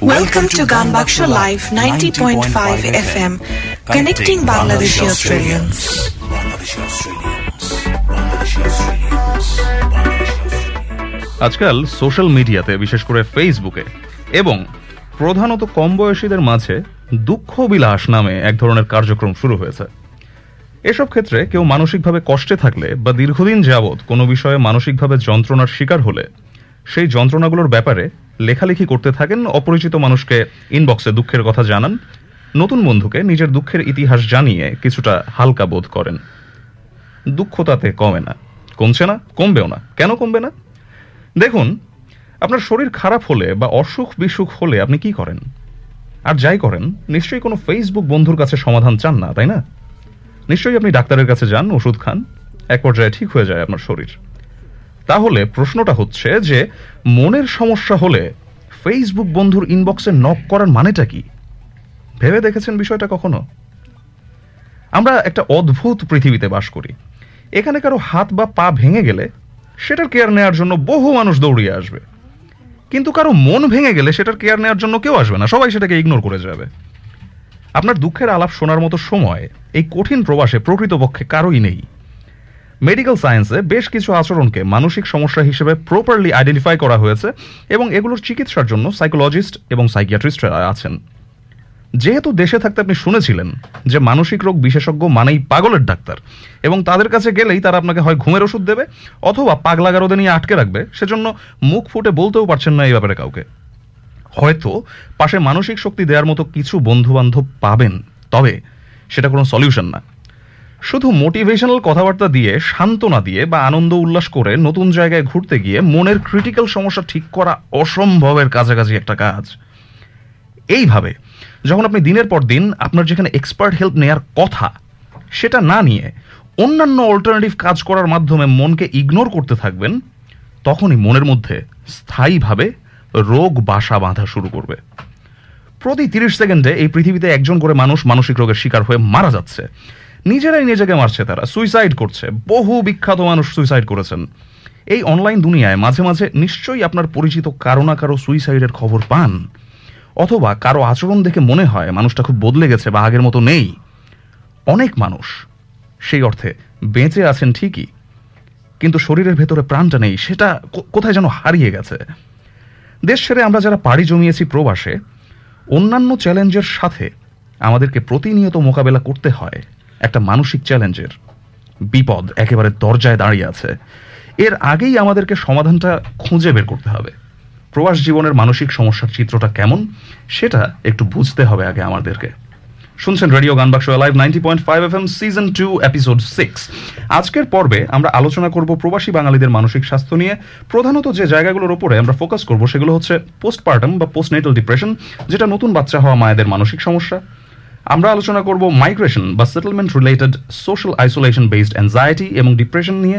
Welcome to Ganbacho Live 90.5 FM, connecting Bangladeshi Australians. আজকাল social মিডিয়াতে বিশেষ করে ফেসবুকে এবং প্রধানত কম বয়সীদের মাঝে দুঃখ বিলাস নামে এক ধরনের কার্যক্রম শুরু হয়েছে। এসব ক্ষেত্রে কেউ মানসিকভাবে কষ্টে থাকলে বা দীর্ঘদিন যাবৎ কোনো বিষয়ে মানসিকভাবে যন্ত্রণার শিকার হলে সেই যন্ত্রণাগুলোর ব্যাপারে লেখালেখি করতে থাকেন, অপরিচিত মানুষকে ইনবক্সে দুঃখের কথা জানান, নতুন বন্ধুকে নিজের দুঃখের ইতিহাস জানিয়ে কিছুটা হালকা বোধ করেন। দুঃখ তাতে কমে না, কমছে না, কমবেও না। কেন কমবে না? দেখুন, আপনার শরীর খারাপ হলে বা অসুখ বিসুখ হলে আপনি কি করেন? আর যাই করেন, নিশ্চয়ই কোনো ফেসবুক বন্ধুর কাছে সমাধান চান না, তাই না? নিশ্চয়ই আপনি ডাক্তারের কাছে যান, ওষুধ খান, এক পর্যায়ে ঠিক হয়ে যায় আপনার শরীর। তাহলে প্রশ্নটা হচ্ছে যে মনের সমস্যা হলে ফেসবুক বন্ধুর ইনবক্সে নক করার মানেটা কি? ভেবে দেখেছেন বিষয়টা কখনো? আমরা একটা অদ্ভুত পৃথিবীতে বাস করি। এখানে কারো হাত বা পা ভেঙে গেলে সেটার কেয়ার নেওয়ার জন্য বহু মানুষ দৌড়িয়ে আসবে, কিন্তু কারো মন ভেঙে গেলে সেটার কেয়ার নেওয়ার জন্য কেউ আসবে না, সবাই সেটাকে ইগনোর করে যাবে। আপনার দুঃখের আলাপ শোনার মতো সময় এই কঠিন প্রবাসে প্রকৃতপক্ষে কারোই নেই। মেডিকেল সায়েন্সে বেশ কিছু আচরণকে মানসিক সমস্যা হিসেবে প্রপারলি আইডেন্টিফাই করা হয়েছে এবং এগুলোর চিকিৎসার জন্য সাইকোলজিস্ট এবং সাইকিয়াট্রিস্টরা আছেন। যেহেতু দেশে থাকতে আপনি শুনেছিলেন যে মানসিক রোগ বিশেষজ্ঞ মানেই পাগলের ডাক্তার, এবং তাদের কাছে গেলেই তারা আপনাকে হয় ঘুমের ওষুধ দেবে অথবা পাগলাগারদে নিয়ে আটকে রাখবে, সেজন্য মুখ ফুটে বলতেও পারছেন না এই ব্যাপারে কাউকে। হয়তো পাশে মানসিক শক্তি দেওয়ার মতো কিছু বন্ধুবান্ধব পাবেন, তবে সেটা কোনো সলিউশন না। শুধু মোটিভেশনাল কথাবার্তা দিয়ে, সান্ত্বনা দিয়ে বা আনন্দ উল্লাস করে নতুন জায়গায় ঘুরতে গিয়ে মনের ক্রিটিক্যাল সমস্যা ঠিক করা অসম্ভবের কাছাকাছি একটা কাজ। এইভাবে যখন আপনি দিনের পর দিন আপনার যেখানে এক্সপার্ট হেল্প নেওয়ার কথা সেটা না নিয়ে অন্যান্য অল্টারনেটিভ কাজ করার মাধ্যমে মনকে ইগনোর করতে থাকবেন, তখনই মনের মধ্যে স্থায়ীভাবে রোগ বাসা বাঁধা শুরু করবে। প্রতি 30 সেকেন্ডে এই পৃথিবীতে একজন করে মানুষ মানসিক রোগের শিকার হয়ে মারা যাচ্ছে। নিজেরাই নিজেকে মারছে, তারা সুইসাইড করছে, বহু বিখ্যাত মানুষ সুইসাইড করেছেন। এই অনলাইন দুনিয়ায় মাঝে মাঝে নিশ্চয়ই আপনার পরিচিত কারো না কারো সুইসাইডের খবর পান, অথবা কারো আচরণ দেখে মনে হয় মানুষটা খুব বদলে গেছে বা আগের মতো নেই। অনেক মানুষ সেই অর্থে বেঁচে আছেন ঠিকই, কিন্তু শরীরের ভেতরে প্রাণটা নেই, সেটা কোথায় যেন হারিয়ে গেছে। দেশ ছেড়ে আমরা যারা পাড়ি জমিয়েছি প্রবাসে, অন্যান্য চ্যালেঞ্জের সাথে আমাদেরকে প্রতিনিয়ত মোকাবেলা করতে হয় একটা মানসিক চ্যালেঞ্জের। বিপদ একেবারে দরজায় দাঁড়িয়ে আছে, এর আগেই আমাদেরকে সমাধানটা খুঁজে বের করতে হবে। প্রবাস জীবনের মানসিক সমস্যার চিত্রটা কেমন সেটা একটু বুঝতে হবে আগে আমাদেরকে। শুনছেন radio Gaanbaksho live 90.5 FM season 2 episode 6। আজকের পর্বে আমরা আলোচনা করব প্রবাসী বাঙালিদের মানসিক স্বাস্থ্য নিয়ে। প্রধানত যে জায়গাগুলোর উপরে আমরা ফোকাস করব সেগুলো হচ্ছে পোস্টপার্টাম বা পোস্টনেটাল ডিপ্রেশন, যেটা নতুন বাচ্চা হওয়া মায়েদের মানসিক সমস্যা। আমরা আলোচনা করব মাইগ্রেশন বা settlement related social isolation based anxiety এবং ডিপ্রেশন নিয়ে।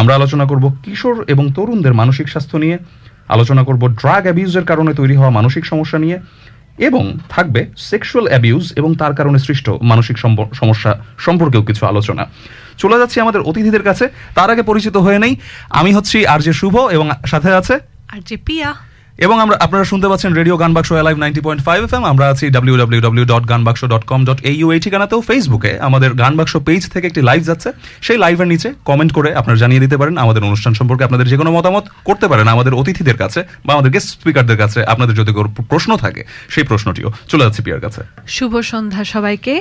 আমরা আলোচনা করব কিশোর এবং তরুণদের মানসিক স্বাস্থ্য নিয়ে, আলোচনা করব ড্রাগ অ্যাবিউজের কারণে তৈরি হওয়া মানসিক সমস্যা নিয়ে, এবং থাকবে সেক্সুয়াল অ্যাবিউজ এবং তার কারণে সৃষ্ট মানসিক সমস্যা সম্পর্কেও কিছু আলোচনা। চলে যাচ্ছি আমাদের অতিথিদের কাছে, তার আগে পরিচিত হয়ে নেই। আমি হচ্ছি আরজে শুভ এবং সাথে আছে আরজে পিয়া, এবং আমরা আপনারা শুনতে পাচ্ছেন রেডিও গানবাক্সো লাইভ 90.5 FM। আমরা আছি www.ganbaksho.com.au এই ঠিকানাতেও। ফেসবুকে আমাদের গানবাক্সো পেজ থেকে একটি লাইভ যাচ্ছে, সেই লাইভের নিচে কমেন্ট করে আপনারা জানিয়ে দিতে পারেন আমাদের অনুষ্ঠান সম্পর্কে আপনাদের যে কোনো মতামত করতে পারেন আমাদের অতিথিদের কাছে বা আমাদের গেস্ট স্পিকারদের কাছে। আপনাদের যদি কোনো প্রশ্ন থাকে সেই প্রশ্নটিও চলে যাচ্ছে পিয়ার কাছে। শুভ সন্ধ্যা সবাইকে।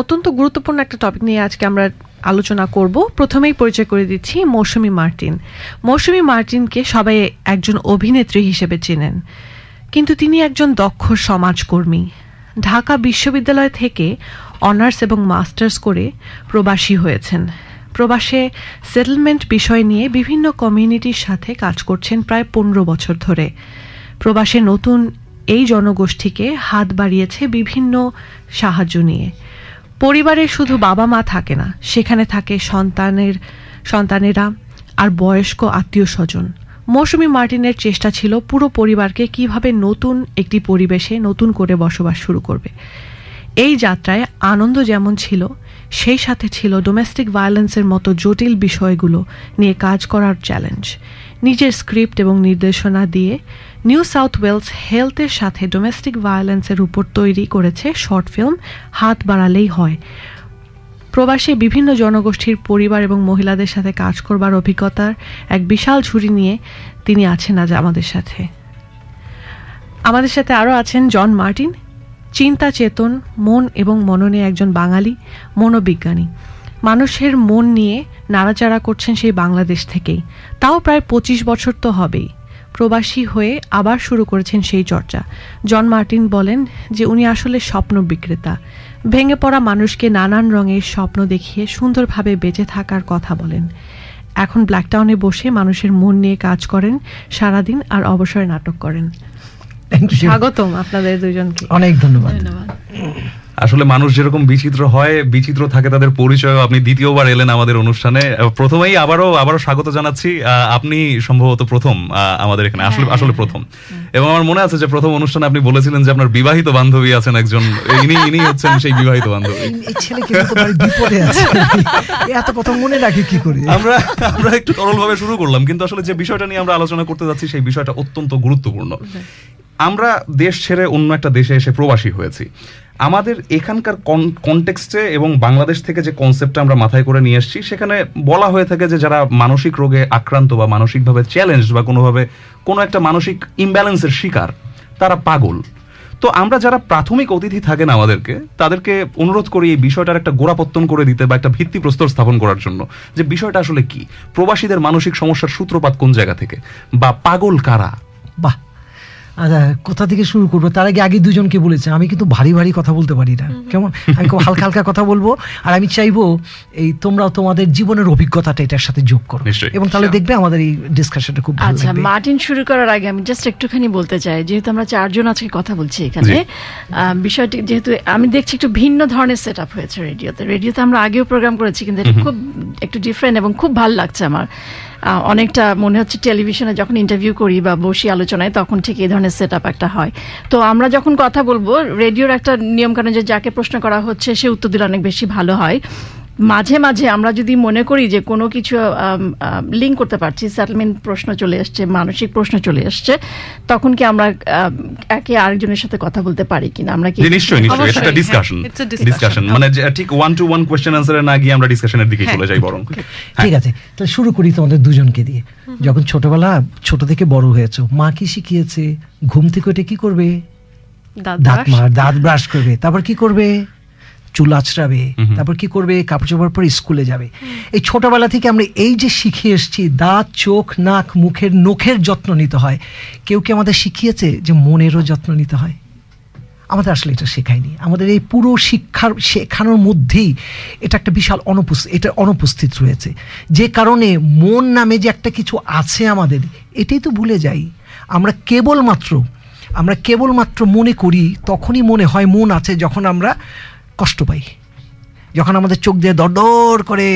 অত্যন্ত গুরুত্বপূর্ণ একটা টপিক নিয়ে আজকে আমরা আলোচনা করব। প্রথমেই পরিচয় করে দিচ্ছি মৌসুমি মার্টিন। মৌসুমি মার্টিনকে সবাই একজন অভিনেত্রী হিসেবে চেনেন, কিন্তু তিনি একজন দক্ষ সমাজকর্মী। ঢাকা বিশ্ববিদ্যালয় থেকে অনার্স এবং মাস্টার্স করে প্রবাসী হয়েছেন। প্রবাসে সেটেলমেন্ট বিষয় নিয়ে বিভিন্ন কমিউনিটির সাথে কাজ করছেন প্রায় 15 বছর ধরে। প্রবাসে নতুন এই জনগোষ্ঠীকে হাত বাড়িয়েছে বিভিন্ন সাহায্য নিয়ে। পরিবারে শুধু বাবা মা থাকে না, সেখানে থাকে সন্তানেরা আর বয়স্ক আত্মীয় স্বজন। মৌসুমি মার্টিনের চেষ্টা ছিল পুরো পরিবারকে কিভাবে নতুন একটি পরিবেশে নতুন করে বসবাস শুরু করবে। এই যাত্রায় আনন্দ যেমন ছিল, সেই সাথে ছিল ডোমেস্টিক ভায়োলেন্সের মতো জটিল বিষয়গুলো নিয়ে কাজ করার চ্যালেঞ্জ। নিজের স্ক্রিপ্ট এবং নির্দেশনা দিয়ে নিউ সাউথ ওয়েলস হেলথের সাথে ডোমেস্টিক ভায়োলেন্সের উপর তৈরি করেছে শর্ট ফিল্ম হাত বাড়ালেই হয়। প্রবাসে বিভিন্ন জনগোষ্ঠীর পরিবার এবং মহিলাদের সাথে কাজ করবার অভিজ্ঞতার এক বিশাল ঝুড়ি নিয়ে তিনি আছেন আজ আমাদের সাথে। আরও আছেন জন মার্টিন, চিন্তা, চেতন, মন এবং মননে একজন বাঙালি মনোবিজ্ঞানী। মানুষের মন নিয়ে নাড়াচাড়া করছেন সেই বাংলাদেশ থেকেই, তাও প্রায় 25 বছর তো হবেই। প্রবাসী হয়ে আবার শুরু করেছেন সেই চর্চা। জন মার্টিন বলেন যে উনি আসলে স্বপ্ন বিক্রেতা, ভেঙে পড়া মানুষকে নানান রঙের স্বপ্ন দেখিয়ে সুন্দরভাবে বেঁচে থাকার কথা বলেন। এখন ব্ল্যাকটাউনে বসে মানুষের মন নিয়ে কাজ করেন সারাদিন, আর অবসরে নাটক করেন। স্বাগতম আপনাদের দুজনকে, অনেক ধন্যবাদ। আসলে মানুষ যেরকম বিচিত্র হয়, বিচিত্র থাকে তাদের পরিচয়। আপনি দ্বিতীয়বার এলেন আমাদের অনুষ্ঠানে। প্রথমেই আবারও স্বাগত জানাচ্ছি। আপনি সম্ভবত প্রথম আমাদের এখানে, আসলে প্রথম। এবং আমার মনে আছে যে প্রথম অনুষ্ঠানে আপনি বলেছিলেন যে আপনার বিবাহিত বান্ধবী আছেন একজন, ইনি হচ্ছেন সেই বিবাহিত বান্ধবী। আমরা একটু তরলভাবে শুরু করলাম, কিন্তু আসলে যে বিষয়টা নিয়ে আমরা আলোচনা করতে যাচ্ছি সেই বিষয়টা অত্যন্ত গুরুত্বপূর্ণ। আমরা দেশ ছেড়ে অন্য একটা দেশে এসে প্রবাসী হয়েছি। আমাদের এখানকার কনটেক্সটে এবং বাংলাদেশ থেকে যে কনসেপ্টটা আমরা মাথায় করে নিয়ে এসেছি, সেখানে বলা হয়ে থাকে যে যারা মানসিক রোগে আক্রান্ত বা মানসিকভাবে চ্যালেঞ্জড বা কোনোভাবে কোনো একটা মানসিক ইমব্যালেন্সের শিকার, তারা পাগল। তো আমরা যারা প্রাথমিক অতিথি থাকেন আমাদেরকে, তাদেরকে অনুরোধ করি এই বিষয়টার একটা গোড়াপত্তন করে দিতে বা একটা ভিত্তিপ্রস্তর স্থাপন করার জন্য, যে বিষয়টা আসলে কি, প্রবাসীদের মানসিক সমস্যার সূত্রপাত কোন জায়গা থেকে, বা পাগল কারা। বাহ, আচ্ছা, কোথা থেকে শুরু করবো? তার আগে দুজনকে বলেছে আমি কিন্তু ভারী ভারী কথা বলতে পারি না, কেমন? আমি খুব হালকা হালকা কথা বলবো। আর আমি চাইবো এই তোমরাও তোমাদের জীবনের অভিজ্ঞতাটা এটার সাথে যোগ করো, এবং তাহলে দেখবে আমাদের এই ডিসকাশনটা খুব ভালো লাগবে। আচ্ছা মার্টিন, শুরু করার আগে আমি জাস্ট একটুখানি বলতে চাই, যেহেতু আমরা চারজন আজকে কথা বলছি এখানে, বিষয়টি যেহেতু আমি দেখছি একটু ভিন্ন ধরনের সেট আপ হয়েছে রেডিওতে। রেডিওতে আমরা আগেও প্রোগ্রাম করেছি, কিন্তু এটা খুব একটু ডিফারেন্ট এবং খুব ভালো লাগছে আমার। অনেকটা মনে হচ্ছে টেলিভিশনে যখন ইন্টারভিউ করি বা বসি আলোচনায়, তখন ঠিক এই ধরনের সেট আপ একটা হয়। তো আমরা যখন কথা বলবো, রেডিওর একটা নিয়মকানুন যে যাকে প্রশ্ন করা হচ্ছে সে উত্তর দিলে অনেক বেশি ভালো হয়। মাঝে মাঝে আমরা যদি মনে করি যে কোনো কিছু লিঙ্ক করতে পারছি, সেটেলমেন্ট প্রশ্ন চলে আসছে, মানসিক প্রশ্ন চলে আসছে, তখন কি আমরা একে আরেকজনের সাথে কথা বলতে পারি কিনা? আমরা কি ডিসকাশন, মানে ঠিক ওয়ান টু ওয়ান কোয়েশ্চেন আনসারে না গিয়ে আমরা ডিসকাশনের দিকে চলে যাই বরং। ঠিক আছে, তাহলে শুরু করি তোমাদের দুজনকে দিয়ে। যখন ছোট থেকে বড় হয়েছো, মা কি শিখিয়েছে? ঘুম থেকে ওঠে কি করবে? দাঁত ব্রাশ করবে। তারপর কি করবে? চুল আঁচড়াবে। তারপর কি করবে? কাপড় চোপড় পরে স্কুলে যাবে। এই ছোটবেলা থেকে আমরা এই যে শিখিয়ে এসছি, দাঁত, চোখ, নাক, মুখের নখের যত্ন নিতে হয়, কেউ কি আমাদের শিখিয়েছে যে মনেরও যত্ন নিতে হয়? আমাদের আসলে এটা শেখায়নি। আমাদের এই পুরো শিক্ষার শেখানোর মধ্যেই এটা একটা বিশাল অনুপস্থিত রয়েছে, যে কারণে মন নামে যে একটা কিছু আছে আমাদের, এটাই তো ভুলে যাই। আমরা কেবলমাত্র মনে করি, তখনই মনে হয় মন আছে যখন আমরা কষ্ট পাই, যখন আমাদের চোখ দিয়ে দরদর করে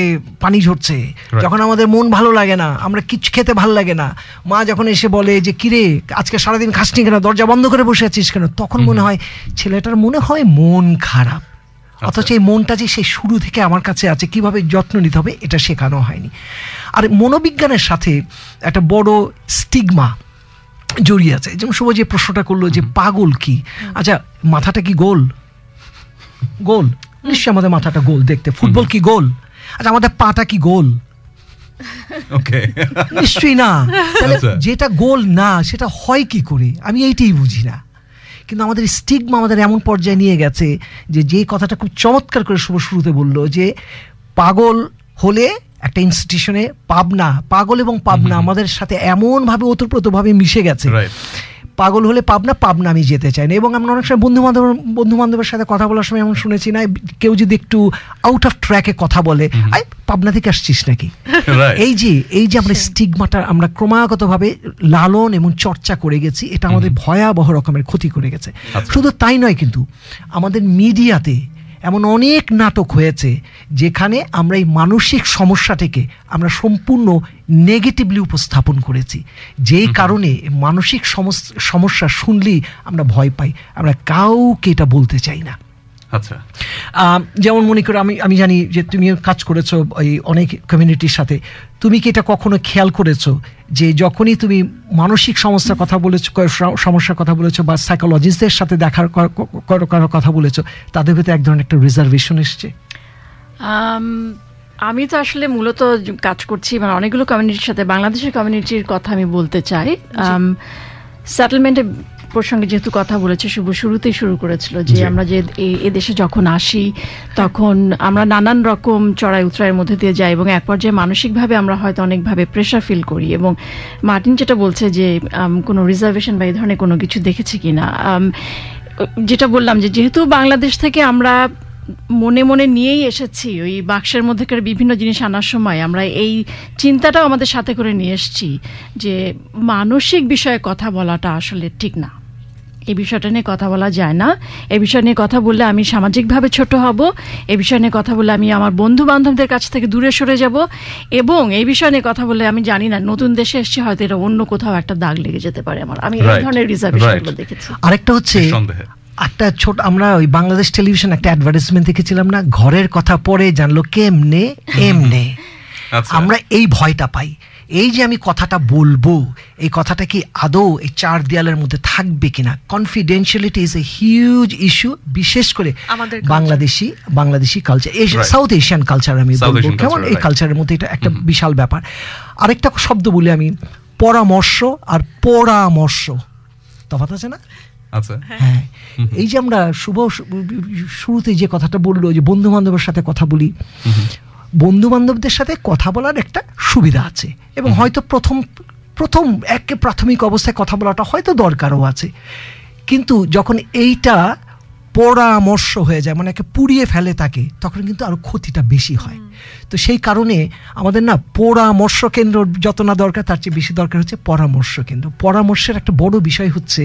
পানি ঝরছে, যখন আমাদের মন ভালো লাগে না, আমরা কিছু খেতে ভালো লাগে না, মা যখন এসে বলে যে কিরে আজকে সারাদিন খাসনি কেন, দরজা বন্ধ করে বসে আছিস কেন, তখন মনে হয় ছেলেটার মনে হয় মন খারাপ। অথচ এই মনটা যে সেই শুরু থেকে আমার কাছে আছে, কিভাবে যত্ন নিতে হবে এটা শেখানো হয়নি। আর মনোবিজ্ঞানের সাথে একটা বড় স্টিগমা জড়িয়ে আছে। যেমন শুভ যে প্রশ্নটা করলো যে পাগল কি? আচ্ছা, মাথাটা কি গোল? নিশ্চয় আমাদের মাথাটা গোল দেখতে। ফুটবল কি গোল? আচ্ছা, আমাদের পাটা কি গোল? নিশ্চয়ই না। যেটা গোল না সেটা হয় কি করে? আমি এইটাই বুঝি না। কিন্তু আমাদের স্টিগমা আমাদের এমন পর্যায়ে নিয়ে গেছে যে কথাটা খুব চমৎকার করে শুভ শুরুতে বললো, যে পাগল হলে একটা ইনস্টিটিউশনে পাগল এবং পাবনা আমাদের সাথে এমনভাবে ওতপ্রোতভাবে মিশে গেছে। পাগল হলে পাবনা আমি যেতে চাই না। এবং আমরা অনেক সময় বন্ধু বান্ধবের সাথে কথা বলার সময় এমন শুনেছি না, কেউ যদি একটু আউট অফ ট্র্যাকে কথা বলে, আই পাবনা থেকে আসছিস নাকি? এই যে আমরা স্টিগমাটা আমরা ক্রমাগতভাবে লালন এবং চর্চা করে গেছি, এটা আমাদের ভয়াবহ রকমের ক্ষতি করে গেছে। শুধু তাই নয়, কিন্তু আমাদের মিডিয়াতে এমন অনেক নাটক হয়েছে যেখানে আমরা এই মানসিক সমস্যাটাকে আমরা সম্পূর্ণ নেগেটিভলি উপস্থাপন করেছি, যেই কারণে মানসিক সমস্যা শুনলেই আমরা ভয় পাই, আমরা কাউকে এটা বলতে চাই না। আচ্ছা যেমন মনে করো আমি জানি যে তুমিও কাজ করেছো এই অনেক কমিউনিটির সাথে, তুমি কি এটা কখনো খেয়াল করেছো যে যখনই তুমি মানসিক সমস্যার কথা বলেছো, সমস্যার কথা বলেছো বা সাইকোলজিস্টদের সাথে দেখার কথা বলেছো, তাদের ভিতরে এক ধরনের একটা রিজার্ভেশন এসছে? আমি তো আসলে মূলত কাজ করছি মানে অনেকগুলো কমিউনিটির সাথে, বাংলাদেশের কমিউনিটির কথা আমি বলতে চাই। সেটেলমেন্টের প্রসঙ্গে যেহেতু কথা বলেছে, শুভ শুরুতেই শুরু করেছিল যে আমরা যে এদেশে যখন আসি তখন আমরা নানান রকম চড়াই উতরাইয়ের মধ্যে দিয়ে যাই এবং এক পর্যায়ে মানসিকভাবে আমরা হয়তো অনেকভাবে প্রেশার ফিল করি। এবং মার্টিন যেটা বলছে যে কোনো রিজার্ভেশন বা এই ধরনের কোনো কিছু দেখেছি কিনা, যেটা বললাম যে যেহেতু বাংলাদেশ থেকে আমরা মনে মনে নিয়েই এসেছি, ওই বাক্সের মধ্যেকার বিভিন্ন জিনিস আনার সময় আমরা এই চিন্তাটাও আমাদের সাথে করে নিয়ে এসেছি যে মানসিক বিষয়ে কথা বলাটা আসলে ঠিক না, এই বিষয়টা নিয়ে কথা বলা যায় না, এ বিষয় নিয়ে কথা বললে আমি সামাজিকভাবে ছোট হব, এ বিষয় নিয়ে কথা বললে আমি আমার বন্ধু বান্ধবদের কাছ থেকে দূরে সরে যাব, এবং এই বিষয় নিয়ে কথা বললে আমি জানি না নতুন দেশে এসেছি হয়তো এটা অন্য কোথাও একটা দাগ লেগে যেতে পারে আমার। আমি এই ধরনের রিজার্ভেশনগুলো দেখেছি। আরেকটা হচ্ছে একটা ছোট, আমরা ওই বাংলাদেশ টেলিভিশন একটা অ্যাডভার্টাইজমেন্ট দেখেছিলাম না, ঘরের কথা পরে জানলো কেমনে এমনে, আমরা এই ভয়টা পাই এই যে আমি কথাটা বলবো, এই কথাটা কি আদৌ এই চার দেয়ালের মধ্যে থাকবে কিনা। Confidentiality is a huge issue, বিশেষ করে Bangladeshi culture, South Asian culture আমি বলবো, কেমন এই কালচারের মধ্যে এটা একটা বিশাল ব্যাপার। আরেকটা শব্দ বলি আমি, পরামর্শ আর পরামর্শ তফাৎ আছে না? আচ্ছা হ্যাঁ, এই যে আমরা শুভ শুরুতে যে কথাটা বললো যে বন্ধু বান্ধবের সাথে কথা বলি, বন্ধু বান্ধবদের সাথে কথা বলার একটা সুবিধা আছে এবং হয়তো প্রথম একে প্রাথমিক অবস্থায় কথা বলাটা হয়তো দরকারও আছে, কিন্তু যখন এইটা পরামর্শ হয়ে যায় মানে একে পুড়িয়ে ফেলে তাকে, তখন কিন্তু আরও ক্ষতিটা বেশি হয়। তো সেই কারণে আমাদের না পরামর্শ কেন্দ্র যত না দরকার তার চেয়ে বেশি দরকার হচ্ছে পরামর্শ কেন্দ্র। পরামর্শের একটা বড় বিষয় হচ্ছে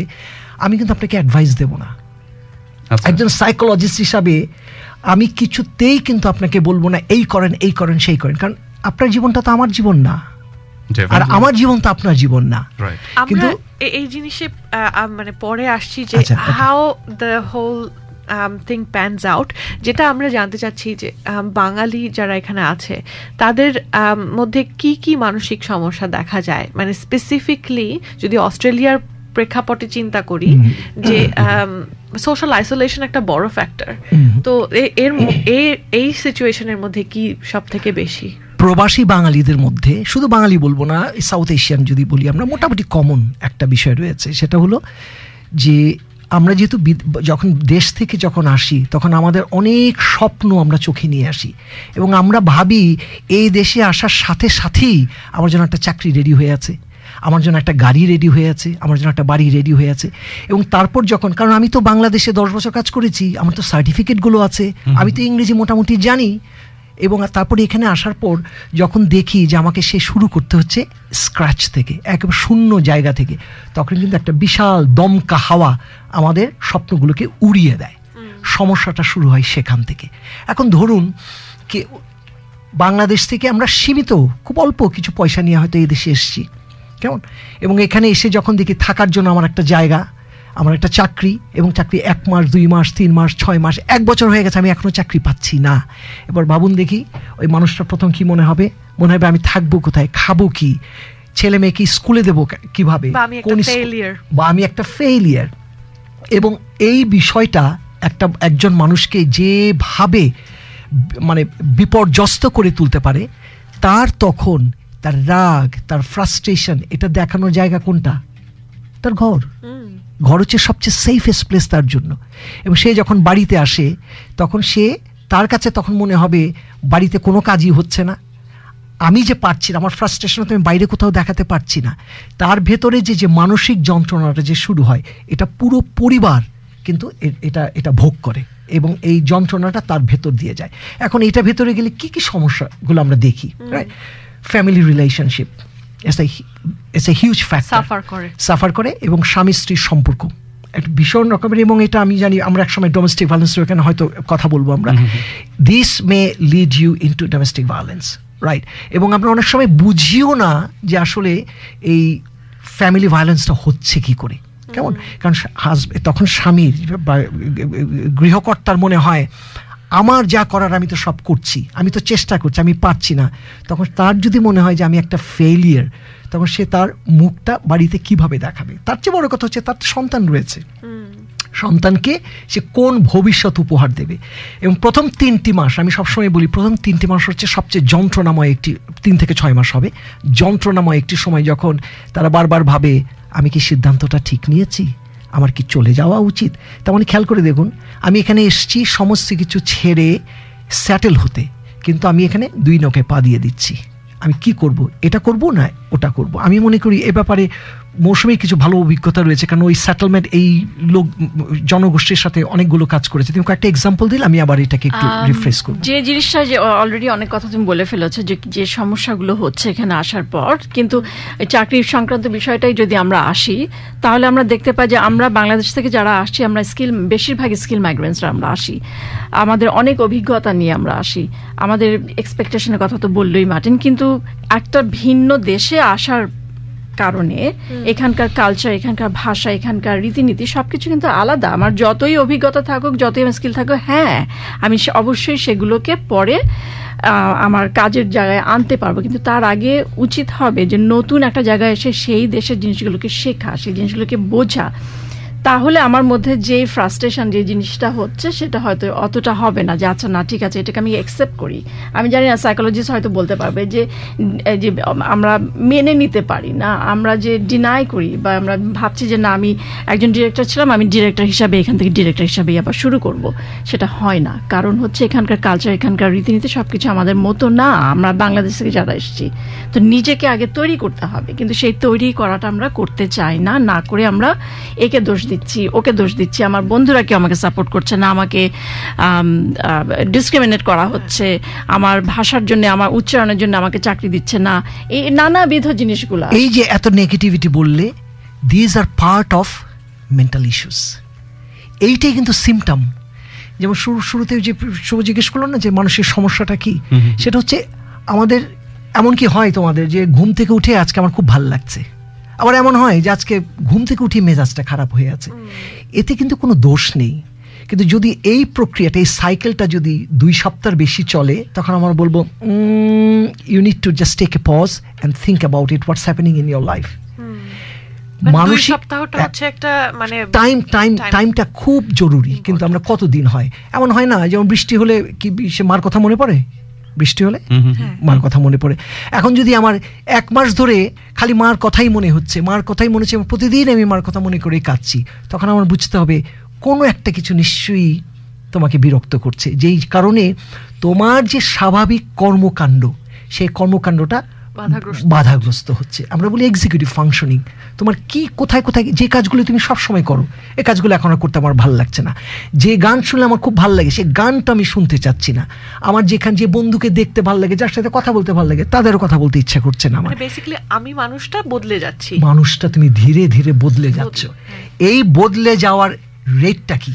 আমি কিন্তু আপনাকে অ্যাডভাইস দেব না, একজন সাইকোলজিস্ট হিসাবে আমি কিছুতেই কিন্তু আপনাকে বলবো না এই করেন এই করেন সেই করেন, কারণ আপনার জীবনটা তো আমার জীবন না, আর আমার জীবন তো আপনার জীবন না। কিন্তু এই জিনিসে মানে পরে আসছি যে how the whole thing pans out, যেটা আমরা জানতে চাচ্ছি যে বাঙালি যারা এখানে আছে তাদের মধ্যে কি কি মানসিক সমস্যা দেখা যায়, মানে স্পেসিফিকলি যদি অস্ট্রেলিয়ার প্রেক্ষাপটে চিন্তা করি যে সোশ্যাল আইসোলেশন একটা বড় ফ্যাক্টর, তো এই সিচুয়েশনের মধ্যে কি সব থেকে বেশি? প্রবাসী বাঙালিদের মধ্যে, শুধু বাঙালি বলবো না, সাউথ এশিয়ান যদি বলি আমরা, মোটামুটি কমন একটা বিষয় রয়েছে, সেটা হলো যে আমরা যেহেতু যখন দেশ থেকে যখন আসি তখন আমাদের অনেক স্বপ্ন আমরা চোখে নিয়ে আসি এবং আমরা ভাবি এই দেশে আসার সাথে সাথেই আমার জন্য একটা চাকরি রেডি হয়ে আছে, আমার জন্য একটা গাড়ি রেডি হয়ে আছে, আমার জন্য একটা বাড়ি রেডি হয়ে আছে। এবং তারপর যখন, কারণ আমি তো বাংলাদেশে 10 বছর কাজ করেছি, আমার তো সার্টিফিকেটগুলো আছে, আমি তো ইংরেজি মোটামুটি জানি, এবং তারপরে এখানে আসার পর যখন দেখি যে আমাকে সে শুরু করতে হচ্ছে স্ক্র্যাচ থেকে, একেবারে শূন্য জায়গা থেকে, তখন কিন্তু একটা বিশাল দমকা হাওয়া আমাদের স্বপ্নগুলোকে উড়িয়ে দেয়, সমস্যাটা শুরু হয় সেখান থেকে। এখন ধরুন কি বাংলাদেশ থেকে আমরা সীমিত খুব অল্প কিছু পয়সা নিয়ে হয়তো এই দেশে এসেছি, কেমন, এবং এখানে এসে যখন দেখি থাকার জন্য আমার একটা জায়গা, আমার একটা চাকরি, এবং চাকরি 1 মাস 2 মাস 3 মাস 6 মাস 1 বছর হয়ে গেছে আমি এখনও চাকরি পাচ্ছি না, এবার ভাবুন দেখি ওই মানুষটা প্রথম কি মনে হবে? মনে হবে আমি থাকবো কোথায়, খাবো কি, ছেলে মেয়েকে স্কুলে দেবো কিভাবে, বা আমি একটা ফেইলিয়ার। এবং এই বিষয়টা একজন মানুষকে যেভাবে মানে বিপর্যস্ত করে তুলতে পারে, তার তখন তার রাগ, তার ফ্রাস্ট্রেশন, এটা দেখানোর জায়গা কোনটা? তার ঘর। ঘর হচ্ছে সবচেয়ে সেফেস্ট প্লেস তার জন্য। এবং সে যখন বাড়িতে আসে তখন তার কাছে তখন মনে হবে বাড়িতে কোনো কাজই হচ্ছে না, আমি যে পারছি না, আমার ফ্রাস্ট্রেশন তো আমি বাইরে কোথাও দেখাতে পারছি না, তার ভেতরে যে যে মানসিক যন্ত্রণাটা যে শুরু হয়, এটা পুরো পরিবার কিন্তু এটা ভোগ করে এবং এই যন্ত্রণাটা তার ভেতর দিয়ে যায়। এখন এটা ভেতরে গেলে কি কি সমস্যাগুলো আমরা দেখি, right? Family relationship it's a huge factor, suffer করে, এবং স্বামী স্ত্রীর সম্পর্ক একটা ভীষণ রকমের, এবং এটা আমি জানি আমরা একসময় ডোমেস্টিক ভায়োলেন্স এখানে হয়তো কথা বলবো আমরা, this may lead you into domestic violence, right? এবং আমরা অনেক সময় বুঝিও না যে আসলে এই ফ্যামিলি ভায়োলেন্সটা হচ্ছে কি করে, কেমন, কারণ তখন স্বামীর বা গৃহকর্তার মনে হয় আমার যা করার আমি তো সব করছি, আমি তো চেষ্টা করছি, আমি পারছি না, তখন তার যদি মনে হয় যে আমি একটা ফেইলিয়ার, তখন সে তার মুখটা বাড়িতে কিভাবে দেখাবে? তার চেয়ে বড় কথা হচ্ছে তার সন্তান রয়েছে, সন্তানকে সে কোন ভবিষ্যৎ উপহার দেবে। এবং প্রথম 3টি মাস, আমি সবসময় বলি প্রথম 3টি মাস হচ্ছে সবচেয়ে যন্ত্রণাময় একটি, 3 থেকে 6 মাস হবে যন্ত্রণাময় একটি সময়, যখন তারা বারবার ভাবে আমি কি সিদ্ধান্তটা ঠিক নিয়েছি, আমার কি চলে যাওয়া উচিত? তেমন খেয়াল করে দেখুন, আমি এখানে এসেছি সমস্ত কিছু ছেড়ে স্যাটেল হতে, কিন্তু আমি এখানে 2 নৌকে পা দিয়ে দিচ্ছি, আমি কি করব, এটা করব না ওটা করব। আমি মনে করি এ ব্যাপারে মৌসুমীর কিছু ভালো অভিজ্ঞতা রয়েছে, কারণ ওই সেটেলমেন্ট এই লোক জনগোষ্ঠীর সাথে অনেকগুলো কাজ করেছে। তুমি একটা এক্সাম্পল দিলে আমি আবার এটাকে একটু রিফ্রেশ করব। যে জিনিসটা যে অলরেডি অনেক কথা তুমি বলে ফেলেছো, যে সমস্যাগুলো হচ্ছে এখানে আসার পর, কিন্তু চাকরি সংক্রান্ত বিষয়টাই যদি আমরা আসি, তাহলে আমরা দেখতে পাই যে আমরা বাংলাদেশ থেকে যারা আসছি, আমরা বেশিরভাগ স্কিল মাইগ্রেন্টসরা আমরা আসি, আমাদের অনেক অভিজ্ঞতা নিয়ে আমরা আসি, আমাদের এক্সপেকটেশনের কথা তো বললোই মার্টিন, কিন্তু একটা ভিন্ন দেশে আসার কারণে এখানকার কালচার, এখানকার ভাষা, এখানকার রীতিনীতি সবকিছু কিন্তু আলাদা। আমার যতই অভিজ্ঞতা থাকুক, যতই স্কিল থাকুক, হ্যাঁ আমি অবশ্যই সেগুলোকে পরে আমার কাজের জায়গায় আনতে পারবো, কিন্তু তার আগে উচিত হবে যে নতুন একটা জায়গায় এসে সেই দেশের জিনিসগুলোকে শেখা, সেই জিনিসগুলোকে বোঝা। তাহলে আমার মধ্যে যে ফ্রাস্ট্রেশন, যে জিনিসটা হচ্ছে, সেটা হয়তো অতটা হবে না যে আচ্ছা না ঠিক আছে এটাকে আমি অ্যাকসেপ্ট করি। আমি জানি না, সাইকোলজিস্ট হয়তো বলতে পারবে যে আমরা মেনে নিতে পারি না, আমরা যে ডিনাই করি, বা আমরা ভাবছি যে না আমি একজন ডিরেক্টর ছিলাম, আমি ডিরেক্টর হিসাবে এখান থেকে ডিরেক্টর হিসাবেই আবার শুরু করব, সেটা হয় না। কারণ হচ্ছে এখানকার কালচার, এখানকার রীতিনীতি সব কিছু আমাদের মতো না, আমরা বাংলাদেশ থেকে যারা এসেছি, তো নিজেকে আগে তৈরি করতে হবে, কিন্তু সেই তৈরি করাটা আমরা করতে চাই না, না করে আমরা একে দোষ দিই, ওকে দোষ দিচ্ছি, আমার বন্ধুরা কেউ আমাকে সাপোর্ট করছে না, আমাকে ডিসক্রিমিনেট করা হচ্ছে, আমার ভাষার জন্য, আমার উচ্চারণের জন্য আমাকে চাকরি দিচ্ছে না, এই নানাবিধ জিনিসগুলো। এই যে এত নেগেটিভিটি বললে, these are part of mental issues, এইটাই কিন্তু সিমটম। যেমন শুরুতে যে জিজ্ঞেস করলো না যে মানুষের সমস্যাটা কি, সেটা হচ্ছে আমাদের এমন কি হয় তোমাদের যে ঘুম থেকে উঠে আজকে আমার খুব ভালো লাগছে, আবার এমন হয় যে আজকে ঘুম থেকে উঠে মেজাজটা খারাপ হয়ে আছে, এতে কিন্তু কোনো দোষ নেই। কিন্তু যদি এই প্রক্রিয়াটা, এই সাইকেলটা যদি 2 সপ্তাহ বেশি চলে, তখন আমরা বলবো you need to just take a pause and think about it, what's happening in your life. মানসিক সপ্তাহটা হচ্ছে একটা মানে টাইমটা খুব জরুরি, কিন্তু আমরা কতদিন হয় এমন হয় না, যেমন বৃষ্টি হলে কি সে মার কথা মনে পড়ে, বৃষ্টি হলে মার কথা মনে পড়ে। এখন যদি আমার 1 মাস ধরে খালি মার কথাই মনে হচ্ছে, মার কথাই মনে হচ্ছে, প্রতিদিন আমি মার কথা মনে করে কাঁদছি, তখন আমার বুঝতে হবে কোনো একটা কিছু নিশ্চয়ই তোমাকে বিরক্ত করছে, যেই কারণে তোমার যে স্বাভাবিক কর্মকাণ্ড, সেই কর্মকাণ্ডটা বাধাগ্রস্ত হচ্ছে। আমরা বলি এক্সিকিউটিভ ফাংশনিং, তোমার কি কোথায় কোথায় যে কাজগুলো তুমি সবসময় করো, এই কাজগুলো এখন আর করতে আমার ভালো লাগছে না, যে গান শুনলে আমার খুব ভালো লাগে সেই গানটা আমি শুনতে চাচ্ছি না, আমার যেখানে যে বন্ধুকে দেখতে ভালো লাগে, যার সাথে কথা বলতে ভালো লাগে, তাদেরও কথা বলতে ইচ্ছা করছে না। আমার বেসিক্যালি আমি মানুষটা বদলে যাচ্ছি। মানুষটা তুমি ধীরে ধীরে বদলে যাচ্ছ। এই বদলে যাওয়ার রেটটা কি?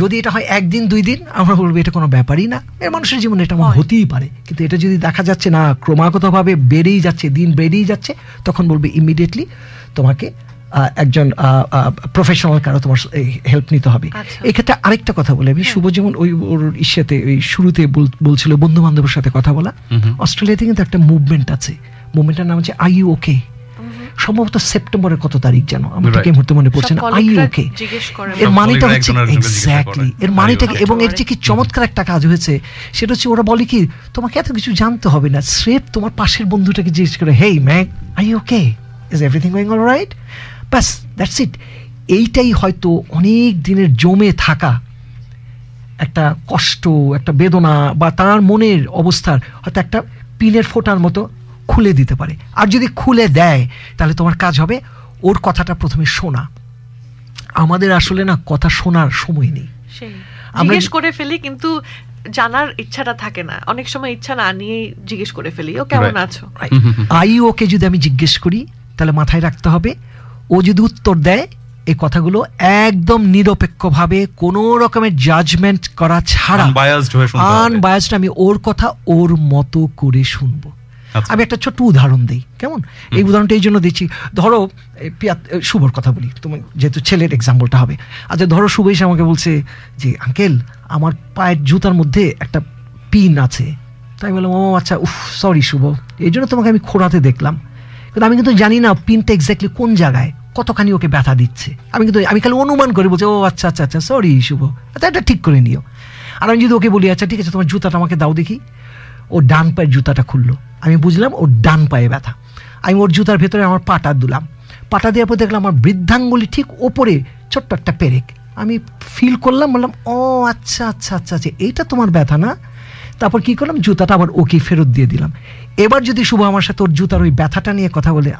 যদি এটা হয় 1 দিন 2 দিন, আমরা বলবো এটা কোনো ব্যাপারই না, এর মানুষের জীবনে এটা আমার হতেই পারে। কিন্তু এটা যদি দেখা যাচ্ছে না ক্রমাগতভাবে বেড়েই যাচ্ছে, দিন বেড়েই যাচ্ছে, তখন বলবে ইমিডিয়েটলি তোমাকে একজন প্রফেশনাল কারো তোমার হেল্প নিতে হবে। এক্ষেত্রে আরেকটা কথা বলে আমি, শুভজীবন ওই শুরুতে বলছিল বন্ধু বান্ধবের সাথে কথা বলা, অস্ট্রেলিয়াতে কিন্তু একটা মুভমেন্ট আছে, মুভমেন্টটার নাম হচ্ছে আই ইউ ওকে, সম্ভবত সেপ্টেম্বরের কত তারিখ যেন, আমার ঠিক এই মুহূর্তে মনে পড়ছে না। আই ওকে এর মানেটা হচ্ছে এক্স্যাক্টলি এর মানেটা, এবং এর যে কি চমৎকার একটা কাজ হয়েছে সেটা হচ্ছে ওরা বলে কি তোমাকে এত কিছু জানতে হবে না, স্রেফ তোমার পাশের বন্ধুটাকে জিজ্ঞেস করে, hey mac I okay, is everything going alright, ব্যাস দ্যাটস ইট। এইটাই হয়তো অনেক দিনের জমে থাকা একটা কষ্ট, একটা বেদনা, বা তার মনের অবস্থার হয়তো একটা পিনের ফোঁটার মতো খুলে দিতে পারে। আর যদি খুলে দেয় তাহলে তোমার কাজ হবে ওর কথাটা প্রথমে শোনা। আমাদের আসলে না কথা শোনার সময় নেই, জিজ্ঞেস করে ফেলি, কিন্তু জানার ইচ্ছাটা থাকে না, অনেক সময় ইচ্ছা না নিয়ে জিজ্ঞেস করে ফেলি ও কেমন আছো। আই ওকে যদি আমি জিজ্ঞেস করি তাহলে মাথায় রাখতে হবে, ও যদি উত্তর দেয় এই কথাগুলো একদম নিরপেক্ষভাবে কোনো রকমের জাজমেন্ট করা ছাড়া, আনবায়াসড, আমি ওর কথা ওর মতো করে শুনবো। আমি একটা ছোট্ট উদাহরণ দিই, কেমন? এই উদাহরণটা এই জন্য দিচ্ছি, ধরো শুভর কথা বলি, তুমি যেহেতু ছেলের এক্সাম্পলটা হবে। আচ্ছা ধরো শুভ এসে আমাকে বলছে যে আঙ্কেল আমার পায়ের জুতার মধ্যে একটা পিন আছে। তাই বললাম ও আচ্ছা, উফ সরি শুভ, এই জন্য তোমাকে আমি খোঁড়াতে দেখলাম, কিন্তু আমি কিন্তু জানি না পিনটা এক্স্যাক্টলি কোন জায়গায় কতখানি ওকে ব্যথা দিচ্ছে। আমি খালি অনুমান করে বলছি ও আচ্ছা আচ্ছা আচ্ছা সরি শুভ, আচ্ছা এটা ঠিক করে নিও। আর আমি যদি ওকে বলি আচ্ছা ঠিক আছে তোমার জুতাটা আমাকে দাও দেখি, ও ডান পায়ের জুতাটা খুললো, আমি বুঝলাম ওর ডান পায়ে ব্যথা। আমি ওর জুতার ভেতরে আমার পাটা দিলাম, পাটা দেওয়ার পর দেখলাম আমার বৃদ্ধাঙ্গুলি ঠিক ওপরে ছোট্ট একটা পেরেক, আমি ফিল করলাম, বললাম ও আচ্ছা আচ্ছা আচ্ছা আচ্ছা এইটা তোমার ব্যথা না। তারপর কী করলাম, জুতাটা আবার ওকে ফেরত দিয়ে দিলাম। এবার যদি শুভ আমার সাথে ওর জুতার ওই ব্যথাটা নিয়ে কথা বলে,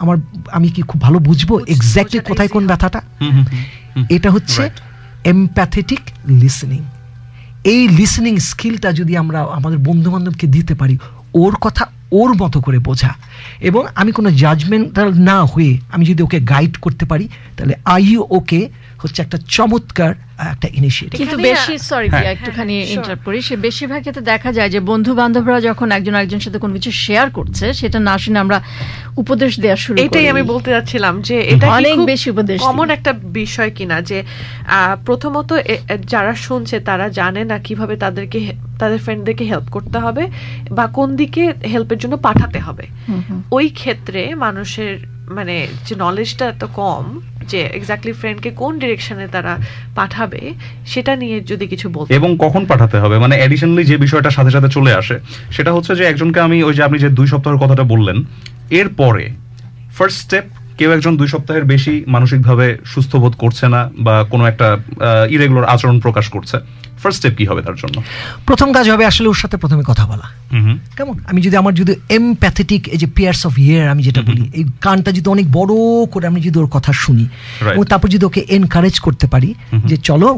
আমি কি খুব ভালো বুঝবো এক্স্যাক্টলি কোথায় কোন ব্যথাটা? এটা হচ্ছে এমপ্যাথেটিক লিসনিং। এই লিসনিং স্কিলটা যদি আমরা আমাদের বন্ধুবান্ধবকে দিতে পারি, ওর কথা ওর মতো করে বোঝা এবং আমি কোনো জাজমেন্টাল না হয়ে আমি যদি ওকে গাইড করতে পারি, তাহলে আইও ওকে হচ্ছে একটা চমৎকার একটা ইনিশিয়েটিভ। কিন্তু বেশি সরি একটুখানি ইন্টারাপ্ট করি, সে বেশিরভাগ ক্ষেত্রে দেখা যায় যে বন্ধু বান্ধবরা যখন একজন আরেকজনের সাথে কোনো কিছু শেয়ার করছে, সেটা না শুনে আমরা উপদেশ দেওয়া শুরু করি। এটাই আমি বলতে যাচ্ছিলাম যে এটা অনেক বেশি উপদেশ কমন একটা বিষয় কিনা, যে প্রথমত যারা শুনছে তারা জানে না কিভাবে তাদেরকে তাদের ফ্রেন্ডদেরকে হেল্প করতে হবে বা কোন দিকে হেল্পের জন্য পাঠাতে হবে। ওই ক্ষেত্রে মানুষের মানে যে নলেজটা এত কম যে এক্স্যাক্টলি ফ্রেন্ডকে কোন ডিরেকশনে তারা পাঠাবে সেটা নিয়ে যদি কিছু বলতে এবং কখন পাঠাতে হবে, মানে অ্যাডিশনালি যে বিষয়টা সাথে সাথে চলে আসে সেটা হচ্ছে যে একজনকে আমি ওই যে আপনি যে 2 সপ্তাহের কথাটা বললেন, এরপরে ফার্স্ট স্টেপ, কেউ একজন 2 সপ্তাহের বেশি মানসিকভাবে সুস্থ বোধ করছে না বা কোনো একটা ইরেগুলার আচরণ প্রকাশ করছে, ফার্স্ট স্টেপ কি হবে তার জন্য? প্রথম কাজ হবে আসলে ওর সাথে প্রথমে কথা বলা, কেমন? আমি যদি আমার যদি এমপ্যাথেটিক এই যে পিয়ার্স অফ ইয়ার আমি যেটা বলি, এই কানটা যদি অনেক বড় করে আমি যদি ওর কথা শুনি এবং তারপর যদি ওকে এনকারেজ করতে পারি যে চলো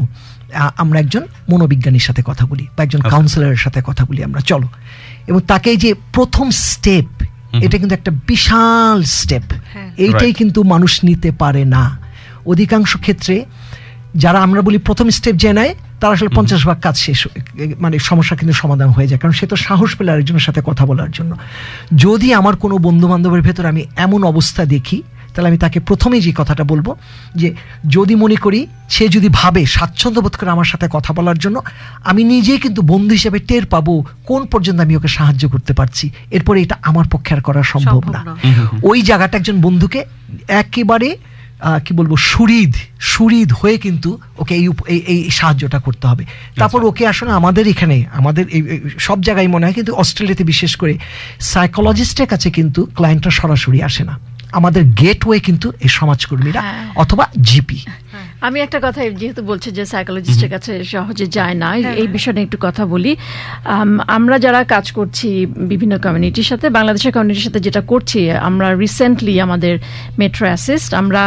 আমরা একজন মনোবিজ্ঞানীর সাথে কথা বলি বা একজন কাউন্সিলরের সাথে কথা বলি আমরা, চলো। এবং তাকে যে প্রথম স্টেপ, এটা কিন্তু একটা বিশাল স্টেপ, এইটাই কিন্তু মানুষ নিতে পারে না। অধিকাংশ ক্ষেত্রে যারা আমরা বলি প্রথম স্টেপ যে নেয় তারা আসলে 50% কাজ শেষ, মানে সমস্যা কিন্তু সমাধান হয়ে যায়, কারণ সে তো সাহস পেলে আরেকজনের সাথে কথা বলার জন্য। যদি আমার কোনো বন্ধু বান্ধবের ভেতর আমি এমন অবস্থা দেখি, তাহলে আমি তাকে প্রথমেই যে কথাটা বলবো যে যদি মনে করি সে যদি ভাবে স্বাচ্ছন্দ্য বোধ করে আমার সাথে কথা বলার জন্য, আমি নিজেই কিন্তু বন্ধু হিসেবে টের পাবো কোন পর্যন্ত আমি ওকে সাহায্য করতে পারছি। এরপরে এটা আমার পক্ষে আর করা সম্ভব না। ওই জায়গাটা একজন বন্ধুকে একেবারে কি বলবো সুরিদ হয়ে কিন্তু ওকে এই সাহায্যটা করতে হবে। তারপর ওকে আসলে আমাদের এখানে আমাদের এই সব জায়গায় মনে হয়, কিন্তু অস্ট্রেলিয়াতে বিশেষ করে সাইকোলজিস্টের কাছে কিন্তু ক্লায়েন্টরা সরাসরি আসে না, আমাদের গেটওয়ে কিন্তু এই সমাজকর্মীরা অথবা জিপি। আমি একটা কথা যেহেতু বলছি যে সাইকোলজিস্টের কাছে সহজে যায় না, এই বিষয়ে একটু কথা বলি। আমরা যারা কাজ করছি বিভিন্ন কমিউনিটির সাথে, বাংলাদেশের কমিউনিটির সাথে যেটা করছি, আমরা রিসেন্টলি আমাদের মেট্রো অ্যাসিস্ট আমরা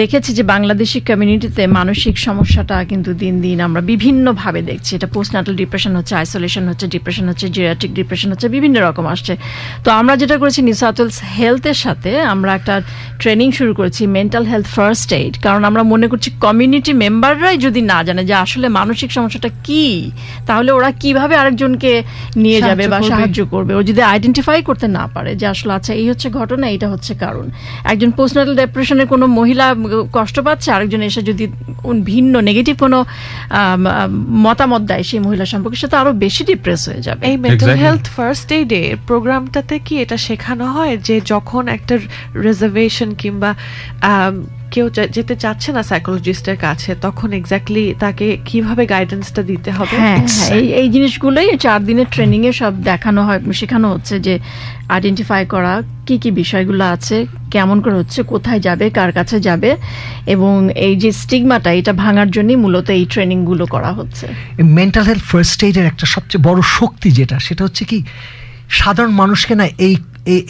দেখেছি যে বাংলাদেশি কমিউনিটিতে মানসিক সমস্যাটা কিন্তু দিন দিন আমরা বিভিন্নভাবে দেখছি। এটা পোস্টনাটাল ডিপ্রেশন হচ্ছে, আইসোলেশন হচ্ছে, ডিপ্রেশন হচ্ছে, জিরিয়াট্রিক ডিপ্রেশন হচ্ছে, বিভিন্ন রকম আসছে। তো আমরা যেটা করেছি নিউ সাউথ ওয়েলস হেলথের সাথে আমরা একটা ট্রেনিং শুরু করেছি, মেন্টাল হেলথ ফার্স্ট এইড। কারণ আমরা মনে করছি কমিউনিটি মেম্বাররাই যদি না জানে যে আসলে মানসিক সমস্যাটা কি, তাহলে ওরা কিভাবে আরেকজনকে নিয়ে যাবে বা সাহায্য করবে? ও যদি আইডেন্টিফাই করতে না পারে যে আসলে আচ্ছা এই হচ্ছে ঘটনা, এটা হচ্ছে কারণ, একজন পোস্টনাটাল ডিপ্রেশনে কোনো মহিলা কষ্ট পাচ্ছে, আরেকজন এসে যদি ভিন্ন নেগেটিভ কোনো মতামত দেয় সেই মহিলা সম্পর্কে, সে তো আরো বেশি ডিপ্রেস হয়ে যাবে। এই মেন্টাল হেলথ ফার্স্ট এইড এর প্রোগ্রামটাতে কি এটা শেখানো হয় যে যখন একটা রিজার্ভেশন কিংবা কেউ যেতে চাচ্ছে না সাইকোলজিস্টের কাছে, তখন এক্স্যাক্টলি তাকে কিভাবে গাইডেন্সটা দিতে হবে? এই জিনিসগুলোই 4 দিনের ট্রেনিং এ সব দেখানো হয়, শেখানো হচ্ছে যে আইডেন্টিফাই করা কি কি বিষয়গুলো আছে, কেমন করে হচ্ছে, কোথায় যাবে, কার কাছে যাবে, এবং এই যে স্টিগমাটা এটা ভাঙার জন্যই মূলত এই ট্রেনিং গুলো করা হচ্ছে। মেন্টাল হেলথ ফার্স্ট এইড এর একটা সবচেয়ে বড় শক্তি যেটা, সেটা হচ্ছে কি সাধারণ মানুষকে না এই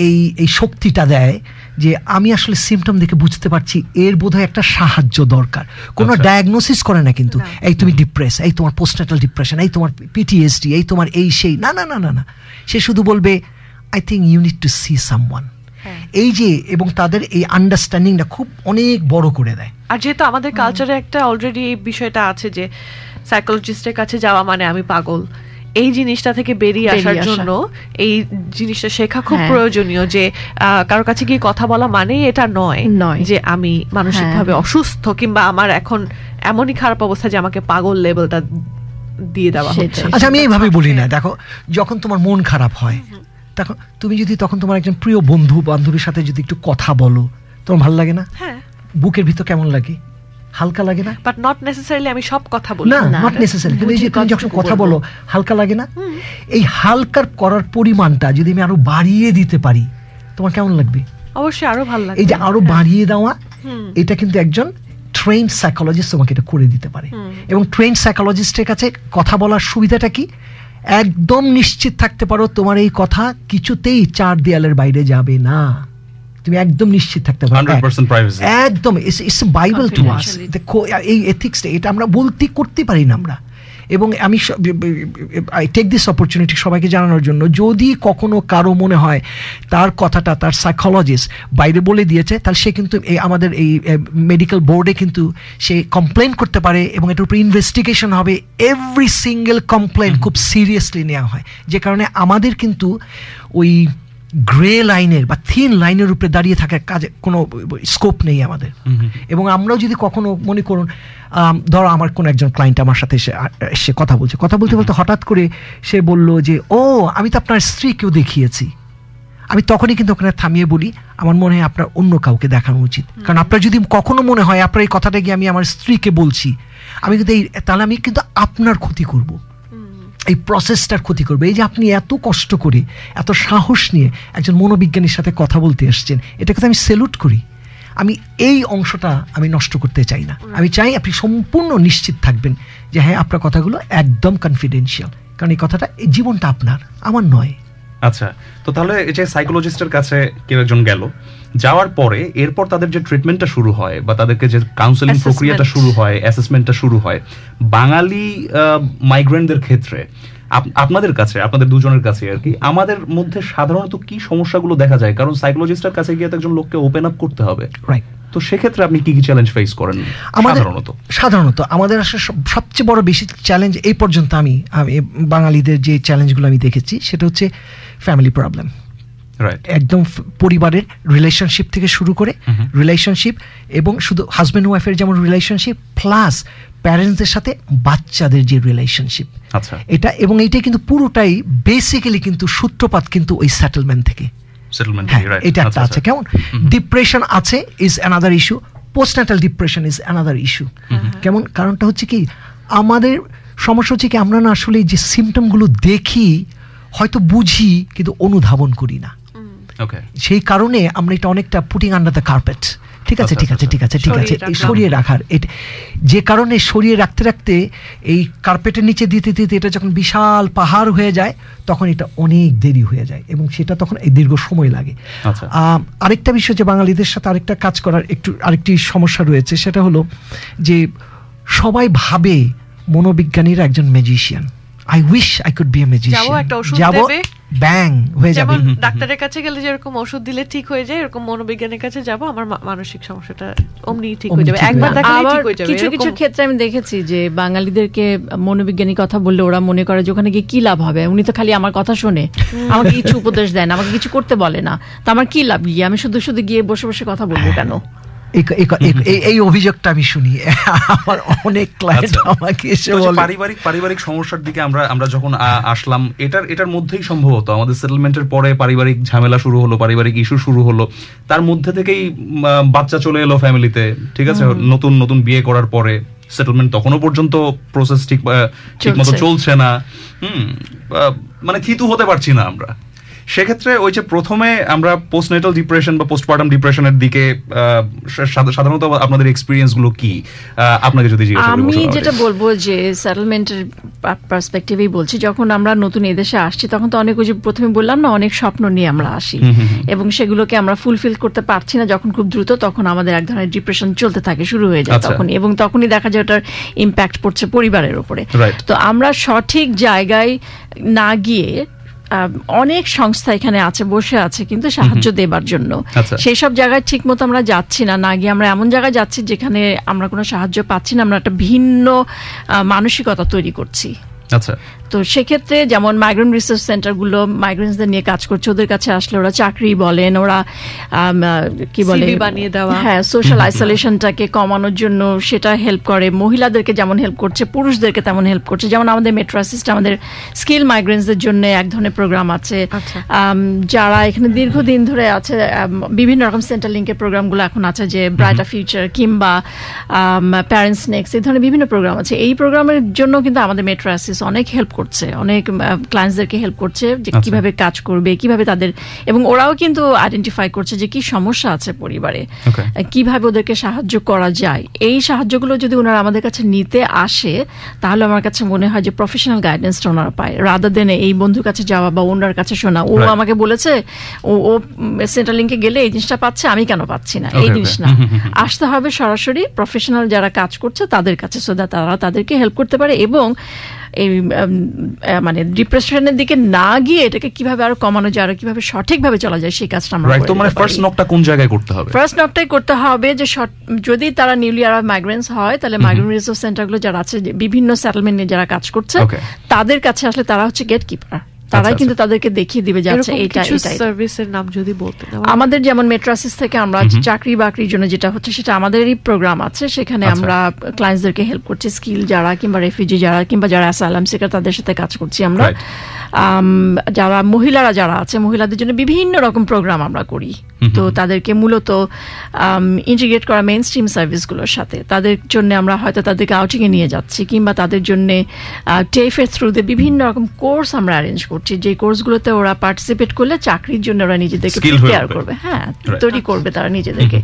এই এই শক্তিটা দেয় যে আমি আসলে সিমটম দেখে বুঝতে পারছি এর বোধহয় একটা সাহায্য দরকার। কোনো ডায়াগনোসিস করে না কিন্তু, এই তুমি ডিপ্রেস, এই তোমার পোস্টনাটাল ডিপ্রেশন, এই তোমার PTSD, এই তোমার এই সেই, না না না না না, সে শুধু বলবে I think you need to see someone. এই যে এবং তাদের এই আন্ডারস্ট্যান্ডিংটা খুব অনেক বড় করে দেয়। আর যেহেতু আমাদের কালচারে একটা অলরেডি এই বিষয়টা আছে যে সাইকোলজিস্টের কাছে যাওয়া মানে আমি পাগল, এই জিনিসটা থেকে বেরিয়ে আসার জন্য এই জিনিসটা শেখা খুব প্রয়োজনীয়, যে কারোর কাছে গিয়ে কথা বলা মানেই এটা নয় যে আমি মানসিকভাবে অসুস্থ কিংবা আমার এখন এমনই খারাপ অবস্থা যে আমাকে পাগল লেভেলটা দিয়ে দেওয়া হচ্ছে। আচ্ছা, আমি এইভাবে বলি না, দেখো যখন তোমার মন খারাপ হয় তখন তুমি যদি তখন তোমার একজন প্রিয় বন্ধু বান্ধবীর সাথে যদি একটু কথা বলো, তোমার ভালো লাগে না? বুকের ভিতর কেমন লাগে? হালকা লাগে না? বাট নট নেসেসারিলি আমি সব কথা বলি না, নট নেসেসারি। তুমি যখন কথা বলো হালকা লাগে না? এই হালকার করার পরিমাণটা যদি আমি আরো বাড়িয়ে দিতে পারি তোমার কেমন লাগবে? অবশ্যই আরো ভালো লাগবে। এই যে আরো বাড়িয়ে দেওয়া, এটা কিন্তু একজন ট্রেন্ড সাইকোলজিস্ট তোমাকে এটা করে দিতে পারে। এবং ট্রেন্ড সাইকোলজিস্টের কাছে কথা বলার সুবিধাটা কি, একদম নিশ্চিত থাকতে পারো তোমার এই কথা কিছুতেই চার দেয়ালের বাইরে যাবে না, তুমি একদম নিশ্চিত থাকতে পারো, 100% প্রাইভেসি একদম। It's a bible to us, এই এথিক্সটা, এটা আমরা বলতে করতে পারি না আমরা। এবং আমি আই টেক দিস অপরচুনিটি সবাইকে জানানোর জন্য, যদি কখনো কারো মনে হয় তার কথাটা তার সাইকোলজিস্ট বাইরে বলে দিয়েছে, তাহলে সে কিন্তু এই আমাদের এই মেডিকেল বোর্ডে কিন্তু সে কমপ্লেন করতে পারে এবং এটার উপরে ইনভেস্টিগেশন হবে। এভরি সিঙ্গেল কমপ্লেন খুব সিরিয়াসলি নেওয়া হয়, যে কারণে আমাদের কিন্তু ওই গ্রে লাইনের বা থিন লাইনের উপরে দাঁড়িয়ে থাকার কাজে কোনো স্কোপ নেই আমাদের। এবং আমরাও যদি কখনো মনে করুন, ধরো আমার কোনো একজন ক্লায়েন্ট আমার সাথে সে কথা বলছে, কথা বলতে বলতে হঠাৎ করে সে বলল যে ও আমি তো আপনার স্ত্রীকেও দেখিয়েছি, আমি তখনই কিন্তু ওখানে থামিয়ে বলি আমার মনে হয় আপনার অন্য কাউকে দেখানো উচিত, কারণ আপনার যদি কখনো মনে হয় আপনার এই কথাটা গিয়ে আমি আমার স্ত্রীকে বলছি, আমি কিন্তু এই তাহলে আমি কিন্তু আপনার ক্ষতি করবো, এই প্রসেসটার ক্ষতি করবে। এই যে আপনি এত কষ্ট করে এত সাহস নিয়ে একজন মনোবিজ্ঞানীর সাথে কথা বলতে এসছেন, এটাকে তো আমি স্যালুট করি, আমি এই অংশটা আমি নষ্ট করতে চাই না। আমি চাই আপনি সম্পূর্ণ নিশ্চিত থাকবেন যে হ্যাঁ আপনার কথাগুলো একদম কনফিডেন্সিয়াল, কারণ এই কথাটা এই জীবনটা আপনার, আমার নয়। আচ্ছা, তো তাহলে এই যে সাইকোলজিস্টের কাছে কেউ একজন গেল, যাওয়ার পরে এরপর তাদের যে ট্রিটমেন্টটা শুরু হয় বা তাদেরকে যে কাউন্সেলিং প্রক্রিয়াটা শুরু হয়, অ্যাসেসমেন্টটা শুরু হয়, বাঙালি মাইগ্রেন্টদের ক্ষেত্রে আপনাদের কাছে, আপনাদের দুজনের কাছে আর কি, আমাদের মধ্যে সাধারণত কি সমস্যাগুলো দেখা যায়? কারণ সাইকোলজিস্টের কাছে গিয়ে তো একজন লোককে ওপেন আপ করতে হবে, রাইট? তো সেক্ষেত্রে আপনি কি কি চ্যালেঞ্জ ফেস করেন? সাধারণত আমাদের আসলে সবচেয়ে বড় বেশি চ্যালেঞ্জ এই পর্যন্ত আমি বাঙালিদের যে চ্যালেঞ্জগুলো আমি দেখেছি সেটা হচ্ছে ফ্যামিলি প্রবলেম, রাইট? একদম পরিবারের রিলেশনশিপ থেকে শুরু করে রিলেশনশিপ, এবং শুধু হাজব্যান্ড ওয়াইফের যেমন রিলেশনশিপ, প্লাস প্যারেন্টসদের সাথে বাচ্চাদের যে রিলেশনশিপ, আচ্ছা এটা, এবং এইটাই কিন্তু পুরোটাই বেসিক্যালি কিন্তু সূত্রপাত কিন্তু ওই সেটেলমেন্ট থেকে। এটা একটা আছে, কেমন ডিপ্রেশন আছে, is another issue, postnatal depression is another issue. কেমন কারণটা হচ্ছে কি, আমাদের সমস্যা হচ্ছে কি আমরা না আসলে যে সিমটমগুলো দেখি হয়তো বুঝি কিন্তু অনুধাবন করি না, সেই কারণে আমরা এটা অনেকটা পুটিং আন্ডার দ্য কার্পেট, ঠিক আছে ঠিক আছে ঠিক আছে ঠিক আছে, সরিয়ে রাখার, এটা যে কারণে সরিয়ে রাখতে রাখতে এই কার্পেটের নিচে দিতে দিতে এটা যখন বিশাল পাহাড় হয়ে যায় তখন এটা অনেক দেরি হয়ে যায় এবং সেটা তখন এই দীর্ঘ সময় লাগে। আরেকটা বিষয় যে বাঙালিদের সাথে আরেকটা কাজ করার একটু আরেকটি সমস্যা রয়েছে, সেটা হলো যে সবাই ভাবে মনোবিজ্ঞানীরা একজন magician, I wish I could be a magician. যাবো একটা ওষুধ দেবে, ব্যাং হয়ে যাবে। ডাক্তারের কাছে গেলে যেরকম ওষুধ দিলে ঠিক হয়ে যায়, এরকম মনোবিজ্ঞানের কাছে যাবো আমার মানসিক সমস্যাটা অমনি ঠিক হয়ে যাবে, একবার দেখালেই ঠিক হয়ে যাবে। কিছু কিছু ক্ষেত্রে আমি দেখেছি যে বাঙালিদেরকে মনোবিজ্ঞানী কথা বললে ওরা মনে করে যে ওখানে গিয়ে কি লাভ হবে, উনি তো খালি আমার কথা শোনে, আমাকে কিছু উপদেশ দেন, আমাকে কিছু করতে বলে না, তো আমার কি লাভ গিয়ে, আমি শুধু শুধু গিয়ে বসে বসে কথা বলবো কেন? এই অভিযোগটা আমি শুনি আমার অনেক ক্লায়েন্ট আমাকে এসে বলে। পারিবারিক সমস্যার দিকে আমরা যখন আসলাম, এটার মধ্যেই সম্ভবত আমাদের সেটেলমেন্টের পরে পারিবারিক ঝামেলা শুরু হলো, পারিবারিক ইস্যু শুরু হলো, তার মধ্যে থেকেই বাচ্চা চলে এলো ফ্যামিলিতে, ঠিক আছে, নতুন নতুন বিয়ে করার পরে সেটেলমেন্ট তখনও পর্যন্ত প্রসেস ঠিকমতো চলছে না, মানে থিতু হতে পারছি না আমরা। সেক্ষেত্রে ওই যে প্রথমে আমরা পোস্টনেটাল ডিপ্রেশন বা পোস্টপার্টাম ডিপ্রেশনের দিকে সাধারণত আপনাদের এক্সপেরিয়েন্সগুলো কি, আপনাকে যদি জিজ্ঞাসা করি? আমি যেটা বলবো যে সেটেলমেন্টের পার্সপেক্টিভেই বলছি, যখন আমরা নতুন এদেশে আসছি তখন তো অনেক, ওই যে প্রথমে বললাম না, অনেক স্বপ্ন নিয়ে আমরা আসি এবং সেগুলোকে আমরা ফুলফিল করতে পারছি না যখন খুব দ্রুত, তখন আমাদের এক ধরনের ডিপ্রেশন চলতে থাকে, শুরু হয়ে যায় তখন, এবং তখনই দেখা যায় ওটার ইম্প্যাক্ট পড়ছে পরিবারের উপরে। তো আমরা সঠিক জায়গায় না গিয়ে, অনেক সংস্থা এখানে আছে, বসে আছে কিন্তু সাহায্য দেবার জন্য, সেই সব জায়গায় ঠিক মতো আমরা যাচ্ছি না, না গিয়ে আমরা এমন জায়গায় যাচ্ছি যেখানে আমরা কোনো সাহায্য পাচ্ছি না, আমরা একটা ভিন্ন মানসিকতা তৈরি করছি। আচ্ছা তো সেক্ষেত্রে যেমন মাইগ্রেন রিসার্চ সেন্টারগুলো মাইগ্রেন্টসদের নিয়ে কাজ করছে, ওদের কাছে আসলে ওরা চাকরি বলেন, ওরা কি বলে বানিয়ে দেওয়া, হ্যাঁ সোশ্যাল আইসোলেশনটাকে কমানোর জন্য সেটা হেল্প করে। মহিলাদেরকে যেমন হেল্প করছে, পুরুষদেরকে তেমন হেল্প করছে। যেমন আমাদের মেট্রো অ্যাসিস্ট আমাদের স্কিল মাইগ্রেন্টসদের জন্য এক ধরনের প্রোগ্রাম আছে, যারা এখানে দীর্ঘদিন ধরে আছে। বিভিন্ন রকম সেন্টার লিঙ্কের প্রোগ্রামগুলো এখন আছে, যে ব্রাইটার ফিউচার কিংবা প্যারেন্টস নেক্সট, এই ধরনের বিভিন্ন প্রোগ্রাম আছে। এই প্রোগ্রামের জন্য কিন্তু আমাদের মেট্রো অ্যাসিস্ট অনেক হেল্প করছে, অনেক ক্লায়েন্টদেরকে হেল্প করছে যে কিভাবে কাজ করবে, কিভাবে তাদের, এবং ওরাও কিন্তু আইডেন্টিফাই করছে যে কি সমস্যা আছে পরিবারে, কিভাবে ওদেরকে সাহায্য করা যায়। এই সাহায্যগুলো যদি ওনারা আমাদের কাছে নিতে আসে তাহলে আমার কাছে মনে হয় যে প্রফেশনাল গাইডেন্সটা ওনারা পায়, রাদার দেন এই বন্ধুর কাছে যাওয়া বা ওনার কাছে শোনা ও আমাকে বলেছে ও সেন্ট্রাল লিঙ্কে গেলে এই জিনিসটা পাচ্ছে আমি কেন পাচ্ছি না, এই জিনিস না। আসতে হবে সরাসরি প্রফেশনাল যারা কাজ করছে তাদের কাছে, সো দ্যাট তারা তাদেরকে হেল্প করতে পারে এবং এই মানে ডিপ্রেশনের দিকে না গিয়ে এটাকে কিভাবে আরো কমানো যায়, আরো কিভাবে সঠিকভাবে চলা যায় সেই কাজটা আমরা করতে পারি। ফার্স্ট নকটা কোন জায়গায় করতে হবে? ফার্স্ট নকটাই করতে হবে যে যদি তারা নিউলি অ্যারাইভড মাইগ্রেন্টস হয় তাহলে মাইগ্রেন্ট রিসোর্স সেন্টারগুলো যারা আছে, বিভিন্ন সেটেলমেন্ট নিয়ে যারা কাজ করছে তাদের কাছে আসলে তারা হচ্ছে গেট কিপার, তারা কিন্তু তাদেরকে দেখিয়ে দিবে যাচ্ছে এইটা এইটাই সার্ভিসের নাম যদি বলতে। আমাদের যেমন মেট্রাসিস থেকে আমরা চাকরি বাকরির জন্য যেটা হচ্ছে সেটা আমাদেরই প্রোগ্রাম আছে, সেখানে আমরা ক্লায়েন্টদেরকে হেল্প করছি, স্কিল যারা কিংবা রেফিউজি যারা কিংবা যারা অ্যাসাইলাম সিকার তাদের সাথে কাজ করছি আমরা। যারা মহিলারা যারা আছে মহিলাদের জন্য বিভিন্ন রকম প্রোগ্রাম আমরা করি, তো তাদেরকে মূলত ইন্টিগ্রেট করা মেইনস্ট্রিম সার্ভিসগুলোর সাথে। তাদের জন্য আমরা হয়তো তাদেরকে আউটিংয়ে নিয়ে যাচ্ছি কিংবা তাদের জন্য টেফের থ্রুতে বিভিন্ন রকম কোর্স আমরা অ্যারেঞ্জ করছি, যে কোর্সগুলোতে ওরা পার্টিসিপেট করলে চাকরির জন্য ওরা নিজেদেরকে প্রিপেয়ার করবে, হ্যাঁ তৈরি করবে তারা নিজেদেরকে।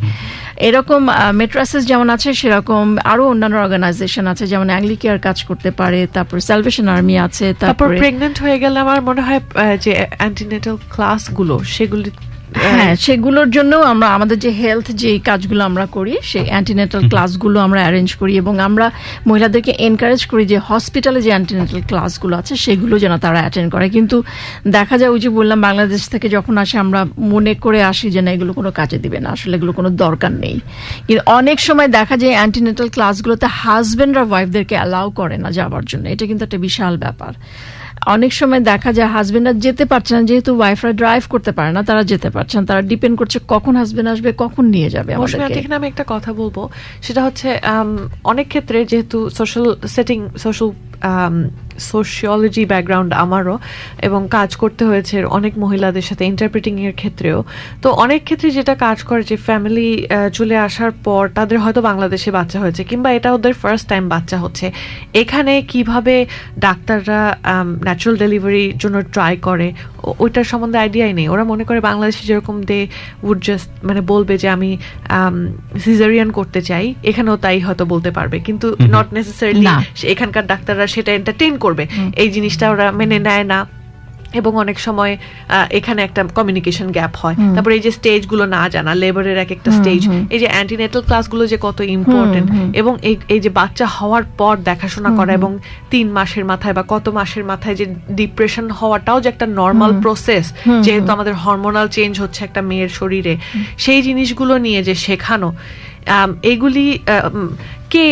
এরকম মেট্রাসিস যেমন আছে সেরকম আরো অন্যান্য অর্গানাইজেশন আছে, যেমন অ্যাংলিকেয়ার কাজ করতে পারে, তারপর সালভেশন আর্মি আছে। তারপর প্রেগনেন্ট হয়ে গেলে আমার মনে হয় যে অ্যান্টিনেটাল ক্লাসগুলো সেগুলি, হ্যাঁ সেগুলোর জন্য আমরা আমাদের যে হেলথ যে কাজগুলো আমরা করি সেই অ্যান্টিনেটাল ক্লাসগুলো আমরা অ্যারেঞ্জ করি এবং আমরা মহিলাদেরকে এনকারেজ করি যে হসপিটালে যে অ্যান্টিনেটাল ক্লাসগুলো আছে সেগুলো যেন তারা অ্যাটেন্ড করে। কিন্তু দেখা যায় ওই যে বললাম বাংলাদেশ থেকে যখন আসে আমরা মনে করে আসি যে না এগুলো কোনো কাজে দিবে না, আসলে এগুলো কোনো দরকার নেই। কিন্তু অনেক সময় দেখা যায় অ্যান্টিনেটাল ক্লাসগুলোতে হাজব্যান্ডরা ওয়াইফদেরকে অ্যালাউ করে না যাওয়ার জন্য, এটা কিন্তু একটা বিশাল ব্যাপার। অনেক সময় দেখা যায় হাজবেন্ডরা যেতে পারছে না, যেহেতু ওয়াইফরা ড্রাইভ করতে পারে না তারা যেতে পারছে না, তারা ডিপেন্ড করছে কখন হাজবেন্ড আসবে কখন নিয়ে যাবে। আমি একটা কথা বলবো, সেটা হচ্ছে অনেক ক্ষেত্রে যেহেতু সোশ্যাল সেটিং, সোশিওলজি ব্যাকগ্রাউন্ড আমারও এবং কাজ করতে হয়েছে অনেক মহিলাদের সাথে ইন্টারপ্রিটিং এর ক্ষেত্রেও, তো অনেক ক্ষেত্রে যেটা কাজ করে যে ফ্যামিলি চলে আসার পর তাদের হয়তো বাংলাদেশে বাচ্চা হয়েছে কিংবা এটা ওদের ফার্স্ট টাইম বাচ্চা হচ্ছে, এখানে কিভাবে ডাক্তাররা ন্যাচুরাল ডেলিভারির জন্য ট্রাই করে ওইটার সম্বন্ধে আইডিয়াই নেই। ওরা মনে করে বাংলাদেশে যেরকম দে উড জাস্ট মানে বলবে যে আমি সিজারিয়ান করতে চাই, এখানেও তাই হয়তো বলতে পারবে কিন্তু নট নেসেসারিলি এখানকার ডাক্তাররা সেটা এন্টারটেইন করবে, এই জিনিসটা ওরা মেনে নেয় না এবং অনেক সময় এখানে একটা কমিউনিকেশন গ্যাপ হয়। তারপরে এই যে স্টেজ গুলো না জানা, লেবারের এক একটা স্টেজ, এই যে অ্যান্টিনেটাল ক্লাসগুলো যে কত ইম্পর্টেন্ট এবং এই যে বাচ্চা হওয়ার পর দেখাশোনা করা এবং 3 মাসের মাথায় বা কত মাসের মাথায় যে ডিপ্রেশন হওয়াটাও যে একটা নর্মাল প্রসেস, যেহেতু আমাদের হরমোনাল চেঞ্জ হচ্ছে একটা মেয়ের শরীরে, সেই জিনিসগুলো নিয়ে যে শেখানো, এগুলি কে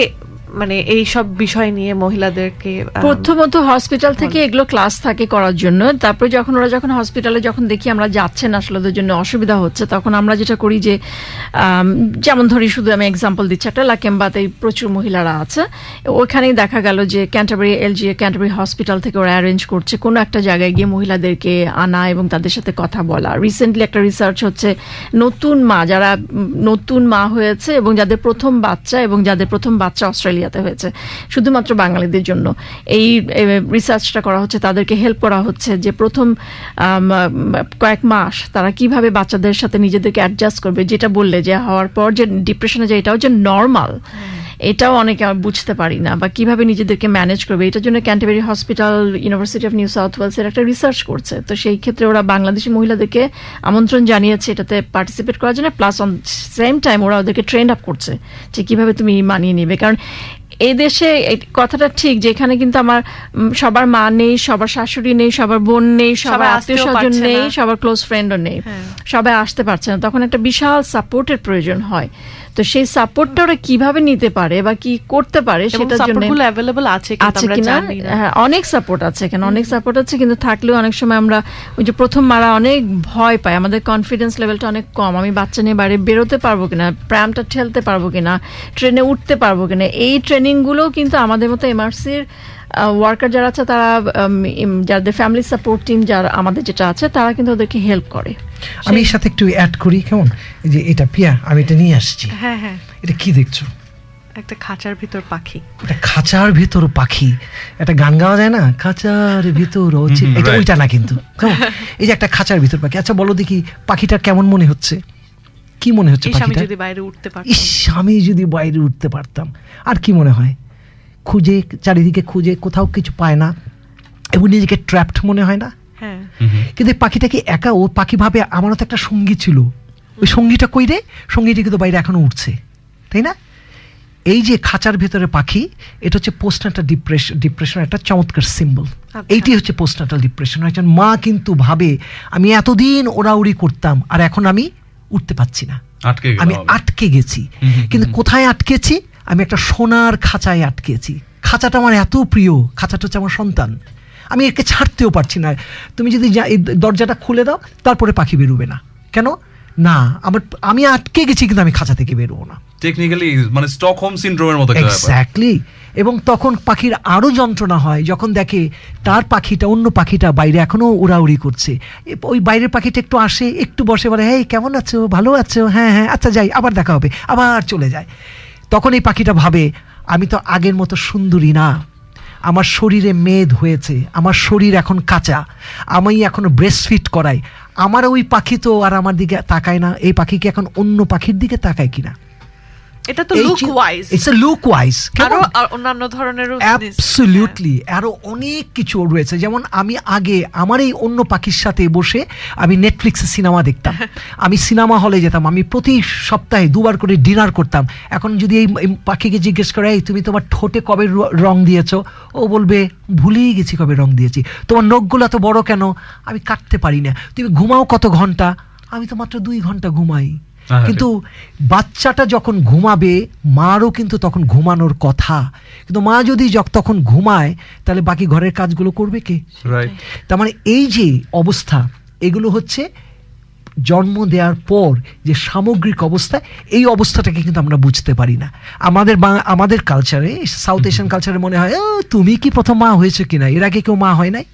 মানে এইসব বিষয় নিয়ে মহিলাদেরকে প্রথমত হসপিটাল থেকে এগুলো ক্লাস থাকে করার জন্য। তারপরে যখন ওরা যখন হসপিটালে যখন দেখি আমরা যাচ্ছেন আসলে ওদের জন্য অসুবিধা হচ্ছে, তখন আমরা যেটা করি যে যেমন ধরি শুধু আমি এক্সাম্পল দিচ্ছি, একটা লাকেম্বাতে প্রচুর মহিলারা আছে, ওইখানেই দেখা গেল যে ক্যান্টারবারি হসপিটাল থেকে ওরা অ্যারেঞ্জ করছে কোনো একটা জায়গায় গিয়ে মহিলাদেরকে আনা এবং তাদের সাথে কথা বলা। রিসেন্টলি একটা রিসার্চ হচ্ছে নতুন মা, যারা নতুন মা হয়েছে এবং যাদের প্রথম বাচ্চা অস্ট্রেলিয়া হয়েছে শুধুমাত্র বাঙালিদের জন্য এই রিসার্চটা করা হচ্ছে, তাদেরকে হেল্প করা হচ্ছে যে প্রথম কয়েক মাস তারা কিভাবে বাচ্চাদের সাথে নিজেদেরকে অ্যাডজাস্ট করবে। যেটা বললে যে হওয়ার পর যে ডিপ্রেশনে যায় এটাও যে নর্মাল, এটাও অনেকে বুঝতে পারি না বা কিভাবে নিজেদেরকে ম্যানেজ করবে। এটার জন্য Canterbury hospital university of New South Wales এর একটা রিসার্চ করছে, তো সেই ক্ষেত্রে ওরা বাংলাদেশি মহিলাদেরকে আমন্ত্রণ জানিয়েছে এটাতে পার্টিসিপেট করার জন্য, প্লাস অন সেম টাইম ওরা ওদেরকে ট্রেন আপ করছে যে কিভাবে তুমি মানিয়ে নেবে। কারণ এই দেশে কথাটা ঠিক যে এখানে কিন্তু আমার সবার মা নেই, সবার শাশুড়ি নেই, সবার বোন নেই, সবার আত্মীয় স্বজন নেই, সবার ক্লোজ ফ্রেন্ডও নেই, সবাই আসতে পারছে না, তখন একটা বিশাল সাপোর্টের প্রয়োজন হয়। তো সেই সাপোর্টটা ওরা কিভাবে নিতে পারে পারে বা কি করতে পারে সেটার জন্য সাপোর্টগুলো अवेलेबल আছে কিন্তু আমরা জানি না। হ্যাঁ, অনেক সাপোর্ট আছে, কেন অনেক সাপোর্ট আছে, কিন্তু থাকলেও অনেক সময় আমরা ওই যে প্রথম মারা অনেক ভয় পাই, আমাদের কনফিডেন্স লেভেলটা অনেক কম, আমি বাচ্চা নিয়ে বাইরে বেরোতে পারবো কিনা, প্রামটা ঠেলতে পারবো কিনা, ট্রেনে উঠতে পারবো কিনা, এই ট্রেনিংগুলো কিন্তু আমাদের মতো এমআরসির ওয়ার্কার যারা আছে তারা যাদের ফ্যামিলি সাপোর্ট টিম যারা আমাদের যেটা আছে তারা কিন্তু ওদেরকে হেল্প করে। আমি এর সাথে একটু অ্যাড করি, কেমন? যে এটা পিয়া, আমি এটা নিয়ে আসছি। হ্যাঁ হ্যাঁ, এটা কি দেখছো? একটা খাঁচার ভিতর পাখি, একটা খাঁচার ভিতর পাখি, একটা গান গাওয়া যায় না, খাঁচার ভিতর, এটা ওইটা না কিন্তু, এই যে একটা খাঁচার ভিতর পাখি। আচ্ছা বলো দেখি পাখিটা কেমন মনে হচ্ছে, কি মনে হচ্ছে পাখিটা? আমি যদি বাইরে উঠতে পারতাম। আর কি মনে হয়? খুঁজে চারিদিকে খুঁজে কোথাও কিছু পায় না এবং নিজেকে ট্র্যাপড মনে হয় না? হ্যাঁ, কিন্তু পাখিটা কি একা? ও পাখি ভাবে আমারও তো একটা সঙ্গী ছিল, ওই সঙ্গীটা কই রে? সঙ্গীটা কিন্তু বাইরে এখনো উঠছে, তাই না? এই যে খাঁচার ভেতরে পাখি, এটা হচ্ছে পোস্টনাটাল ডিপ্রেশন একটা চমৎকার সিম্বল। এইটি হচ্ছে পোস্টনাটাল ডিপ্রেশন। একজন মা কিন্তু ভাবে আমি এতদিন ওড়াউড়ি করতাম আর এখন আমি উঠতে পারছি না, আমি আটকে গেছি। কিন্তু কোথায় আটকেছি? আমি একটা সোনার খাঁচায় আটকেছি। খাঁচাটা আমার এত প্রিয়, খাঁচাটা হচ্ছে আমার সন্তান, আমি একে ছাড়তেও পারছি না। তুমি যদি দরজাটা খুলে দাও তারপরে পাখি বেরোবে না। কেন না? আমার আমি আটকে গেছি কিন্তু আমি খাঁচা থেকে বেরোবো না। টেকনিক্যালি মানে স্টকহোম সিনড্রোমের মতো। এক্স্যাক্টলি। এবং তখন পাখির আরও যন্ত্রণা হয় যখন দেখে তার পাখিটা, অন্য পাখিটা বাইরে এখনও উড়াউড়ি করছে। ওই বাইরের পাখিটা একটু আসে, একটু বসে, বলে হেই কেমন আছো, ভালো আছো, হ্যাঁ হ্যাঁ আচ্ছা যাই, আবার দেখা হবে, আবার চলে যায়। তখন এই পাখিটা ভাবে আমি তো আগের মতো সুন্দরী না, আমার শরীরে মেদ হয়েছে, আমার শরীর এখন কাঁচা, আমি এখন ব্রেস্ট ফিট করাই, আমার ওই পাখি তো আর আমার দিকে তাকায় না, এই পাখি কি এখন অন্য পাখির দিকে তাকায় কিনা? এটা তো look wise, it's a look wise. আরো অন্যান্য ধরনেরও অ্যাবসলিউটলি আরো অনেক কিছু রয়েছে। যেমন আমি আগে আমার এই অন্য পাখির সাথে বসে আমি নেটফ্লিক্সে সিনেমা দেখতাম, আমি সিনেমা হলে যেতাম, আমি প্রতি সপ্তাহে দুবার করে ডিনার করতাম। এখন যদি এই পাখিকে জিজ্ঞেস করে এই তুমি তোমার ঠোঁটে কবে রং দিয়েছো, ও বলবে ভুলেই গেছি কবে রং দিয়েছি। তোমার নখগুলো তো বড় কেন, আমি কাটতে পারি না। তুমি ঘুমাও কত ঘন্টা, আমি তো মাত্র 2 ঘন্টা ঘুমাই। কিন্তু বাচ্চাটা যখন ঘুমাবে মারও কিন্তু তখন ঘুমানোর কথা, কিন্তু মা যদি তখন ঘুমায় তাহলে বাকি ঘরের কাজগুলো করবে কে? তার মানে এই যে অবস্থা, এগুলো হচ্ছে জন্ম দেওয়ার পর যে সামগ্রিক অবস্থা, এই অবস্থাটাকে কিন্তু আমরা বুঝতে পারি না। আমাদের কালচারে, সাউথ এশিয়ান কালচারে মনে হয় তুমি কি প্রথম মা হয়েছো কিনা, এর আগে কেউ মা হয় নাই।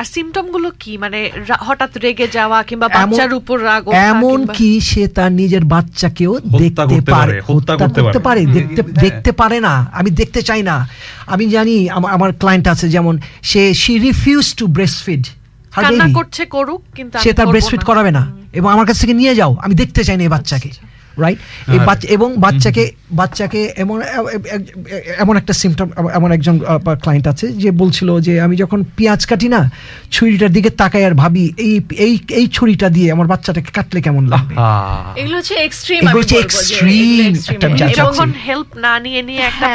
আর সিম্পটমগুলো কি? মানে হঠাৎ রেগে যাওয়া কিংবা বাচ্চার উপর রাগ, এমন কি সে তার নিজের বাচ্চাকেও দেখতে পারে, হত্যা করতে পারে, দেখতে পারে না, আমি দেখতে চাই না। আমি জানি আমার ক্লায়েন্ট আছে, যেমন সে রিফিউজ টু ব্রেস্টফিড, কান্না করছে করুক কিন্তু সে তার ব্রেস্টফিড করাবে না এবং আমার কাছ থেকে নিয়ে যাও, আমি দেখতে চাই না এই বাচ্চাকে, রাইট? এই এবং বাচ্চাকে এমন একটা সিম্পটম। এমন একজন ক্লায়েন্ট আছে যে বলছিল যে আমি যখন পেঁয়াজ কাটি না, ছুরিটার দিকে তাকাই আর ভাবি এই এই এই ছুরিটা দিয়ে আমার বাচ্চাটাকে কাটলে কেমন লাগবে। এগুলো হচ্ছে এক্সট্রিম, যখন হেল্প না নিয়ে নিয়ে একটা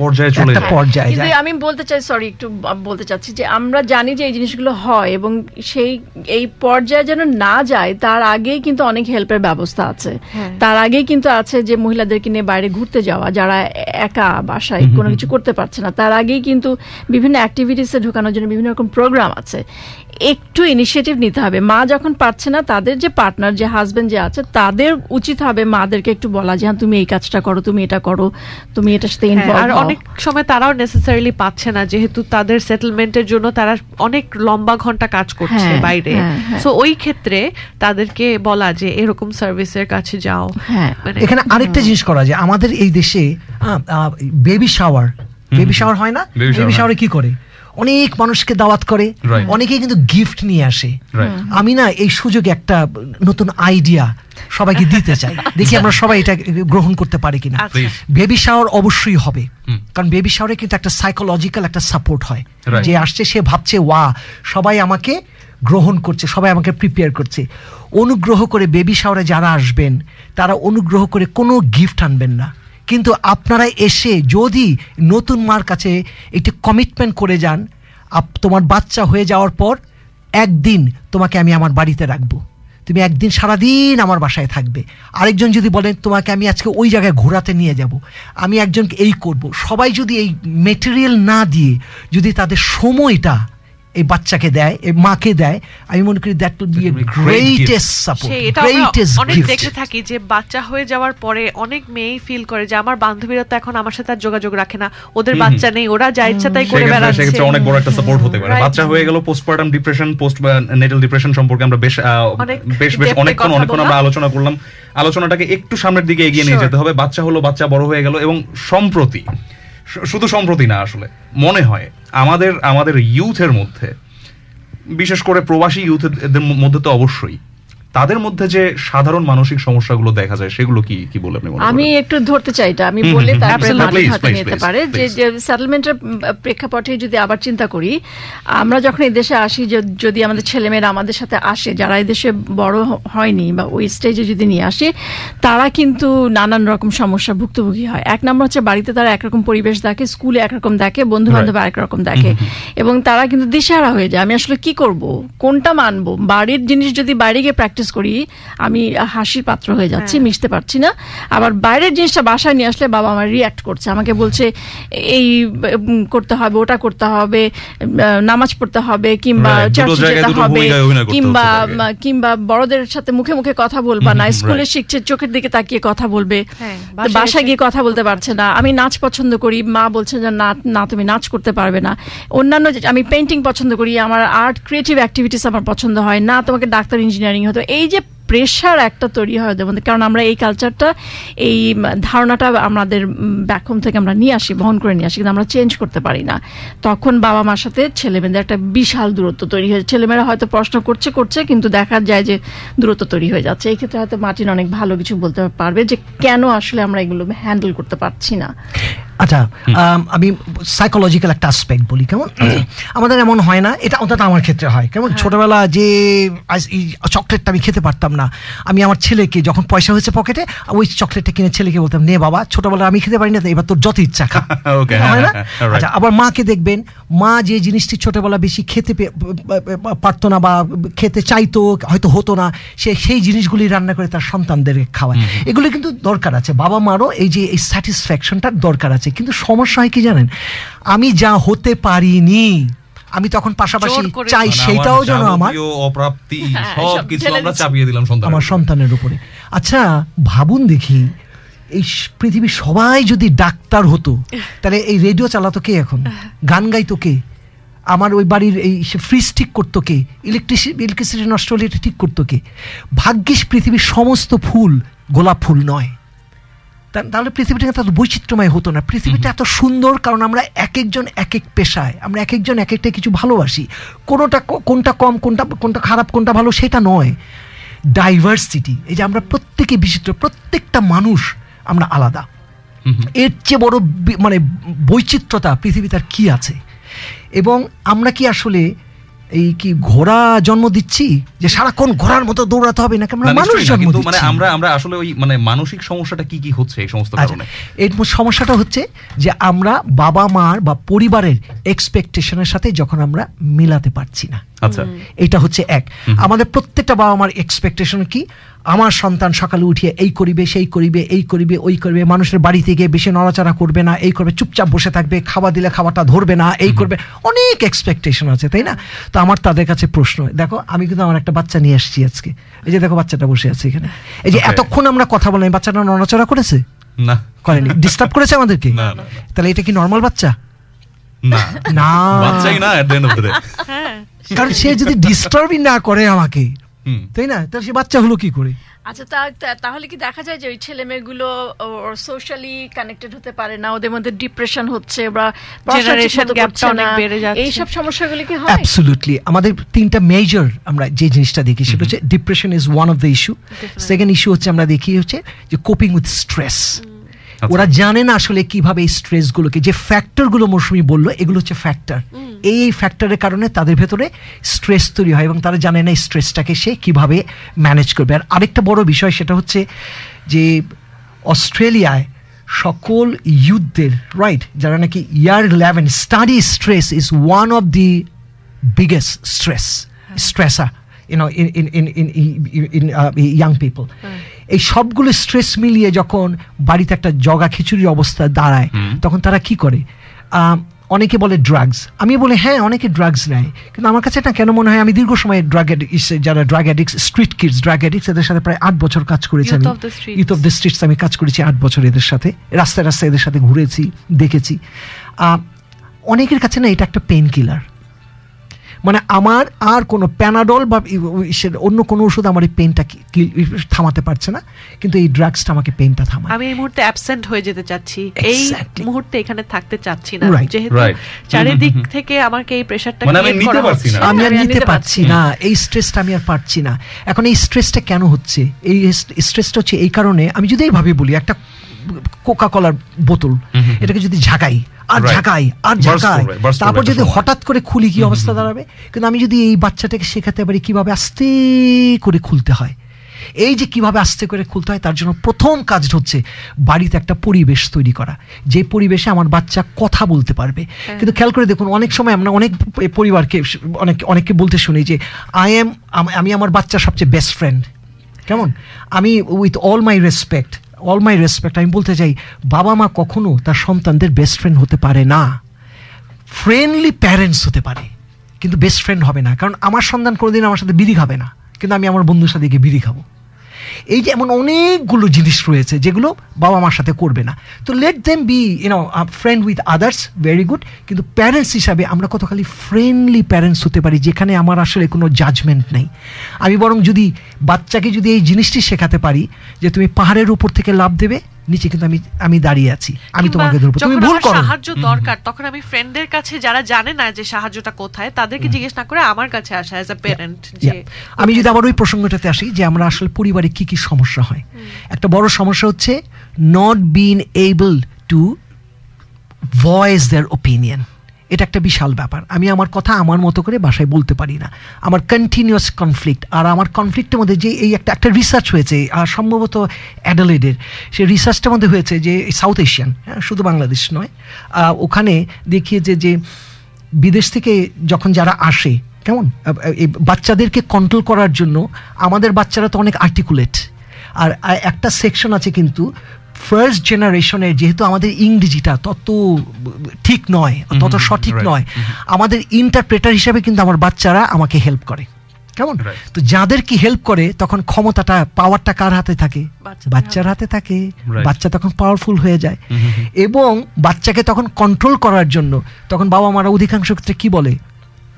পর্যায়ে চলে যায়। কিন্তু আমি বলতে চাই, সরি একটু বলতে চাচ্ছি যে আমরা জানি যে এই জিনিসগুলো হয় এবং সেই এই পর্যায়ে যেন না যায় তার আগেই কিন্তু অনেক হেল্পের ব্যবস্থা আছে। তার আগে কিন্তু আছে যে মহিলাদেরকে নিয়ে বাইরে ঘুরতে যাওয়া, যারা একা বাসায় কোনো কিছু করতে পারছে না, তার আগেই কিন্তু বিভিন্ন অ্যাক্টিভিটিসে ঢোকানোর জন্য বিভিন্ন রকম প্রোগ্রাম আছে। একটু ইনিশিয়েটিভ নিতে হবে। মা যখন পারছে না, তাদের যে পার্টনার, যে হাজবেন্ড যে আছে, তাদের উচিত হবে মাদেরকে একটু বলা যে হ্যাঁ তুমি এই কাজটা করো, তুমি এটা করো, তুমি এটার সাথে ইনভলভ। আর অনেক সময় তারাও নেসেসারিলি পাচ্ছে না, যেহেতু তাদের সেটেলমেন্টের জন্য তারা অনেক লম্বা ঘন্টা কাজ করছে বাইরে। সো ওই ক্ষেত্রে তাদেরকে বলা যে এরকম সার্ভিসের কাছে যাও। এখানে আরেকটা জিনিস করা যায়, আমাদের এই দেশে বেবি শাওয়ার হয় না? বেবি শাওয়ারে কি করে, অনেক মানুষকে দাওয়াত করে, অনেকেই কিন্তু গিফট নিয়ে আসে। আমি না এই সুযোগে একটা নতুন আইডিয়া সবাইকে দিতে চাই, দেখি আমরা সবাই এটা গ্রহণ করতে পারি কিনা। বেবি শাওয়ার অবশ্যই হবে, কারণ বেবি শাওয়ারে কিন্তু একটা সাইকোলজিক্যাল একটা সাপোর্ট হয়। যে আসছে সে ভাবছে ওয়া, সবাই আমাকে গ্রহণ করছে, সবাই আমাকে প্রিপেয়ার করছে। অনুগ্রহ করে বেবি শাওয়ারে যারা আসবেন তারা অনুগ্রহ করে কোনো গিফট আনবেন না, কিন্তু আপনারা এসে যদি নতুন মার কাছে একটি কমিটমেন্ট করে যান, তোমার বাচ্চা হয়ে যাওয়ার পর একদিন তোমাকে আমি আমার বাড়িতে রাখবো, তুমি একদিন সারা দিন আমার বাসায় থাকবে, আরেকজন যদি বলেন তোমাকে আমি আজকে ওই জায়গায় ঘোরাতে নিয়ে যাব, আমি একজনকে এই করব, সবাই যদি এই মেটেরিয়াল না দিয়ে যদি তাদের সময়টা এই বাচ্চাকে দেয়, এই মাকে দেয়, আমি মনে করি that will be a greatest support, greatest gift. অনেক দেখে থাকি যে বাচ্চা হয়ে যাওয়ার পরে অনেক মেয়েই ফিল করে যে আমার বান্ধবীরা তো এখন আমার সাথে আর যোগাযোগ রাখে না, ওদের বাচ্চা নেই, ওরা যা ইচ্ছা তাই করে বেড়াচ্ছে। সেটা অনেক বড় একটা সাপোর্ট হতে পারে। বাচ্চা হয়ে গেল, পোস্টপার্টাম ডিপ্রেশন, পোস্টনেটাল ডিপ্রেশন সম্পর্কে আমরা বেশ অনেকক্ষণ আমরা আলোচনা করলাম। আলোচনাটাকে একটু সামনের দিকে এগিয়ে নিয়ে যেতে হবে। বাচ্চা হলো, বাচ্চা বড় হয়ে গেল, এবং সম্প্রতি, শুধু সম্প্রতি না, আসলে মনে হয় আমাদের আমাদের ইউথের মধ্যে, বিশেষ করে প্রবাসী ইউথের মধ্যে তো অবশ্যই, তাদের মধ্যে যে সাধারণ মানসিক সমস্যাগুলো দেখা যায় সেগুলো কি কি বলে আপনি মনে করেন? আমি একটু ধরতে চাই এটা, আমি বলে তারপরে মালিক হাতে নিতে পারে। যে সেটেলমেন্টের প্রেক্ষাপটে যদি আবার চিন্তা করি, আমরা যখন এই দেশে আসি, যদি আমাদের ছেলেমেয়েরা আমাদের সাথে আসে, যারা এই দেশে বড় হয়নি বা ওই স্টেজে যদি নিয়ে আসে, তারা কিন্তু নানান রকম সমস্যা ভুক্তভোগী হয়। এক নম্বর হচ্ছে বাড়িতে তারা একরকম পরিবেশ দেখে, স্কুলে একরকম দেখে, বন্ধু বান্ধব আরেকরকম দেখে, এবং তারা কিন্তু দিশেহারা হয়ে যায়, আমি আসলে কি করব, কোনটা মানবো। বাড়ির জিনিস যদি বাইরে গিয়ে প্র্যাকটিস করি, আমি হাসির পাত্র হয়ে যাচ্ছি, মিশতে পারছি না। আবার বাইরের জিনিসটা বাসায় নিয়ে আসলে বাবা আমার রিয়াক্ট করছে, আমাকে বলছে এই করতে হবে, ওটা করতে হবে, নামাজ পড়তে হবে, কিংবা চার্চে যেতে হবে, কিংবা বড়দের সাথে মুখে মুখে কথা বলবা না, স্কুলে শিখছে চোখের দিকে তাকিয়ে কথা বলবে, বাসায় গিয়ে কথা বলতে পারছে না। আমি নাচ পছন্দ করি, মা বলছে যে না তুমি নাচ করতে পারবে না। অন্যান্য, আমি পেন্টিং পছন্দ করি, আমার আর্ট ক্রিয়েটিভ অ্যাক্টিভিটিস আমার পছন্দ হয় না, তোমাকে ডাক্তার ইঞ্জিনিয়ারিং হতে। এই যে প্রেশার একটা তৈরি হয় ওদের মধ্যে, কারণ আমরা এই কালচারটা, এই ধারণাটা আমাদের ব্যাকহোম থেকে আমরা নিয়ে আসি, বহন করে নিয়ে আসি, কিন্তু আমরা চেঞ্জ করতে পারি না। তখন বাবা মার সাথে ছেলেমেয়েদের একটা বিশাল দূরত্ব তৈরি হয়েছে। ছেলেমেয়েরা হয়তো প্রশ্ন করছে কিন্তু দেখা যায় যে দূরত্ব তৈরি হয়ে যাচ্ছে। এই ক্ষেত্রে হয়তো মার্টিন অনেক ভালো কিছু বলতে পারবে যে কেন আসলে আমরা এগুলো হ্যান্ডেল করতে পারছি না। আচ্ছা, আমি সাইকোলজিক্যাল একটা অ্যাসপেক্ট বলি, কেমন আমাদের এমন হয় না, এটা অন্তত আমার ক্ষেত্রে হয়, কেমন ছোটোবেলা যে চকলেটটা আমি খেতে পারতাম না, আমি আমার ছেলেকে যখন পয়সা হয়েছে পকেটে ওই চকলেটটা কিনে ছেলেকে বলতাম, নে বাবা, ছোটোবেলা আমি খেতে পারি না, এবার তোর যত ইচ্ছা খা, হয় না? আচ্ছা, আবার মাকে দেখবেন, মা যে জিনিসটি ছোটোবেলা বেশি খেতে পারতো না বা খেতে চাইতো, হয়তো হতো না, সেই জিনিসগুলি রান্না করে তার সন্তানদেরকে খাওয়ায়। এগুলো কিন্তু দরকার আছে, বাবা মারও এই যে এই স্যাটিসফ্যাকশনটার দরকার আছে। কিন্তু সমস্যা হয় কি জানেন, আমি যা হতে পারিনি আমি তখন পাশাপাশি চাই সেটাও যেন আমার অপ্রাপ্তি, সবকিছু আমরা চাপিয়ে দিলাম আমার সন্তানের উপরে। আচ্ছা ভাবুন দেখি, এই পৃথিবীর সবাই যদি ডাক্তার হতো তাহলে এই রেডিও চালাতো কে, এখন গান গাইতো কে, আমার ওই বাড়ির এই ফ্রিজ ঠিক করতো কে, ইলেকট্রিসিটি নষ্ট হলে এটা ঠিক করতো কে? ভাগ্যিস পৃথিবীর সমস্ত ফুল গোলাপ ফুল নয়, তাহলে পৃথিবীটা এত বৈচিত্র্যময় হতো না। পৃথিবীটা এত সুন্দর কারণ আমরা এক একজন এক এক পেশায়, আমরা এক একজন এক একটা কিছু ভালোবাসি, কোনটা কম, কোনটা খারাপ, কোনটা ভালো সেটা নয়, ডাইভার্সিটি। এই যে আমরা প্রত্যেকে বিচিত্র, প্রত্যেকটা মানুষ আমরা আলাদা, এর চেয়ে বড় মানে বৈচিত্র্যতা পৃথিবী তার কি আছে? এবং আমরা কি আসলে এই কি ঘোড়া জন্ম দিচ্ছি যে সারাক্ষণ ঘোড়ার মতো দৌড়াতে হবে নাকি? আমরা মানুষ জন্ম দিচ্ছি, মানে আমরা আসলে ওই মানে মানসিক সমস্যাটা কি কি হচ্ছে এই সমস্ত কারণে। এই সমস্যাটা হচ্ছে যে আমরা বাবা মার বা পরিবারের এক্সপেকটেশনের সাথে যখন আমরা মেলাতে পারছি না। আচ্ছা, এটা হচ্ছে এক, আমাদের প্রত্যেকটা বাবা মার এক্সপেকটেশন কি, আমার সন্তান সকালে উঠিয়ে এই করিবে, সেই করিবে, এই করিবে, ওই করবে, মানুষের বাড়িতে গিয়ে বেশি নড়াচড়া করবে না, এই করবে, চুপচাপ বসে থাকবে, খাওয়া দিলে খাওয়াটা ধরবে না, এই করবে, অনেক এক্সপেকটেশন আছে, তাই না? তো আমার তাদের কাছে প্রশ্ন, দেখো আমি কিন্তু আমার একটা বাচ্চা নিয়ে আসছি আজকে, এই যে দেখো বাচ্চাটা বসে আছে এখানে, এই যে এতক্ষণ আমরা কথা বললাম, বাচ্চাটা নড়াচড়া করেছে না, করেনি, ডিস্টার্ব করেছে আমাদেরকে? তাহলে এটা কি নর্মাল বাচ্চা? না, বাচ্চাই না at the end of the day, কারণ সে যদি ডিস্টার্বই না করে আমাকে, তাই না, তাহলে সে বাচ্চা হলো কি করে? আচ্ছা, তাহলে কি দেখা যায় যে ওই ছেলে মেয়েগুলো সোশ্যালি কানেক্টেড হতে পারে না, ওদের মধ্যে ডিপ্রেশন হচ্ছে বা জেনারেশন গ্যাপটা অনেক বেড়ে যাচ্ছে, এই সব সমস্যাগুলো কি হয়? অ্যাবসলিউটলি, আমাদের তিনটা মেজর আমরা যে জিনিসটা দেখি সেটা হচ্ছে depression is one of the issue. Second issue হচ্ছে আমরা দেখি হচ্ছে যে কোপিং উইথ স্ট্রেস, ওরা জানে না আসলে কিভাবে এই স্ট্রেসগুলোকে, যে ফ্যাক্টরগুলো মৌসুমি বললো এগুলো হচ্ছে ফ্যাক্টর, এই ফ্যাক্টরের কারণে তাদের ভেতরে স্ট্রেস তৈরি হয় এবং তারা জানে না এই স্ট্রেসটাকে সে কীভাবে ম্যানেজ করবে। আর আরেকটা বড় বিষয় সেটা হচ্ছে যে অস্ট্রেলিয়ায় সকল ইউথদের, রাইট, যারা নাকি year 11 study stress is one of the biggest stressor. you know, in young people. এই সবগুলো স্ট্রেস মিলিয়ে যখন বাড়িতে একটা জগা খিচুড়ির অবস্থা দাঁড়ায় তখন তারা কি করে? অনেকে বলে ড্রাগস, আমি বলি হ্যাঁ অনেকে ড্রাগস নেয়, কিন্তু আমার কাছে এটা কেন মনে হয়, আমি দীর্ঘ সময় ড্রাগ যারা drug addicts, street kids drug addicts, এদের সাথে প্রায় 8 বছর কাজ করেছি আমি, ইউথ অফ দ্য স্ট্রিটস আমি কাজ করেছি 8 বছর এদের সাথে, রাস্তায় রাস্তায় এদের সাথে ঘুরেছি, দেখেছি। অনেকের কাছে না এটা একটা পেন কিলার, মানে আমার আর কোনো প্যানাডল বা অন্য কোনো ওষুধ আমার এই পেনটা থামাতে পারছে না, কিন্তু এই ড্রাগসটা আমাকে পেনটা থামায়। আমি এই মুহূর্তে অ্যাবসেন্ট হয়ে যেতে চাচ্ছি, এই মুহূর্তে এখানে থাকতে চাচ্ছি না, যেহেতু চারিদিক থেকে আমাকে এই প্রেশারটা আমি আর নিতে পারছি না, এই স্ট্রেসটা আমি আর পারছি না। এখন এই স্ট্রেসটা কেন হচ্ছে? এই স্ট্রেসটা হচ্ছে এই কারণে, আমি যদি এইভাবে বলি, একটা কোকা কলার বোতল, এটাকে যদি ঝাঁকাই আর ঝাঁকাই আর ঝাঁকাই, তারপর যদি হঠাৎ করে খুলি কি অবস্থা দাঁড়াবে? কিন্তু আমি যদি এই বাচ্চাটাকে শেখাতে পারি কিভাবে আস্তে করে খুলতে হয়, এই যে কিভাবে আস্তে করে খুলতে হয়, তার জন্য প্রথম কাজ হচ্ছে বাড়িতে একটা পরিবেশ তৈরি করা, যে পরিবেশে আমার বাচ্চা কথা বলতে পারবে। কিন্তু খেয়াল করে দেখুন, অনেক সময় আমরা অনেক পরিবারকে অনেককে বলতে শুনি যে আমি আমার বাচ্চার সবচেয়ে বেস্ট ফ্রেন্ড, কেমন? আমি উইথ অল মাই রেসপেক্ট আমি বলতে চাই, বাবা মা কখনো তার সন্তানদের বেস্ট ফ্রেন্ড হতে পারে না। ফ্রেন্ডলি প্যারেন্টস হতে পারে, কিন্তু বেস্ট ফ্রেন্ড হবে না, কারণ আমার সন্তান কোনোদিন আমার সাথে বিড়ি খাবে না, কিন্তু আমি আমার বন্ধুর সাথে গিয়ে বিড়ি খাবো। এই যে এমন অনেকগুলো জিনিস রয়েছে যেগুলো বাবা মার সাথে করবে না। তো let them be you know friend with others, very good, কিন্তু প্যারেন্টস হিসাবে আমরা কত খালি ফ্রেন্ডলি প্যারেন্টস হতে পারি, যেখানে আমার আসলে কোনো জাজমেন্ট নেই। আমি বরং যদি বাচ্চাকে যদি এই জিনিসটি শেখাতে পারি যে তুমি পাহাড়ের উপর থেকে লাফ দেবে, নিচে কিন্তু আমি দাঁড়িয়ে আছি, আমি তোমাকে ধরবো, তুমি ভুল করো, সাহায্য দরকার, তখন আমি ফ্রেন্ডদের কাছে যারা জানে না যে সাহায্যটা কোথায়, তাদেরকে জিজ্ঞেস না করে আমার কাছে আসা অ্যাজ আ প্যারেন্ট। আমি যদি আবার ওই প্রসঙ্গটাতে আসি যে আমরা আসলে পরিবারে কি কি সমস্যা হয়, একটা বড় সমস্যা হচ্ছে not being able to voice their opinion, এটা একটা বিশাল ব্যাপার। আমি আমার কথা আমার মতো করে ভাষায় বলতে পারি না, আমার কন্টিনিউয়াস কনফ্লিক্ট, আর আমার কনফ্লিক্টের মধ্যে যে এই একটা রিসার্চ হয়েছে, আর সম্ভবত অ্যাডেলেডের সেই রিসার্চটার মধ্যে হয়েছে যে সাউথ এশিয়ান, হ্যাঁ শুধু বাংলাদেশ নয়, ওখানে দেখিয়েছে যে বিদেশ থেকে যখন যারা আসে, কেমন, এই বাচ্চাদেরকে কন্ট্রোল করার জন্য, আমাদের বাচ্চারা তো অনেক আর্টিকুলেট, আর একটা সেকশন আছে কিন্তু ফার্স্ট জেনারেশনের, যেহেতু আমাদের ইংরেজিটা তত ঠিক নয়, তত সঠিক নয়, আমাদের ইন্টারপ্রেটার হিসেবে কিন্তু আমার বাচ্চারা আমাকে হেল্প করে, কেমন? তো যাদের কি হেল্প করে, তখন ক্ষমতাটা, পাওয়ারটা কার হাতে থাকে? বাচ্চার হাতে থাকে, বাচ্চা তখন পাওয়ারফুল হয়ে যায়। এবং বাচ্চাকে তখন কন্ট্রোল করার জন্য তখন বাবা মারা অধিকাংশ ক্ষেত্রে কি বলে,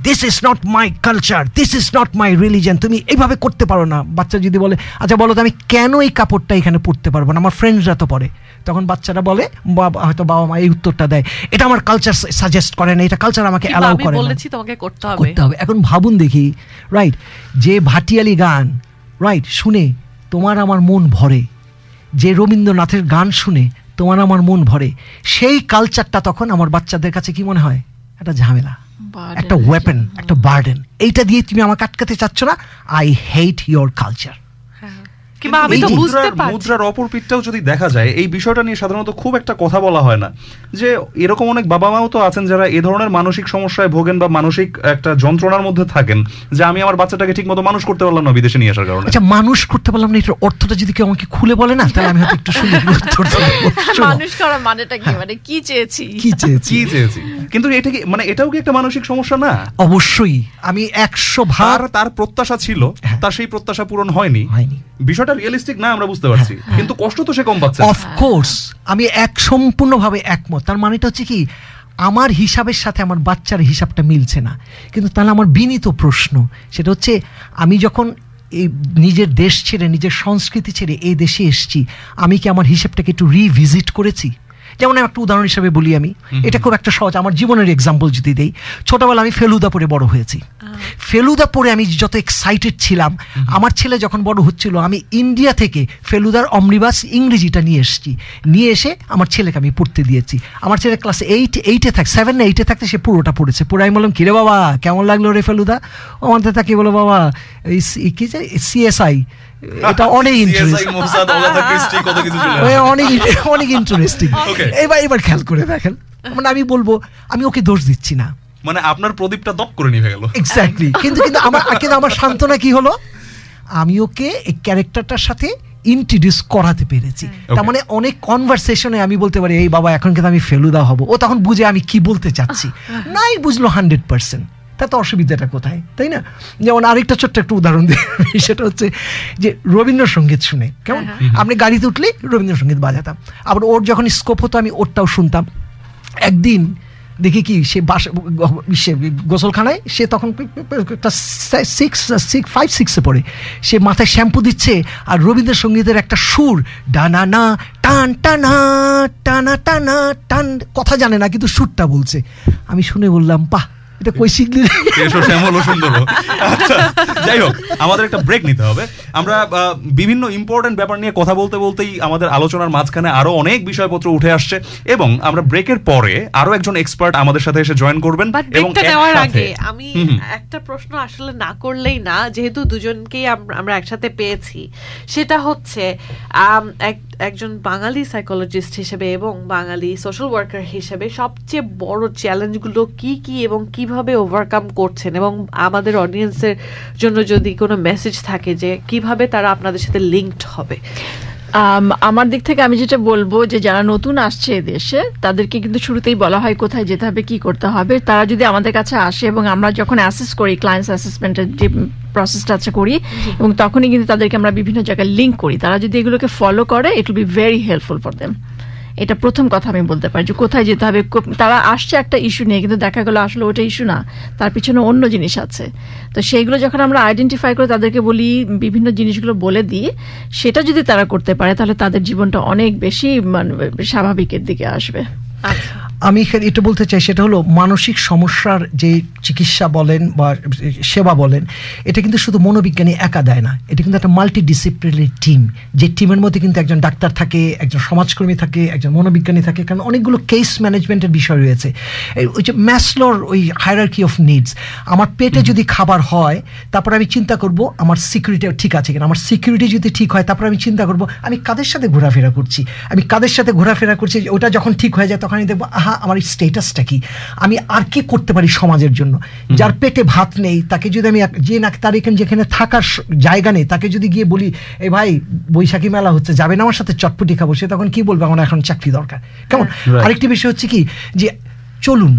this is not my culture, this is not my religion, তুমি এইভাবে করতে পারো না। বাচ্চা যদি বলে, আচ্ছা বলো তো আমি কেন এই কাপড়টা এখানে পরতে পারবো না, আমার ফ্রেন্ডরা তো পরে, তখন বাচ্চাটা বলে, হয়তো বাবা মা এই উত্তরটা দেয়, এটা আমার কালচার সাজেস্ট করে না, এটা কালচার আমাকে অ্যালাউ করে না, বলেছি তোমাকে করতে হবে। এখন ভাবুন দেখি, রাইট, যে ভাটিয়ালি গান, রাইট, শুনে তোমার আমার মন ভরে, যে রবীন্দ্রনাথের গান শুনে তোমার আমার মন ভরে, সেই কালচারটা তখন আমার বাচ্চাদের কাছে কি মনে হয়? একটা ঝামেলা, একটা ওয়েপন, একটা বার্ডেন, এইটা দিয়ে তুমি আমাকে আটকাতে চাচ্ছ না, আই হেট ইয়োর কালচার। কিংবা আমি তো বুঝতে পারছি, মুদ্রার অপর পিঠটাও যদি দেখা যায়, এই বিষয়টা নিয়ে সাধারণত খুব একটা কথা বলা হয় না, যে এরকম অনেক বাবা মাও তো আছেন যারা এই ধরনের মানসিক সমস্যায় ভোগেন বা মানসিক একটা যন্ত্রণার মধ্যে থাকেন, যে আমি আমার বাচ্চাটাকে ঠিকমতো মানুষ করতে পারলাম না বিদেশে নিয়ে আসার কারণে। আচ্ছা, মানুষ করতে পারলাম না, এটার অর্থটা যদি কেউ আমাকে খুলে বলে না, তাহলে আমি হয়তো একটু সুন্দর উত্তর দেব। মানুষ করা মানেটা কি, মানে কি চেয়েছি, কিন্তু এটা কি, মানে এটাও কি একটা মানসিক সমস্যা না? অবশ্যই, আমি 100 ভাগ তার প্রত্যাশা ছিল, তার সেই প্রত্যাশা পূরণ হয়নি, বিষয়টা রিয়েলিস্টিক না, আমরা বুঝতে পারছি, কিন্তু কষ্ট তো সে কম পাচ্ছে। অফ কোর্স আমি সম্পূর্ণভাবে একমত। তার মানেটা হচ্ছে কি, আমার হিসাবের সাথে আমার বাচ্চার হিসাবটা মিলছে না। কিন্তু তাহলে আমার বিনীত প্রশ্ন, সেটা হচ্ছে আমি যখন এই নিজের দেশ ছেড়ে, নিজের সংস্কৃতি ছেড়ে এই দেশে এসেছি, আমি কি আমার হিসাবটাকে একটু রিভিজিট করেছি? যেমন একটা উদাহরণ হিসাবে বলি, আমি এটা খুব একটা সহজ, আমার জীবনের এক্সাম্পল যদি দেই, ছোটবেলা আমি ফেলুদা পড়ে বড় হয়েছি। ফেলুদা পড়ে আমি যত এক্সাইটেড ছিলাম, আমার ছেলে যখন বড় হচ্ছিল, আমি ইন্ডিয়া থেকে ফেলুদার অমনিবাস ইংরেজিটা নিয়ে এসেছি, নিয়ে এসে আমার ছেলেকে আমি পড়তে দিয়েছি। আমার ছেলে ক্লাস 7 না 8-এ থাকতে সে পুরোটা পড়েছে। পড়ে আমি বললাম, কিরে বাবা কেমন লাগলো রে ফেলুদা? আমার তাকে বলো, বাবা এই কি যে CSI, এটা অনেক ইন্টারেস্টিং। এবার খেয়াল করে দেখেন, মানে আমি বলবো, আমি ওকে দোষ দিচ্ছি না, মানে আপনার প্রদীপটা দপ করে নিভে গেল। এক্স্যাক্টলি। কিন্তু আমার সান্ত্বনা কি হলো, আমি ওকে এই ক্যারেক্টারটার সাথে ইন্ট্রোডিউস করাতে পেরেছি। তার মানে অনেক কনভারসেশনে আমি বলতে পারি এই বাবা এখন কিন্তু আমি ফেলুদা হব, ও তখন বুঝে আমি কি বলতে চাচ্ছি, নাই বুঝলো 100%। তাতে অসুবিধাটা কোথায়, তাই না? যেমন আরেকটা ছোট্ট একটা উদাহরণ দিই, সেটা হচ্ছে যে রবীন্দ্রসঙ্গীত শুনে, কেমন আপনি গাড়িতে উঠলে রবীন্দ্রসঙ্গীত বাজাতাম, আবার ওর যখন স্কোপ হতো আমি ওরটাও শুনতাম। একদিন দেখি কি সে গোসলখানায়, সে তখন 5-6-এ পড়ে, সে মাথায় শ্যাম্পু দিচ্ছে আর রবীন্দ্রসঙ্গীতের একটা সুর, ডানা না টান টানা টানা টানা টান, কথা জানে না কিন্তু সুরটা বলছে। আমি শুনে বললাম বাহ, এটা কই শিখলি রে, এসব শ্যামল ও সুন্দর। আচ্ছা যাই হোক, আমাদের একটা ব্রেক নিতে হবে। আমরা বিভিন্ন ইম্পর্টেন্ট ব্যাপার নিয়ে কথা বলতে বলতেই আমাদের আলোচনার মাঝখানে আরো অনেক বিষয়পত্র উঠে আসছে, এবং আমরা ব্রেকের পরে আরো একজন এক্সপার্ট আমাদের সাথে এসে জয়েন করবেন। এবং নেওয়ার আগে আমি একটা প্রশ্ন আসলে না করলেই না, যেহেতু দুজনকেই আমরা একসাথে পেয়েছি, সেটা হচ্ছে একজন বাঙালি সাইকোলজিস্ট হিসেবে এবং বাঙালি সোশ্যাল ওয়ার্কার হিসেবে সবচেয়ে বড় চ্যালেঞ্জগুলো কি কি এবং কিভাবে ওভারকাম করছেন, এবং আমাদের অডিয়েন্সের জন্য যদি কোনো মেসেজ থাকে যে কিভাবে তারা আপনাদের সাথে লিঙ্কড হবে। আমার দিক থেকে আমি যেটা বলবো, যে যারা নতুন আসছে দেশে তাদেরকে কিন্তু শুরুতেই বলা হয় কোথায় যেতে হবে, কি করতে হবে। তারা যদি আমাদের কাছে আসে এবং আমরা যখন অ্যাসেস করি, ক্লায়েন্টস অ্যাসেসমেন্টের যে প্রসেসটা আছে করি, এবং তখনই কিন্তু তাদেরকে আমরা বিভিন্ন জায়গায় লিঙ্ক করি। তারা যদি এগুলোকে ফলো করে, it will be very helpful for them. এটা প্রথম কথা আমি বলতে পারি, যে কোথায় যেতে হবে। তারা আসছে একটা ইস্যু নিয়ে, কিন্তু দেখা গেলো আসলে ওটা ইস্যু না, তার পিছনে অন্য জিনিস আছে। তো সেইগুলো যখন আমরা আইডেন্টিফাই করে তাদেরকে বলি, বিভিন্ন জিনিসগুলো বলে দিই, সেটা যদি তারা করতে পারে তাহলে তাদের জীবনটা অনেক বেশি স্বাভাবিকের দিকে আসবে। আমি এটা বলতে চাই, সেটা হলো মানসিক সমস্যার যে চিকিৎসা বলেন বা সেবা বলেন, এটা কিন্তু শুধু মনোবিজ্ঞানী একা দেয় না, এটা কিন্তু একটা মাল্টিডিসিপ্লিনারি টিম, যে টিমের মধ্যে কিন্তু একজন ডাক্তার থাকে, একজন সমাজকর্মী থাকে, একজন মনোবিজ্ঞানী থাকে, কারণ অনেকগুলো কেস ম্যানেজমেন্টের বিষয় রয়েছে। ওই যে ম্যাসলোর ওই হায়ারার্কি অফ নিডস, আমার পেটে যদি খাবার হয় তারপরে আমি চিন্তা করব আমার সিকিউরিটি ঠিক আছে কিনা, আমার সিকিউরিটি যদি ঠিক হয় তারপরে আমি চিন্তা করব আমি কাদের সাথে ঘোরাফেরা করছি, ওটা যখন ঠিক হয়ে যায় তখন আমি দেখবো আমার স্ট্যাটাসটা কি, আমি আর কি করতে পারি সমাজের জন্য। যার পেটে ভাত নেই তাকে যদি আমি, যে না তার এখানে যেখানে থাকার জায়গা নেই তাকে যদি গিয়ে বলি এ ভাই বৈশাখী মেলা হচ্ছে যাবে না আমার সাথে, চটপটি খাবো, সে তখন কি বলবে আমার এখন চাকরি দরকার, কেমন? আরেকটি বিষয় হচ্ছে কি, যে চলুন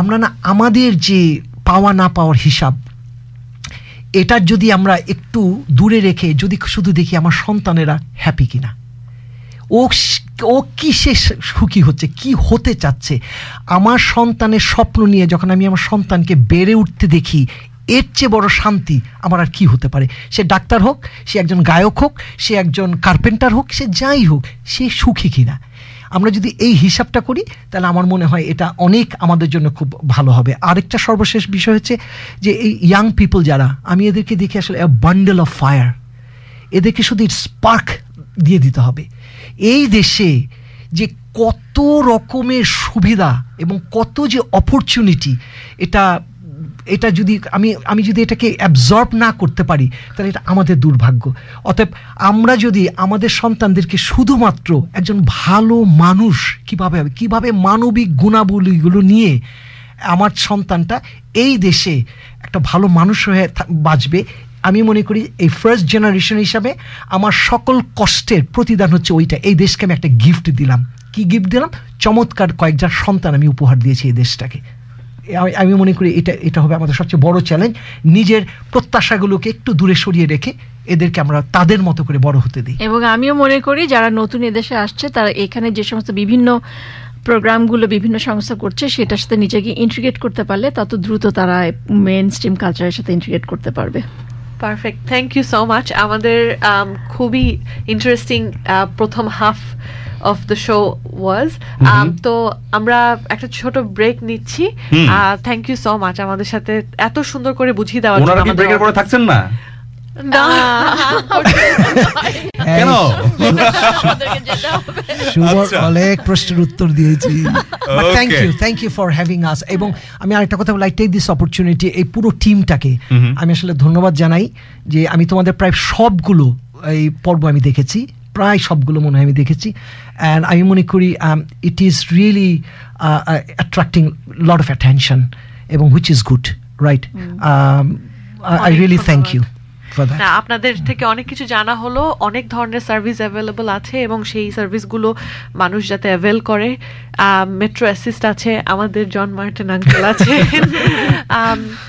আমরা না আমাদের যে পাওয়া না পাওয়ার হিসাব, এটার যদি আমরা একটু দূরে রেখে যদি শুধু দেখি আমার সন্তানেরা হ্যাপি কিনা, ও কি সে সুখী হচ্ছে, কি হতে চাচ্ছে, আমার সন্তানের স্বপ্ন নিয়ে যখন আমি আমার সন্তানকে বেড়ে উঠতে দেখি, এর চেয়ে বড় শান্তি আমার আর কি হতে পারে? সে ডাক্তার হোক, সে একজন গায়ক হোক, সে একজন কার্পেন্টার হোক, সে যাই হোক, সে সুখী কিনা, আমরা যদি এই হিসাবটা করি তাহলে আমার মনে হয় এটা অনেক আমাদের জন্য খুব ভালো হবে। আরেকটা সর্বশেষ বিষয় হচ্ছে যে এই ইয়াং পিপল যারা, আমি এদেরকে দেখি আসলে এ বান্ডেল অফ ফায়ার, এদেরকে শুধু স্পার্ক দিয়ে দিতে হবে। এই দেশে যে কত রকমের সুবিধা এবং কত যে অপরচুনিটি, এটা যদি আমি যদি এটাকে অ্যাবজর্ব না করতে পারি তাহলে এটা আমাদের দুর্ভাগ্য। অতএব আমরা যদি আমাদের সন্তানদেরকে শুধুমাত্র একজন ভালো মানুষ কীভাবে মানবিক গুণাবলীগুলো নিয়ে আমার সন্তানটা এই দেশে একটা ভালো মানুষ হয়ে বাঁচবে, আমি মনে করি এই ফার্স্ট জেনারেশন হিসাবে আমার সকল কষ্টের প্রতিদান হচ্ছে ওইটা। এই দেশকে আমি একটা গিফট দিলাম, কি গিফট দিলাম? চমৎকার কয়েকজন সন্তান আমি উপহার দিয়েছি এই দেশটাকে। আমি মনে করি এটা হবে আমাদের সবচেয়ে বড় চ্যালেঞ্জ, নিজের প্রত্যাশাগুলোকে একটু দূরে সরিয়ে রেখে এদেরকে আমরা তাদের মতো করে বড় হতে দিই। এবং আমিও মনে করি যারা নতুন এদেশে আসছে তারা এখানে যে সমস্ত বিভিন্ন প্রোগ্রামগুলো বিভিন্ন সংস্থা করছে সেটার সাথে নিজেকে ইন্টিগ্রেট করতে পারলে তত দ্রুত তারা মেইনস্ট্রিম কালচারের সাথে ইন্টিগ্রেট করতে পারবে। Perfect, thank you so much. আমাদের খুবই ইন্টারেস্টিং প্রথম half of the show was, তো আমরা একটা ছোট ব্রেক নিচ্ছি। থ্যাংক ইউ সো মাচ আমাদের সাথে এত সুন্দর করে বুঝিয়ে দেওয়ার জন্য। আপনারা ব্রেকের পরে থাকছেন না? আমি আরেকটা কথা বলি, আই টেক দিস অপরচুনিটি, এই পুরো টিমটাকে আমি আসলে ধন্যবাদ জানাই, যে আমি তোমাদের প্রায় সবগুলো এই পর্ব আমি দেখেছি, প্রায় সবগুলো মনে হয় আমি দেখেছি, অ্যান্ড আমি মনে করি it is really attracting lot of attention. which is good, right? I really thank you. না আপনাদের থেকে অনেক কিছু জানা হলো অনেক ধরনের সার্ভিস अवेलेबल আছে এবং সেই সার্ভিসগুলো মানুষ যাতে অ্যাভেল করে মেট্রো অ্যাসিস্ট আছে আমাদের জন মার্টিন আঙ্কেল আছে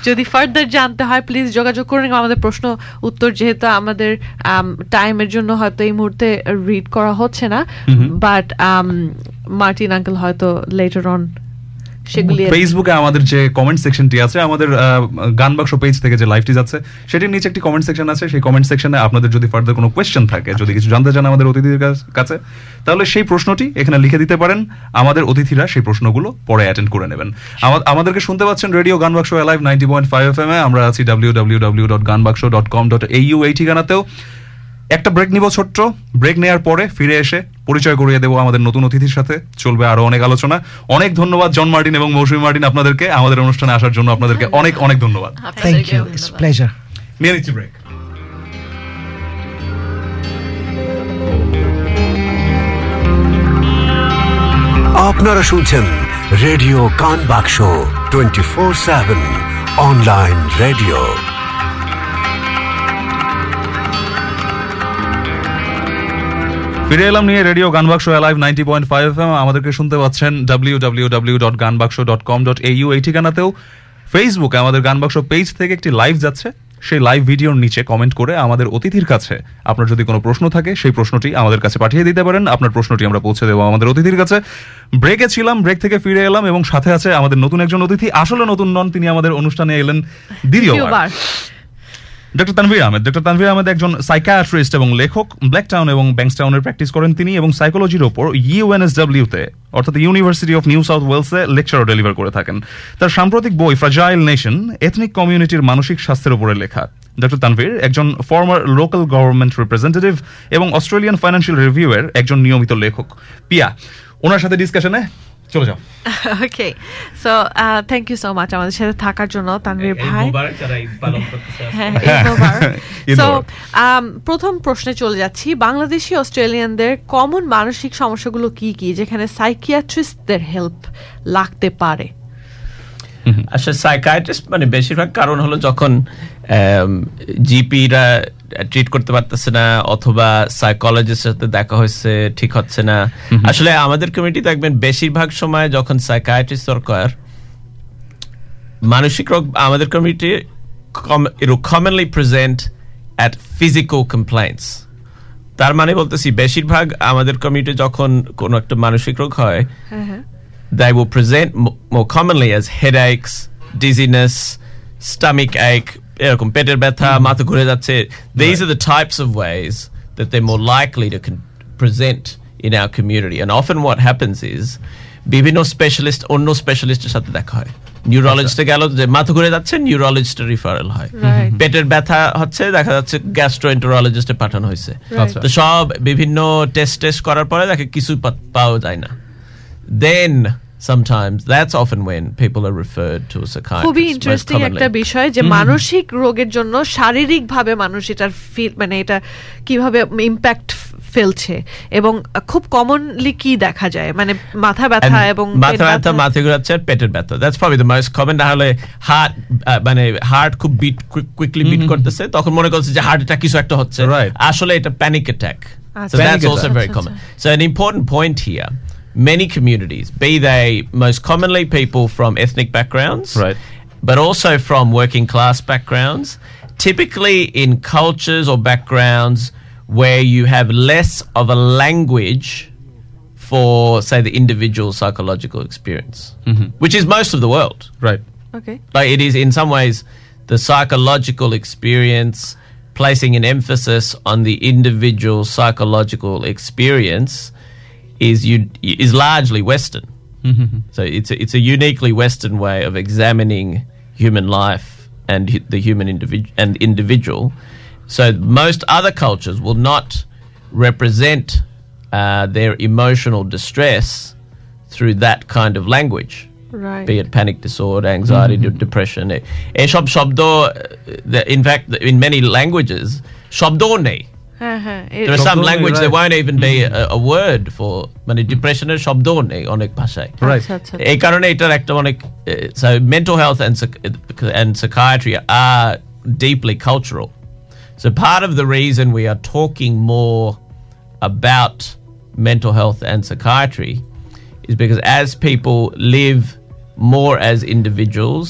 যদি ফার্দার জানতে হয় প্লিজ যোগাযোগ করুন আমাদের প্রশ্ন উত্তর যেহেতু আমাদের টাইমের জন্য হয়তো এই মুহূর্তে রিড করা হচ্ছে না বাট মার্টিন আঙ্কেল হয়তো লেটার অন ফেসবুকে আমাদের যে কমেন্ট সেকশনটি আছে আমাদের গানবাক্স পেজ থেকে যে লাইভটি যাচ্ছে সেটির নিচে একটি কমেন্ট সেকশন আছে সেই কমেন্ট সেকশনে আপনাদের যদি ফার্দার কোনো কোয়েশ্চেন থাকে যদি কিছু জানতে চান আমাদের অতিথিদের কাছে তাহলে সেই প্রশ্নটি এখানে লিখে দিতে পারেন আমাদের অতিথিরা সেই প্রশ্নগুলো পরে অ্যাটেন্ড করে নেবেন আমাদেরকে শুনতে পাচ্ছেন রেডিও গানবাক্স লাইভ 90.5 FM এ আমরা আছি www.ganbaksho.com.au এই ঠিকানাতেও একটা ব্রেক নিব ছোট্ট ব্রেক নেওয়ার পরে ফিরে এসে পরিচয় করিয়ে দেবো আমাদের নতুন অতিথির সাথে চলবে আরো অনেক আলোচনা অনেক ধন্যবাদ জন মার্টিন এবং মৌসুমী মার্টিন আপনাদেরকে আমাদের অনুষ্ঠানে আসার জন্য আপনাদেরকে অনেক অনেক ধন্যবাদ থ্যাংক ইউ ইটস প্লেজার নিয়ে নিচ্ছি ব্রেক আপনারা শুনছেন রেডিও গানবাক্স 24/7 অনলাইন রেডিও ফিরে এলাম নিয়ে রেডিও গানবাক্স লাইভ 90.5 FM আমাদেরকে শুনতে পাচ্ছেন www.ganbaksho.com.au এই ঠিকানাতেও ফেসবুকে আমাদের গানবাক্স পেজ থেকে একটি লাইভ যাচ্ছে সেই লাইভ ভিডিওর নিচে কমেন্ট করে আমাদের অতিথির কাছে আপনার যদি কোনো প্রশ্ন থাকে সেই প্রশ্নটি আমাদের কাছে পাঠিয়ে দিতে পারেন আপনার প্রশ্নটি আমরা পৌঁছে দেবো আমাদের অতিথির কাছে ব্রেকে ছিলাম ব্রেক থেকে ফিরে এলাম এবং সাথে আছে আমাদের নতুন একজন অতিথি আসলে নতুন নন তিনি আমাদের অনুষ্ঠানে এলেন দ্বিতীয়বার ডক্টর তানভীর আহমেদ একজন সাইকিয়াট্রিস্ট এবং লেখক ব্ল্যাকটাউন এবং ব্যাংকস্টাউনের প্র্যাকটিস করেন তিনি এবং সাইকোলজির ওপর ইউএনএসডব্লিউতে অর্থাৎ ইউনিভার্সিটি অফ নিউ সাউথ ওয়েলসে লেকচারও ডেলিভার করে থাকেন তার সাম্প্রতিক বই ফ্রাজাইল নেশন এথনিক কমিউনিটির মানসিক স্বাস্থ্যের উপরে লেখা ডক্টর তানভীর একজন ফর্মার লোকাল গভর্নমেন্ট রিপ্রেজেন্টেটিভ এবং অস্ট্রেলিয়ান ফাইন্যান্সিয়াল রিভিউয়ের একজন নিয়মিত লেখক পিয়া ওনার সাথে ডিসকাশনে চলে যাও okay so thank you so much আমাদের সাথে থাকার জন্য তানভীর ভাই সো প্রথম প্রশ্নে চলে যাচ্ছি বাংলাদেশি অস্ট্রেলিয়ানদের কমন মানসিক সমস্যাগুলো কি কি যেখানে সাইকিয়াট্রিস্টদের হেল্প লাগতে পারে আচ্ছা সাইকিয়াট্রিস্ট মানে বেশিরভাগ কারণ হলো যখন জিপিরা ট্রিট করতে পারতেছে না অথবা সাইকোলজিস্টের সাথে দেখা হয়েছে ঠিক হচ্ছে না আসলে আমাদের কমিউনিটি দেখবেন বেশিরভাগ সময় যখন সাইকিয়াট্রিস্ট দরকার মানসিক রোগ আমাদের community commonly present at physical complaints তার মানে বলতেছি বেশিরভাগ আমাদের কমিউনিটি যখন কোনো একটা মানসিক রোগ হয় they will present more commonly as headaches, dizziness, stomach ache, পেটের ব্যথা, মাথা ঘুরে যাচ্ছে. These are the types of ways that they're more likely to present in our community. And often what happens is, বিভিন্ন স্পেশালিস্ট অন্য স্পেশালিস্টের সাথে দেখা হয়. নিউরোলজিস্টে গেল যে মাথা ঘুরে যাচ্ছে নিউরোলজিস্টে রিফারেল হয় পেটের ব্যথা হচ্ছে দেখা যাচ্ছে গ্যাস্ট্রোএন্টারোলজিস্টে পাঠানো হয়েছে তো সব বিভিন্ন টেস্ট করার পরে দেখে কিছু পাওয়া যায় না Then sometimes that's often when people are referred to a psychiatrist. খুবই ইন্টারেস্টিং একটা বিষয় যে মানসিক রোগের জন্য শারীরিকভাবে মানুষ এটার মানে এটা কিভাবে ইম্প্যাক্ট ফেলছে এবং খুব কমনলি কি দেখা যায় মানে মাথা ব্যথা এবং মাথা ঘোরাচ্ছে আর পেটের ব্যথা that's probably the most common না হলে হার্ট মানে হার্ট খুব বিট কুইকলি বিট করতেছে তখন মনে করছে যে হার্ট অ্যাটাক কিছু একটা হচ্ছে আসলে এটা panic attack so that's also very common so an important point here Many communities, be they most commonly people from ethnic backgrounds, right. but also from working class backgrounds, typically in cultures or backgrounds where you have less of a language for, say, the individual psychological experience, which is most of the world. Right. Okay. Like it is in some ways the psychological experience, placing an emphasis on the individual psychological experience is largely Western. So it's a uniquely Western way of examining human life and the human individual. So most other cultures will not represent their emotional distress through that kind of language. Right. Be it panic disorder, anxiety, depression. In fact, in many languages, shobdo nei. There are some language right. There won't even be a word for মানে ডিপ্রেশনের শব্দ নেই অনেক ভাষায় এই কারণে এটার একটা অনেক so mental health and psychiatry are deeply cultural. So part of the reason we are talking more about mental health and psychiatry is because as people live more as individuals,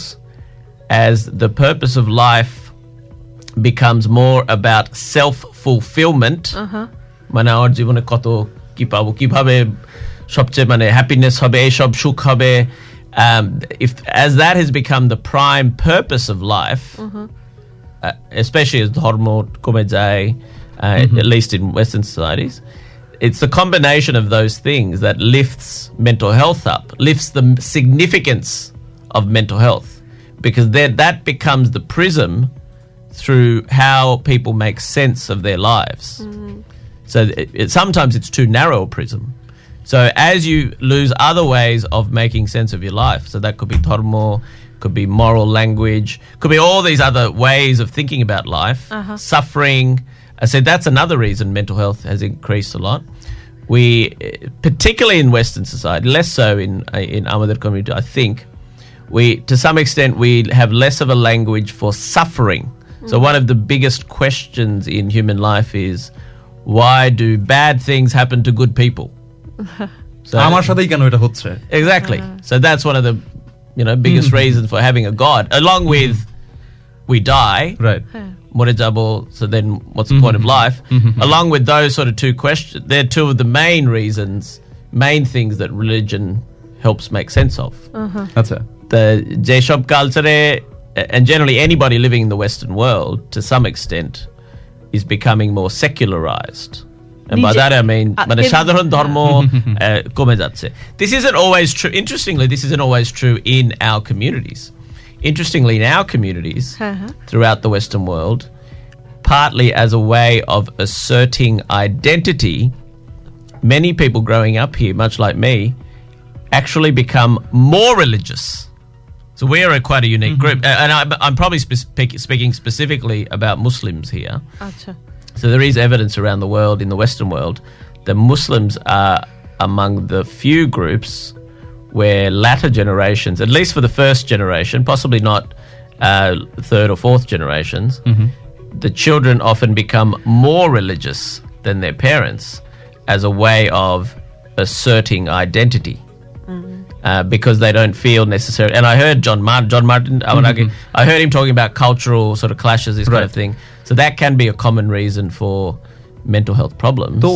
as the purpose of life becomes more about self-fulfillment. মানে আমার জীবনে কত কি পাবো কিভাবে সবচেয়ে মানে happiness হবে সব সুখ হবে if as that has become the prime purpose of life especially as ধর্ম কমে যায় at least in Western societies, it's the combination of those things that lifts mental health up, lifts the significance of mental health, because that becomes the prism through how people make sense of their lives. So sometimes it's too narrow a prism. So as you lose other ways of making sense of your life, so that could be dharma, could be moral language, could be all these other ways of thinking about life, suffering. I said that's another reason mental health has increased a lot. We, particularly in Western society, less so in Ahmadiyya community, I think, we to some extent we have less of a language for suffering. So one of the biggest questions in human life is, why do bad things happen to good people? Exactly. So that's one of the biggest reasons for having a God, along with we die. Right. So then what's the point of life? Along with those sort of two questions, they're two of the main reasons, main things that religion helps make sense of. That's it. The Jeshob culture. And generally anybody living in the Western world, to some extent, is becoming more secularized. And by that I mean, sadharon dharmo kome jacche. This isn't always true. Interestingly, this isn't always true in our communities. Interestingly, in our communities, throughout the Western world, partly as a way of asserting identity, many people growing up here, much like me, actually become more religious. So we're quite a unique group, and I'm probably speaking specifically about Muslims here. Achha. So there is evidence around the world, in the Western world, that Muslims are among the few groups where latter generations, at least for the first generation, possibly not third or fourth generations, the children often become more religious than their parents as a way of asserting identity. Because they don't feel necessary. And I heard John Martin, I heard him talking about cultural sort of clashes, this kind of thing. So that can be a common reason for mental health problems. So,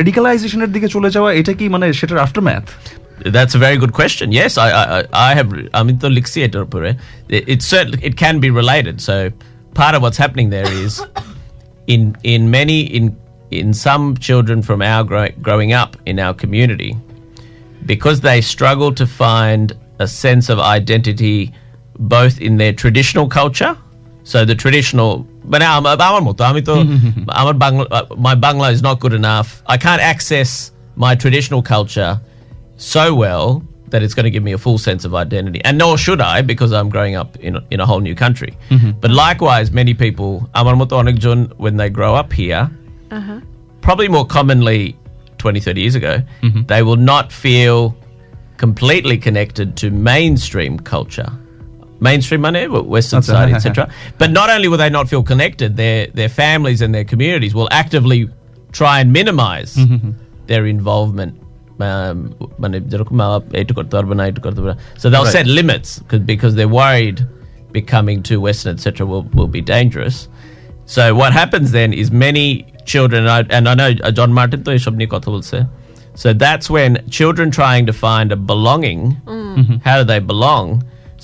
radicalization at dike chole jawa eta ki shetar aftermath? That's a very good question. Yes, I have. I mean, to liksi etar upore. It certainly it can be related. So part of what's happening there is in some children from our growing up in our community. Because they struggle to find a sense of identity both in their traditional culture, so the traditional, but now my Bangla is not good enough. I can't access my traditional culture so well that it's going to give me a full sense of identity. And nor should I, because I'm growing up in a whole new country. But likewise, many people, when they grow up here, probably more commonly 20, 30 years ago, they will not feel completely connected to mainstream culture. Mainstream money, Western society, etc. But not only will they not feel connected, their families and their communities will actively try and minimize their involvement. So they'll set limits because they're worried becoming too Western, etc. will be dangerous. So what happens then is many children, and I know John Martin to eshob niye kotha bolche. So that's when children trying to find a belonging, how do they belong?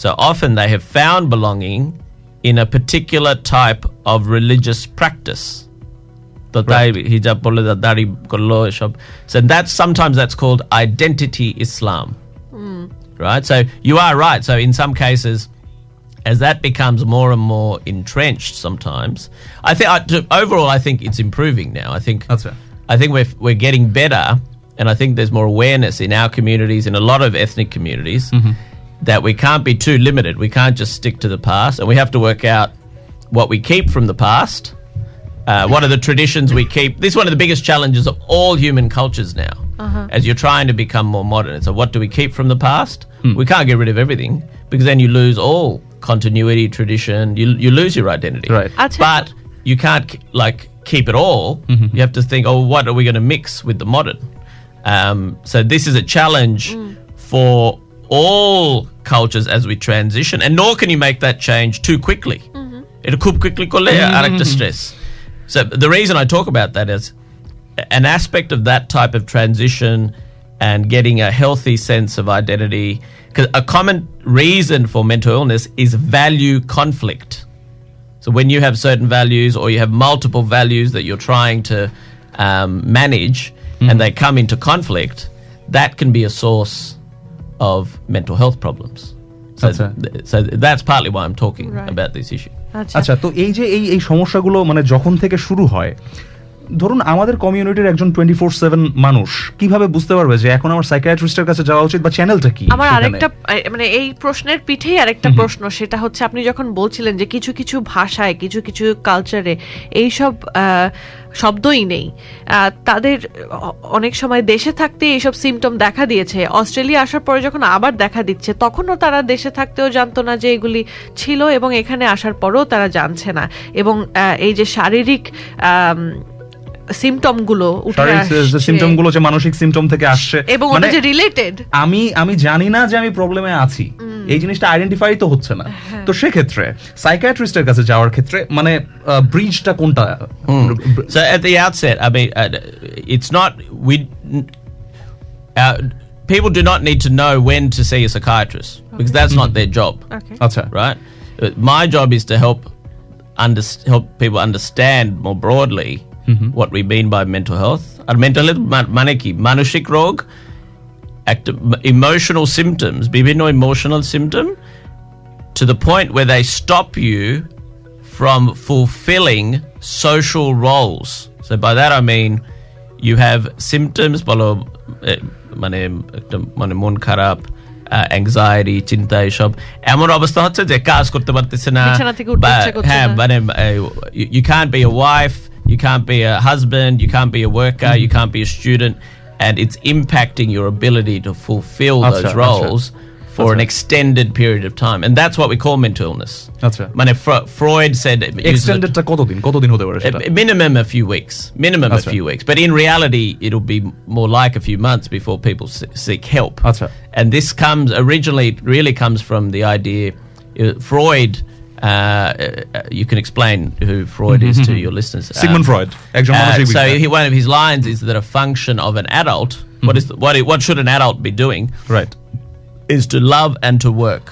So often they have found belonging in a particular type of religious practice. So that's sometimes called identity Islam. Right? So you are right. So in some cases, as that becomes more and more entrenched, sometimes I think it's improving now. I think we're getting better, and I think there's more awareness in our communities, in a lot of ethnic communities, that we can't be too limited. We can't just stick to the past, and we have to work out what we keep from the past One of the traditions we keep, this is one of the biggest challenges of all human cultures now, as you're trying to become more modern. So what do we keep from the past? We can't get rid of everything, because then you lose all continuity, tradition, you lose your identity. Right. But you can't keep it all. You have to think, what are we going to mix with the modern? So this is a challenge for all cultures as we transition, and nor can you make that change too quickly. It could quickly collapse stress. So the reason I talk about that is an aspect of that type of transition and getting a healthy sense of identity. Because a common reason for mental illness is value conflict. So when you have certain values, or you have multiple values that you're trying to manage, and they come into conflict, that can be a source of mental health problems. So, so that's partly why I'm talking about this issue. আচ্ছা, তো এই যে এই সমস্যাগুলো মানে যখন থেকে শুরু হয়, ধরুন আমাদের কমিউনিটির একজন 24/7 মানুষ কিভাবে বুঝতে পারবে যে এখন আমার সাইকিয়াট্রিস্টের কাছে যাওয়া উচিত বা চ্যানেলটা কি? আমার আরেকটা মানে এই প্রশ্নের পিঠেই আরেকটা প্রশ্ন, সেটা হচ্ছে আপনি যখন বলছিলেন যে কিছু কিছু ভাষায়, কিছু কিছু কালচারে এই সব শব্দই নেই, তাদের অনেক সময় দেশে থাকতে এইসব সিমটম দেখা দিয়েছে, অস্ট্রেলিয়া আসার পরে যখন আবার দেখা দিচ্ছে, তখনও তারা দেশে থাকতেও জানতো না যে এগুলি ছিল, এবং এখানে আসার পরেও তারা জানছে না, এবং এই যে শারীরিক সিমটমগুলো সিমটমগুলো যে মানসিক সিমটম থেকে আসছে এবং ওটা যে রিলেটেড, আমি জানি না যে আমি প্রবলেমে আছি, এই জিনিসটা আইডেন্টিফাই তো হচ্ছে না। তো সেক্ষেত্রে সাইকিয়াট্রিস্টের কাছে যাওয়ার ক্ষেত্রে মানে ব্রিজটা কোনটা? So at the outset, I mean, it's not people do not need to know when to see a psychiatrist, because that's not their job. আচ্ছা, right? My job is to help people understand more broadly what we mean by mental health. And mental health মানে কি? মানসিক রোগ, emotional symptoms, বিভিন্ন emotional symptom, to the point where they stop you from fulfilling social roles. So by that I mean you have symptoms, মানে মন খারাপ, anxiety, চিন্তা, এসব এমন অবস্থা হচ্ছে যে কাজ করতে পারতেছে না, you can't be a wife, you can't be a husband, you can't be a worker, you can't be a student, and it's impacting your ability to fulfill those roles for an extended period of time, and that's what we call mental illness. Mane Freud said extended ta koto din hote pare seta minimum a few weeks, but in reality it'll be more like a few months before people seek help. And this comes really comes from the idea Freud, you can explain who Freud is to your listeners. Sigmund Freud. So one of his lines is that a function of an adult, what should an adult be doing? Right. Is to love and to work.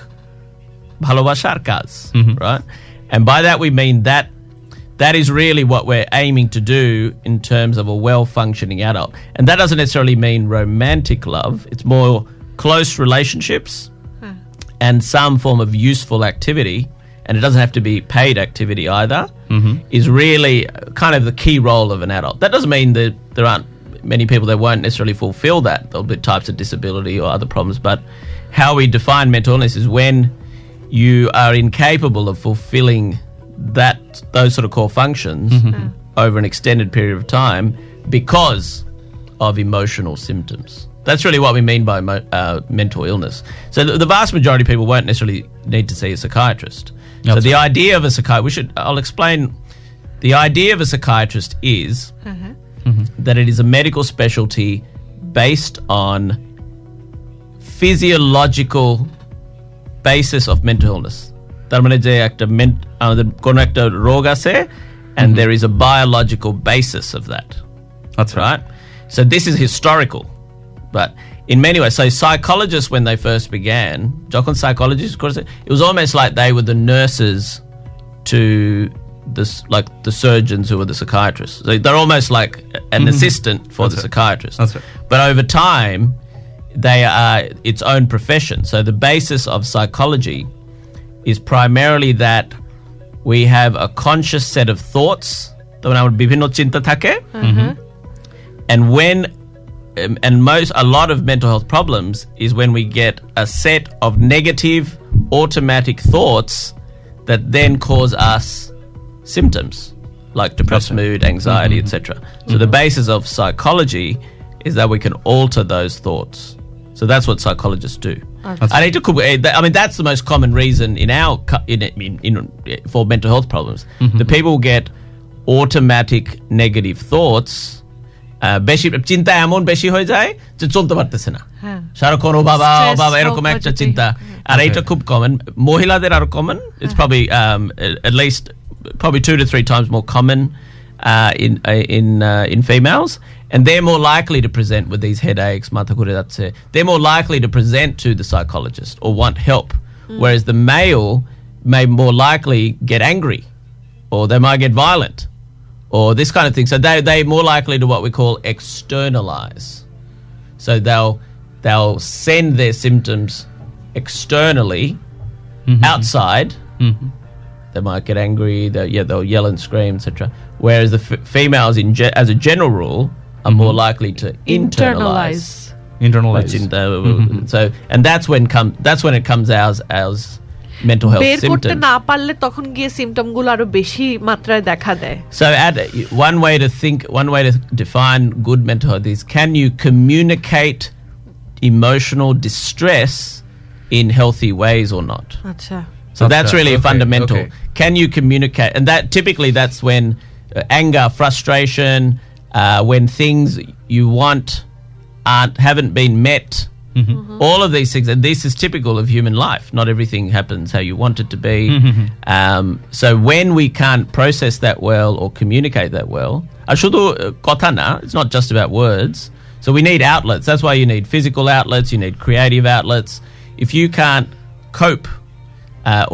Bhalobashar kaz, right? And by that we mean that is really what we're aiming to do in terms of a well-functioning adult. And that doesn't necessarily mean romantic love. It's more close relationships and some form of useful activity. And it doesn't have to be paid activity either, is really kind of the key role of an adult. That doesn't mean that there aren't many people that won't necessarily fulfill that. There'll be types of disability or other problems, but how we define mental illness is when you are incapable of fulfilling those sort of core functions over an extended period of time because of emotional symptoms. That's really what we mean by mental illness. So the vast majority of people won't necessarily need to see a psychiatrist. So the idea of a psychiatrist, I'll explain. The idea of a psychiatrist is that it is a medical specialty based on physiological basis of mental illness. That means there is a rog ase, and there is a biological basis of that. That's right. So this is historical. But in many ways, so psychologists, when they first began, Jokon psychologists, of course, it was almost like they were the nurses to this, like the surgeons who were the psychiatrists. So they're almost like an assistant for the psychiatrist. But over time, they are its own profession. So the basis of psychology is primarily that we have a conscious set of thoughts, and when and a lot of mental health problems is when we get a set of negative automatic thoughts that then cause us symptoms. like depressed mood, anxiety, etc. So the basis of psychology is that we can alter those thoughts. So that's what psychologists do. Okay. That's the most common reason for mental health problems. Mm-hmm. The people get automatic negative thoughts. বেশি চিন্তা এমন বেশি হয়ে যায় যে চলতে পারতেছে না সারাক্ষণ ও বাবা এরকম একটা চিন্তা আর এটা খুব কমন মহিলাদের আরো common it's probably at least probably 2 to 3 times more common in females and they're more likely to present with these headaches মাথা ঘুরে যাচ্ছে they're more likely to present to the psychologist or want help whereas the male may more likely get angry or they might get violent or this kind of thing. So they're more likely to what we call externalize. So they'll send their symptoms externally, outside. Mm-hmm. They might get angry, they'll yell and scream, etc. Whereas the females, as a general rule, are more likely to internalize. So, and that's when it comes out as mental health symptoms. So one way to define good mental health is, can you communicate emotional distress in healthy ways or not? Achha. So that's really fundamental. Okay. Can you communicate? And that typically that's when anger, frustration, when things you want haven't been met. Mm-hmm. Mm-hmm. All of these things, and this is typical of human life. Not everything happens how you want it to be. Mm-hmm. So when we can't process that well or communicate that well, it's not just about words. So we need outlets. That's why you need physical outlets, you need creative outlets. If you can't cope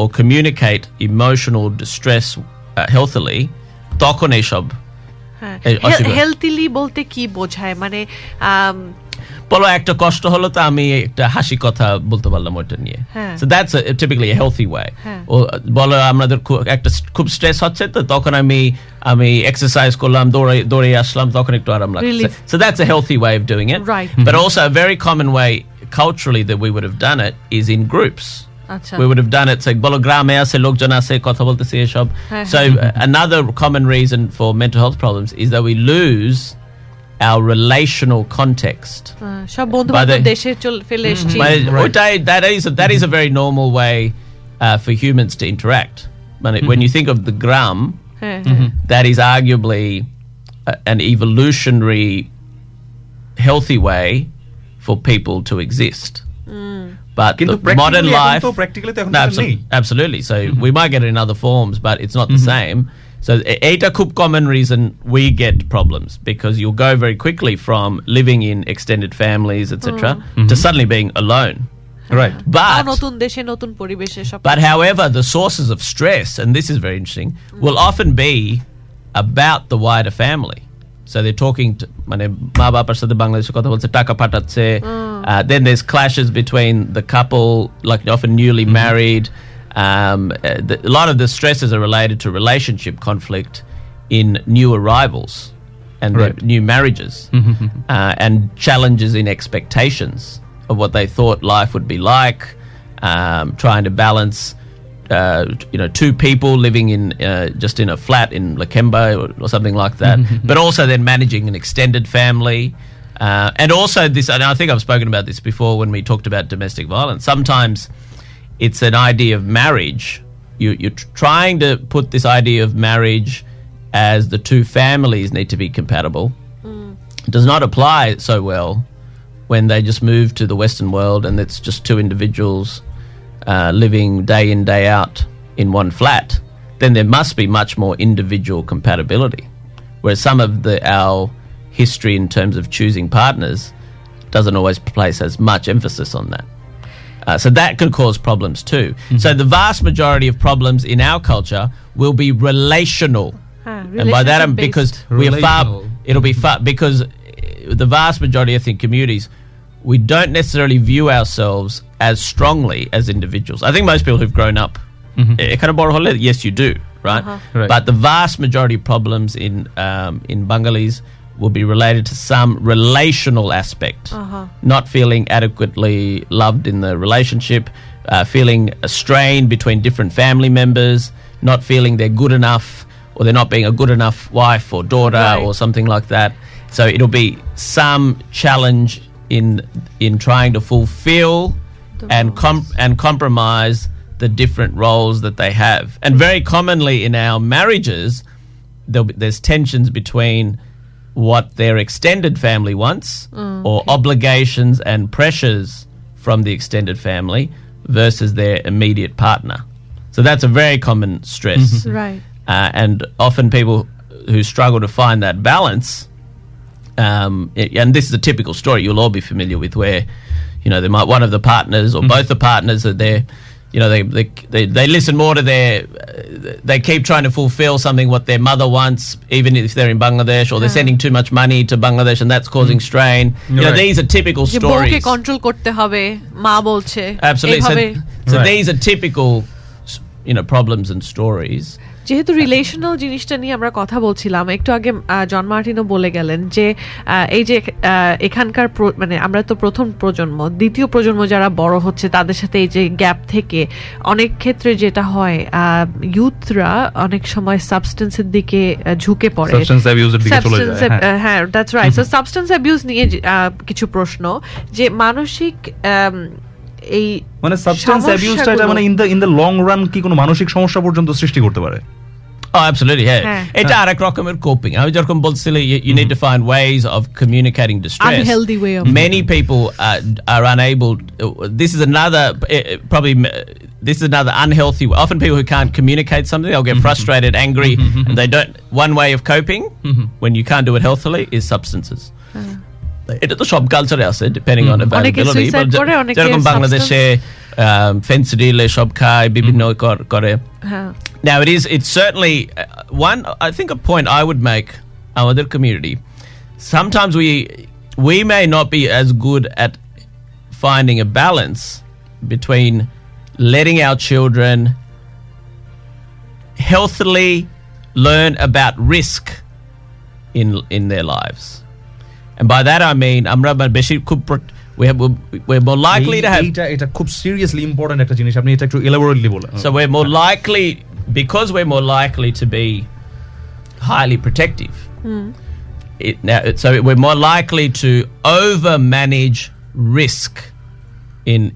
or communicate emotional distress healthily, তখন এসব হেলথিলি বলতে কি বোঝায় মানে বলো একটা কষ্ট হলো তো আমি একটা হাসি কথা বলতে পারলাম ওটা নিয়ে so that's typically a healthy way ও বলো আমাদের একটা খুব স্ট্রেস হচ্ছে তো তখন আমি এক্সারসাইজ করলাম দৌড়ে আসলাম তখন একটু আরাম লাগছে so that's a healthy way of doing it but also a very common way culturally that we would have done it is in groups we would have done it like bolo grame ase lokjon ase kotha bolteche eshob so another common reason for mental health problems is that we lose our relational context shob bondhu bato deshe chole fele eschi that is a very normal way for humans to interact when you think of the gram that is arguably an evolutionary healthy way for people to exist But the modern life, absolutely. So we might get it in other forms, but it's not the same. So it's a खूब common reason we get problems because you'll go very quickly from living in extended families, etc., to suddenly being alone. Right. But however, the sources of stress, and this is very interesting, will often be about the wider family. So they're talking to ma bapar sathe bangladeshe kotha bolche taka patacche then there's clashes between the couple like often newly married a lot of the stresses are related to relationship conflict in new arrivals and new marriages and challenges in expectations of what they thought life would be like trying to balance two people living in just in a flat in Lakemba or something like that, but also then managing an extended family, and also this. And I think I've spoken about this before when we talked about domestic violence. Sometimes it's an idea of marriage. You're trying to put this idea of marriage as the two families need to be compatible. It does not apply so well when they just move to the Western world and it's just two individuals. Living day in, day out in one flat, then there must be much more individual compatibility. Whereas some of our history in terms of choosing partners doesn't always place as much emphasis on that. So that can cause problems too. So the vast majority of problems in our culture will be relational. And by that, because because the vast majority of ethnic communities, we don't necessarily view ourselves as strongly as individuals. I think most people who've grown up, yes, you do, right? Right? But the vast majority of problems in Bengalis will be related to some relational aspect, not feeling adequately loved in the relationship, feeling a strain between different family members, not feeling they're good enough, or they're not being a good enough wife or daughter or something like that. So it'll be some challenge in trying to fulfill and compromise the different roles that they have. And very commonly in our marriages, there's tensions between what their extended family wants or obligations and pressures from the extended family versus their immediate partner. So that's a very common stress. Right. And often people who struggle to find that balance, and this is a typical story you'll all be familiar with, where, you know, they might, one of the partners or both the partners are there, you know, they listen more to their, they keep trying to fulfill something what their mother wants, even if they're in Bangladesh, or they're sending too much money to Bangladesh, and that's causing strain. You know, these are typical stories. Absolutely. So these are typical, you know, problems and stories. যেহেতু relational জিনিসটা নিয়ে আমরা কথা বলছিলাম একটু আগে, জন মার্টিনও বলে গেলেন যে এই যে এখানকার মানে আমরা তো প্রথম প্রজন্ম, দ্বিতীয় প্রজন্ম যারা বড় হচ্ছে তাদের সাথে এই যে গ্যাপ থেকে অনেক ক্ষেত্রে যেটা হয় ইউথরা অনেক সময় সাবস্টেন্সের দিকে ঝুঁকে পড়ে। হ্যাঁ, that's right. So substance abuse নিয়ে কিছু প্রশ্ন, যে মানসিক এই মানে সাবস্টেন্স অ্যাবিউজটা এটা মানে ইন দ্য লং রান কি কোনো মানসিক সমস্যা পর্যন্ত সৃষ্টি করতে পারে? Oh, absolutely, yeah. It's a kind of coping. I mean, you need to find ways of communicating distress. Unhealthy way of. Many people are unable. This is another unhealthy way. Often people who can't communicate something, they'll get frustrated, angry, and they don't. One way of coping when you can't do it healthily is substances. It at the shop culture also, depending on availability. But যেরকম বাংলাদেশে ফেন্সিডিলে সব খায় বিভিন্ন করে। Now it's certainly one, I think, a point I would make আমাদের community. Sometimes we may not be as good at finding a balance between letting our children healthily learn about risk in their lives. And by that I mean, we're more likely to have... It's seriously important to elaborate. So we're more likely, because we're more likely to be highly protective. So we're more likely to over-manage risk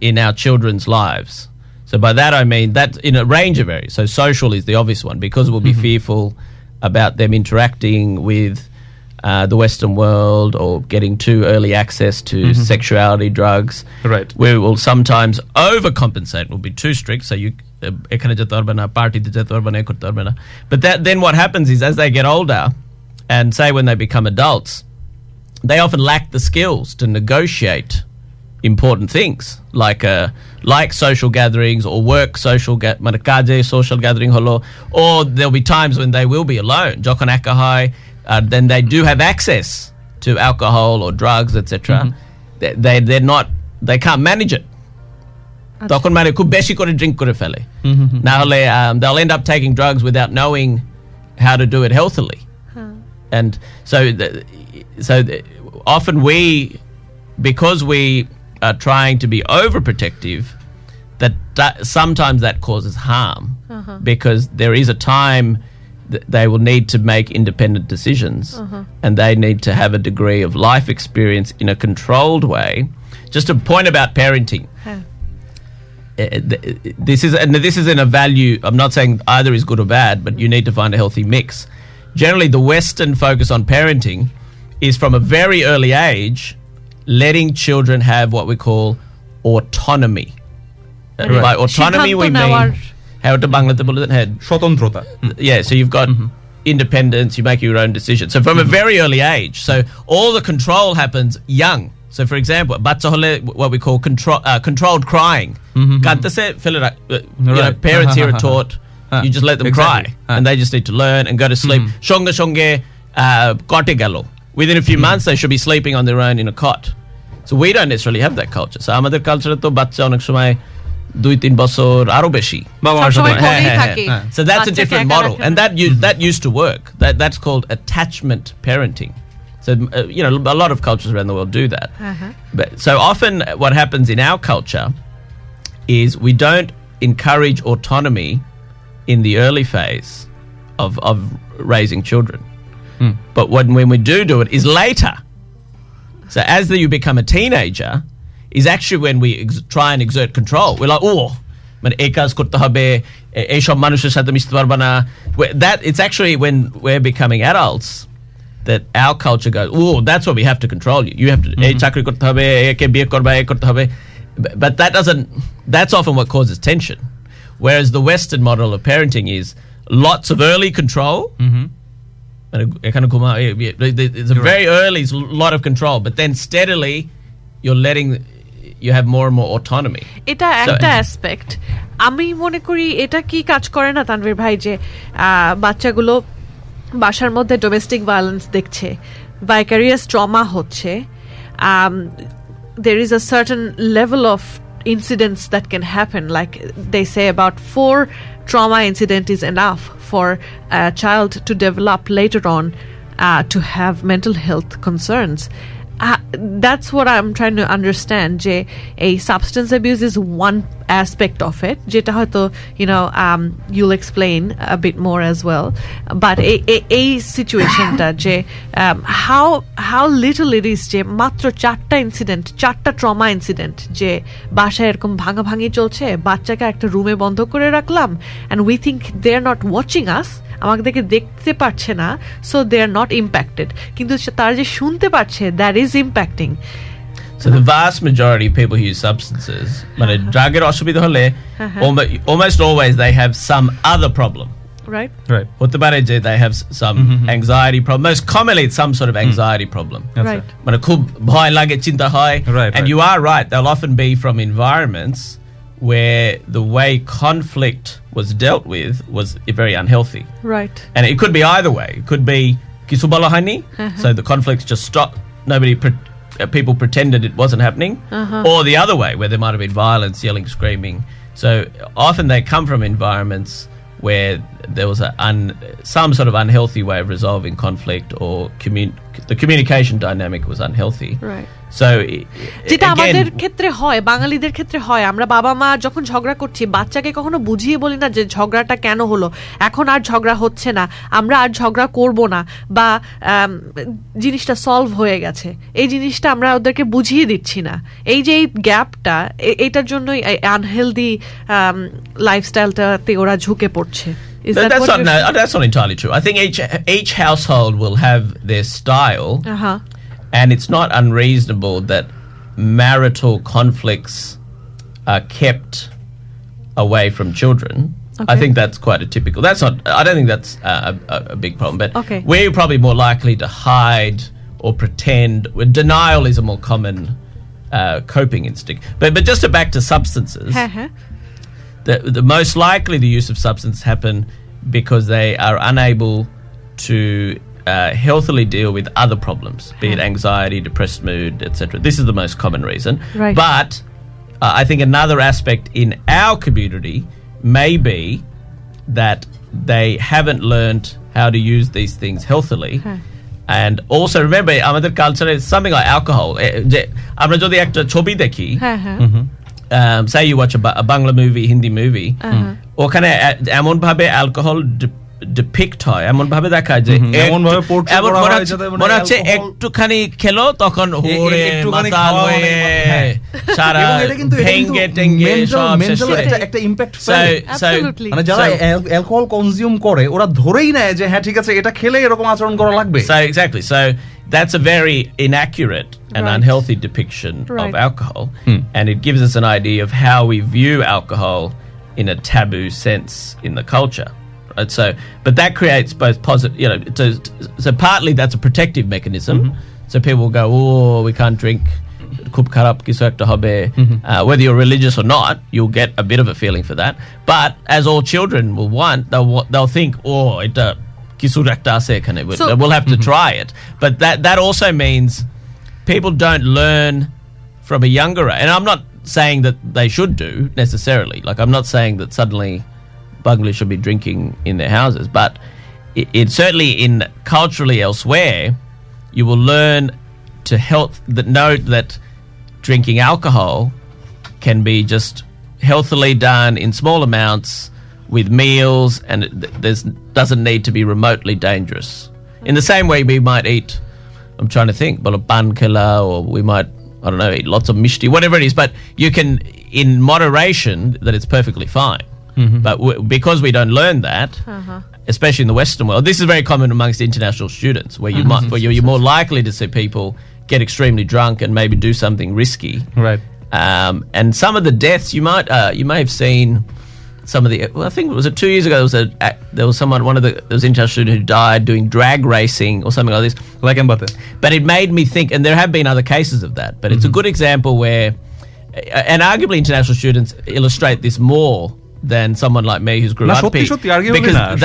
in our children's lives. So by that I mean that in a range of areas. So social is the obvious one, because we'll be fearful about them interacting with... the Western world, or getting too early access to sexuality, drugs. Right. We will sometimes overcompensate. We'll be too strict. So you, but that then what happens is, as they get older, and say when they become adults, they often lack the skills to negotiate important things like social gatherings or work social gathering, or there'll be times when they will be alone. Jokon Akahai. Then they do have access to alcohol or drugs, etc. They're not, they can't manage it. Tokon mane khub beshi kore drink kore fele. Na hole they'll end up taking drugs without knowing how to do it healthily. And so often we, because we are trying to be overprotective, that sometimes that causes harm, because there is a time they will need to make independent decisions, and they need to have a degree of life experience in a controlled way. Just a point about parenting. This is in a value. I'm not saying either is good or bad, but you need to find a healthy mix. Generally, the Western focus on parenting is from a very early age, letting children have what we call autonomy. By autonomy, we mean... How to Bangladesh bulletin head? Shotantrota. Yeah, so you've got independence, you make your own decisions. So from a very early age, so all the control happens young. So for example, what we call controlled crying. Parents here are taught, you just let them cry and they just need to learn and go to sleep. Within a few months, they should be sleeping on their own in a cot. So we don't necessarily have that culture. So our culture to bachcha onek shomoy 2-3 বছর আরো বেশি বাবা সবাই কোলেই থাকে। So that's a different model, and that used to work. That's called attachment parenting. So you know, a lot of cultures around the world do that. But so often what happens in our culture is we don't encourage autonomy in the early phase of raising children. Mm. But when we do it is later. So as you become a teenager is actually when we try and exert control. We're like, oh, that it's actually when we're becoming adults that our culture goes, oh, that's what we have to control you. You have to, mm-hmm. But that doesn't, that's often what causes tension. Whereas the Western model of parenting is lots of early control. Mm-hmm. It's a very early lot of control, but then steadily you're letting, you have more and more autonomy. It's an aspect. আমি মনে করি এটা কি কাজ করে না তানভীর ভাই যে বাচ্চাগুলো বাসার মধ্যে ডোমেস্টিক ভায়োলেন্স দেখছে ভাইকারিয়াস ট্রমা হচ্ছে there is a certain level of incidents that can happen, like they say about 4 trauma incident is enough for a child to develop later on to have mental health concerns. That's what I'm trying to understand. Jay, a substance abuse is one aspect of it. Jeta, you know, you'll explain a bit more as well. But a situation that Jay, how little it is. Jay, matro chatta incident, chatta trauma incident. Jay, basha erkom bhanga bhangi cholche. Bachcha ke ekta room e bondho kore raklam, and we think they're not watching us. আমাকে দেখতে পারছে না so they are not impacted কিন্তু তারা যে শুনতে পারছে that is impacting so the vast majority of people who use substances মানে ড্রাগের অসুবিধা হলে almost always they have some other problem right right হতে পারে যে they have some anxiety problem most commonly it's some sort of anxiety problem মানে খুব ভয় লাগে চিন্তা হয় and you are right they will often be from environments where the way conflict was dealt with was very unhealthy. Right. And it could be either way. It could be kisubalahani, so the conflicts just stopped. People pretended it wasn't happening. Uh-huh. Or the other way, where there might have been violence, yelling, screaming. So often they come from environments where there was some sort of unhealthy way of resolving conflict or the communication dynamic was unhealthy. Right. So যেটা আমাদের ক্ষেত্রে হয় বাঙালিদের ক্ষেত্রে হয় আমরা বাবা মা যখন ঝগড়া করছি বাচ্চাকে কখনো বুঝিয়ে বলি না যে ঝগড়াটা কেন হলো এখন আর ঝগড়া হচ্ছে না আমরা আর ঝগড়া করব না বা জিনিসটা সলভ হয়ে গেছে এই জিনিসটা আমরা ওদেরকে বুঝিয়ে দিচ্ছি না এই যে এই গ্যাপটা এটার জন্যই আনহেলদি লাইফস্টাইলটাতে ওরা ঝুঁকে পড়ছে That's not entirely true. I think each household will have their style. Uh-huh. And it's not unreasonable that marital conflicts are kept away from children. Okay. I think that's quite atypical. I don't think that's a big problem. But okay. We're probably more likely to hide or pretend. Denial is a more common coping instinct. But just back to substances, the most likely the use of substance happen because they are unable to healthily deal with other problems, be it anxiety, depressed mood, etc. This is the most common reason. Right. But I think another aspect in our community may be that they haven't learned how to use these things healthily. Huh. And also remember, our culture is something like alcohol. Amra jodi ekta chobi dekhi, say you watch a Bangla movie, Hindi movie, okhane emon bhabe alcohol depict হয় এমন ভাবে দেখায় যে এমন ভাবে portray করা হয় যাতে মনে হচ্ছে একটুখানি খেলো তখন ওরে মাতাল হয়ে সারা এটা কিন্তু মেন্টাল একটা ইমপ্যাক্ট ফেলে মানে যারা অ্যালকোহল কনজিউম করে ওরা ধরেই নেয় যে হ্যাঁ ঠিক আছে এটা খেলে এরকম আচরণ করা লাগবে so exactly so that's a very inaccurate and unhealthy depiction of alcohol and it gives us an idea of how we view alcohol in a taboo sense in the culture. So, but that creates both positive, you know, so partly that's a protective mechanism. Mm-hmm. So people will go, oh, we can't drink, whether you're religious or not, you'll get a bit of a feeling for that. But as all children will want, they'll think, oh, we'll have to try it. But that also means people don't learn from a younger age. And I'm not saying that they should do necessarily. Like I'm not saying that suddenly Bangladesh should be drinking in their houses, but it certainly in culturally elsewhere, you will learn to know that drinking alcohol can be just healthily done in small amounts with meals, and it doesn't need to be remotely dangerous. In the same way we might eat, I'm trying to think, but a bankala, or we might, I don't know, eat lots of mishti, whatever it is, but you can, in moderation, that it's perfectly fine. Mm-hmm. But because we don't learn that, uh-huh. especially in the Western world, this is very common amongst international students, where you might, where you're more likely to see people get extremely drunk and maybe do something risky. Right. And some of the deaths you may have seen. Some of the, well, I think it was 2 years ago. There was an international student who died doing drag racing or something like this. Lakemba. But it made me think, and there have been other cases of that. But mm-hmm. it's a good example where, and arguably international students illustrate this more than someone like me who's grew up here, because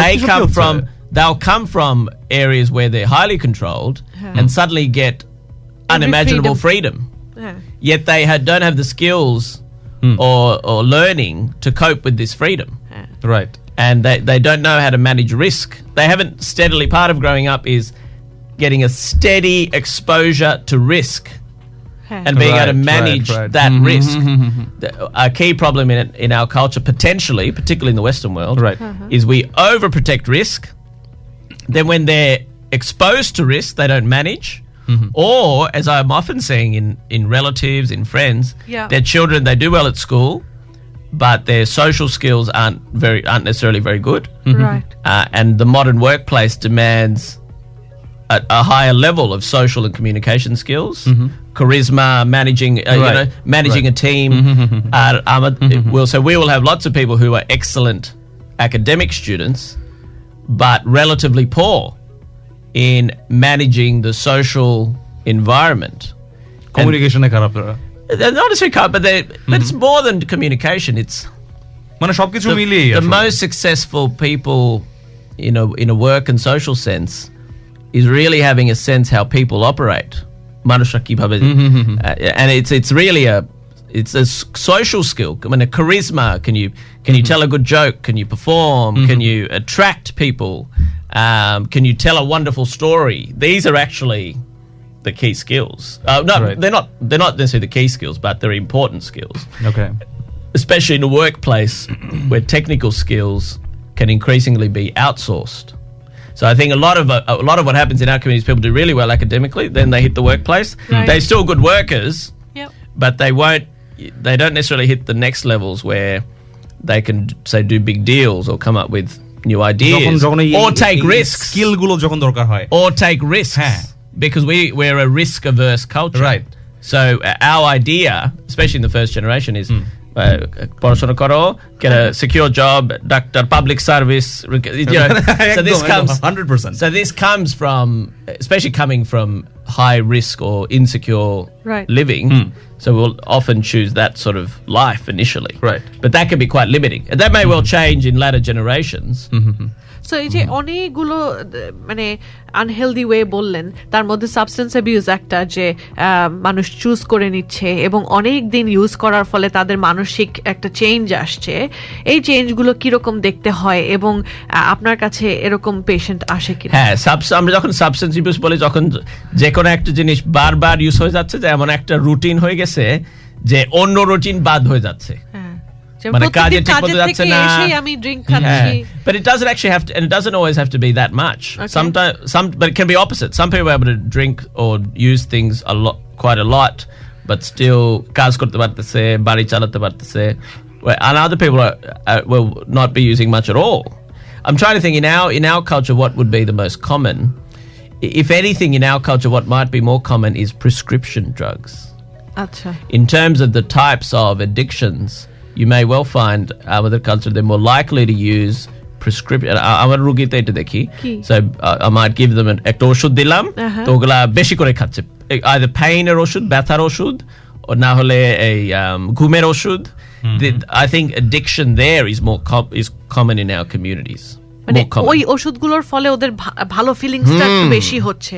they'll come from areas where they're highly controlled and suddenly get unimaginable freedom. Yet they don't have the skills or learning to cope with this freedom. Right. And they don't know how to manage risk. They haven't steadily, part of growing up is getting a steady exposure to risk and being able to manage that risk. A key problem in our culture, potentially, particularly in the Western world, is we overprotect risk. Then when they're exposed to risk, they don't manage. Mm-hmm. Or, as I'm often seeing in relatives, in friends, their children, they do well at school, but their social skills aren't necessarily very good. Mm-hmm. Right. And the modern workplace demands a higher level of social and communication skills, charisma, managing a team. Mm-hmm. So we will have lots of people who are excellent academic students, but relatively poor in managing the social environment. Communication is corrupt. They're not necessarily corrupt, but it's more than communication. It's the most successful people in a work and social sense is really having a sense how people operate. And it's really a social skill. I mean, a charisma. Can you tell a good joke? Can you perform? Mm-hmm. Can you attract people? Can you tell a wonderful story? These are actually the key skills. They're not necessarily the key skills, but they're important skills. Okay. Especially in the workplace where technical skills can increasingly be outsourced. So I think a lot of what happens in our communities, people do really well academically, then they hit the workplace. Right. They're still good workers, but they don't necessarily hit the next levels where they can, say, do big deals or come up with new ideas or take risks because we're a risk averse culture, right? So our idea, especially in the first generation, is get a secure job, doctor, public service, so this comes 100%. So this comes from, especially coming from high risk or insecure living. So we'll often choose that sort of life initially. Right. But that can be quite limiting. And that may well change in latter generations. Mm-hmm. So এই যে অনেকগুলো মানে unhealthy way বললেন, তার মধ্যে substance abuse একটা, যে মানুষ চুজ করে নিচ্ছে এবং অনেক দিন ইউজ করার ফলে তাদের মানসিক একটা চেঞ্জ আসছে। এই চেঞ্জগুলো কিরকম দেখতে হয় এবং আপনার কাছে এরকম পেশেন্ট আসে কিনা? হ্যাঁ, আমরা যখন সাবস্টেন্স অ্যাবিউজ বলি, যখন যে কোনো একটা জিনিস বারবার ইউজ হয়ে যাচ্ছে, যে এমন একটা রুটিন হয়ে গেছে যে অন্য রুটিন বাদ হয়ে যাচ্ছে। But it doesn't actually have to, and it doesn't always have to be that much. Okay. But it can be opposite. Some people are able to drink or use things quite a lot, but still, cars korte parteche, bari chalate parteche, and other people will not be using much at all. I'm trying to think in our culture what would be the most common. If anything, in our culture, what might be more common is prescription drugs. Achha. In terms of the types of addictions, you may well find other culture they're more likely to use prescription. I want to take it. So I might give them an oshud dilam. To ogla beshi kore khacche. Either pain or oshud, bathar oshud, or na hole a ghumer oshud. I think addiction there is more common in our communities. মানে ওই ওষুধগুলোর ফলে ওদের ভালো ফিলিংসটা বেশি হচ্ছে,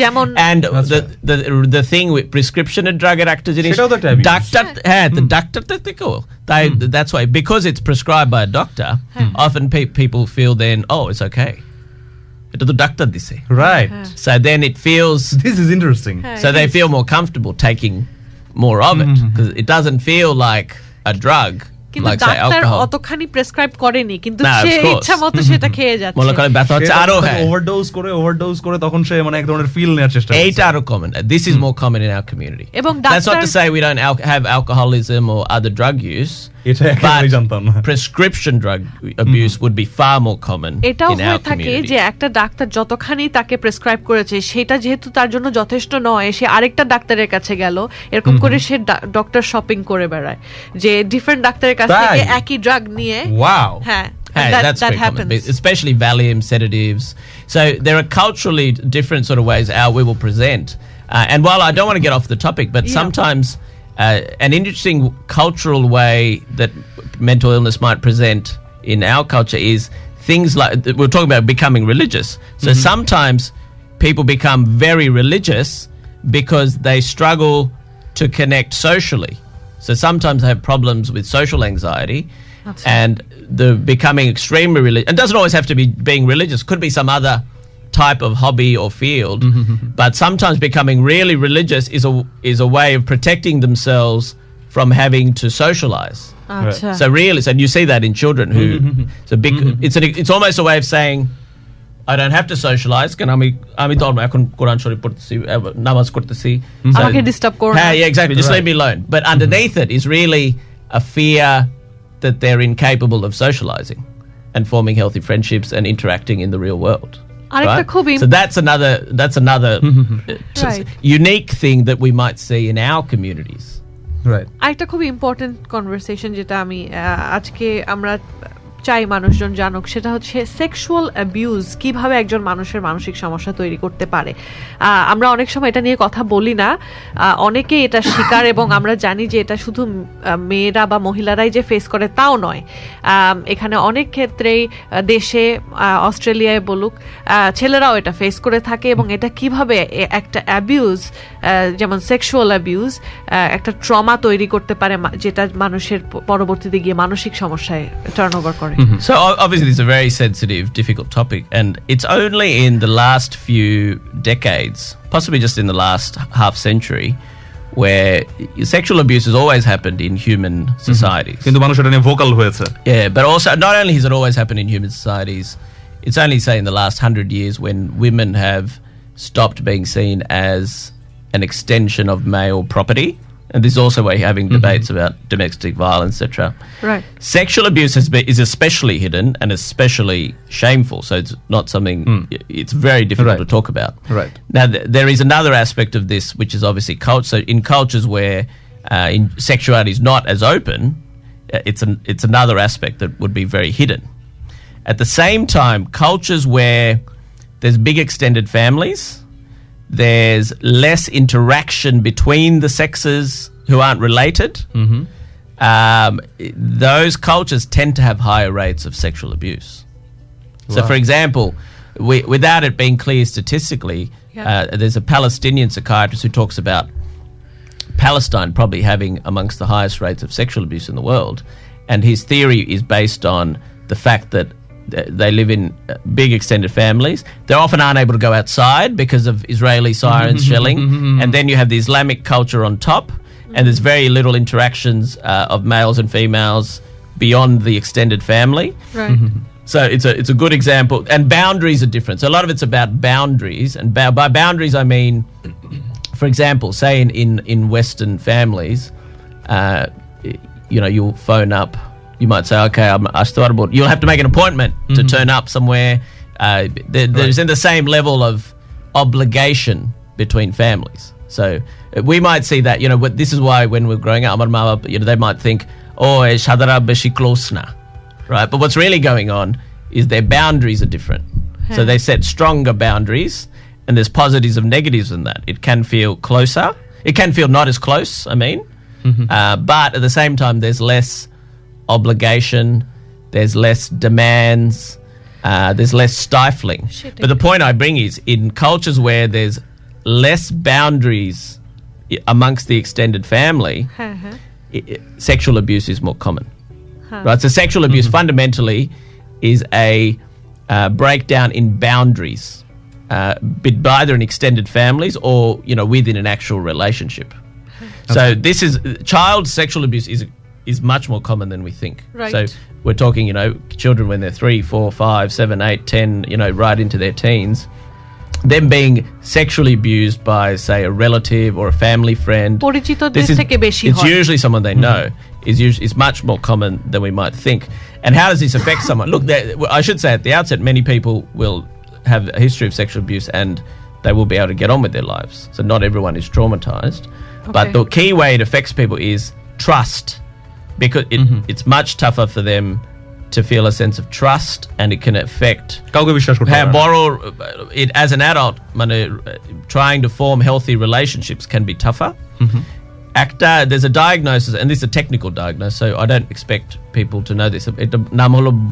যেমন and the thing with prescription and drug একটা জিনিস ডাক্তার থেকেও তাই, that's why, because it's prescribed by a doctor, often people feel then, oh, it's okay, এটা তো ডাক্তার দিছে, right? So then it feels, this is interesting, so they feel more comfortable taking more of it because it doesn't feel like a drug. কিন্তু doctor অতখানি prescribe করেনি, কিন্তু সে ইচ্ছামত সেটা খেয়ে যাচ্ছে। মনে করে ব্যথা হচ্ছে আরো, হ্যাঁ, ওভারডোজ করে তখন সে মানে এক ধরনের ফিল নেয়ার চেষ্টা করে। এইটা আরো common, this is more common in our community. এবং that's not to say we don't have alcoholism or other drug use, এটা আমি জানতাম না। Prescription drug abuse would be far more common in our community. এটাও হয়ে থাকে যে একটা ডাক্তার যতখানি তাকে প্রেসক্রাইব করেছে সেটা যেহেতু তার জন্য যথেষ্ট নয়, সে আরেকটা ডাক্তারের কাছে গেল, এরকম করে সে ডক্টর শপিং করে বেড়ায়, যে ডিফারেন্ট ডাক্তারের কাছে থেকে একই ড্রাগ নিয়ে। ওয়াও, হ্যাঁ, that happens, especially Valium, sedatives. So there are culturally different sort of ways how we will present. And while I don't want to get off the topic, but sometimes an interesting cultural way that mental illness might present in our culture is things like, we're talking about becoming religious. So sometimes people become very religious because they struggle to connect socially. So sometimes they have problems with social anxiety. That's and the becoming extremely religious, and doesn't always have to be being religious, could be some other type of hobby or field, but sometimes becoming really religious is a way of protecting themselves from having to socialize. Right. So really, so you see that in children who it's almost a way of saying, I don't have to socialize, can I don't, I can Quran Sharif portesi, namaz kortesi, amake disturb koro na, yeah, exactly, just leave me alone. But underneath it is really a fear that they're incapable of socializing and forming healthy friendships and interacting in the real world. Right? So that's another unique thing that we might see in our communities. Right. Arekta khub important conversation jeta ami ajke amra চাই মানুষজন জানুক, সেটা হচ্ছে sexual abuse কীভাবে একজন মানুষের মানসিক সমস্যা তৈরি করতে পারে। আমরা অনেক সময় এটা নিয়ে কথা বলি না, অনেকে এটা শিকার, এবং আমরা জানি যে এটা শুধু মেয়েরা বা মহিলারাই যে ফেস করে তাও নয়। এখানে অনেক ক্ষেত্রেই দেশে, অস্ট্রেলিয়ায় বলুক, ছেলেরাও এটা ফেস করে থাকে। এবং এটা কিভাবে একটা অ্যাবিউজ, যেমন সেক্সুয়াল অ্যাবিউজ, একটা ট্রমা তৈরি করতে পারে, যেটা মানুষের পরবর্তীতে গিয়ে মানসিক সমস্যায় টার্ন ওভার করে। So obviously it's a very sensitive, difficult topic, and it's only in the last few decades, possibly just in the last half century, where sexual abuse has always happened in human societies. Kintu manush eta niye vocal hoyeche. Yeah, but also not only has it always happened in human societies, it's only, say, in the last 100 years when women have stopped being seen as an extension of male property. And this is also where you're having debates about domestic violence, etc. Right. Sexual abuse is especially hidden and especially shameful. So it's not something, it's very difficult to talk about. Right. Now, there is another aspect of this, which is obviously culture. So in cultures where sexuality is not as open, it's another aspect that would be very hidden. At the same time, cultures where there's big extended families, there's less interaction between the sexes who aren't related. Those cultures tend to have higher rates of sexual abuse. Wow. So, for example, without it being clear statistically, there's a Palestinian psychiatrist who talks about Palestine probably having amongst the highest rates of sexual abuse in the world. And his theory is based on the fact that they live in big extended families. They often aren't able to go outside because of Israeli sirens shelling. And then you have the Islamic culture on top, and there's very little interactions of males and females beyond the extended family. Right. So it's a good example. And boundaries are different. So a lot of it's about boundaries. And by boundaries, I mean, for example, say in Western families, you'll phone up. You might say, okay, I started board. You'll have to make an appointment to turn up somewhere. There's in the same level of obligation between families. So we might see that, this is why when we're growing up, they might think, oh, shadara beshi klosna, right? But what's really going on is their boundaries are different. Okay. So they set stronger boundaries, and there's positives and negatives in that. It can feel closer. It can feel not as close, but at the same time, there's less obligation, there's less demands, there's less stifling. But the point I bring is, in cultures where there's less boundaries amongst the extended family, sexual abuse is more common. Right? So sexual abuse fundamentally is a breakdown in boundaries, either in extended families or within an actual relationship. So this child sexual abuse is is much more common than we think. Right. So we're talking, you know, children when they're 3, 4, 5, 7, 8, 10, you know, right into their teens, them being sexually abused by, say, a relative or a family friend. It's usually someone they know. It's much more common than we might think. And how does this affect someone? Look, I should say at the outset, many people will have a history of sexual abuse and they will be able to get on with their lives. So not everyone is traumatised. Okay. But the key way it affects people is trust, because it's much tougher for them to feel a sense of trust, and it can affect how moral it as an adult. Trying to form healthy relationships can be tougher. There's a diagnosis, and this is a technical diagnosis, so I don't expect people to know this. It's a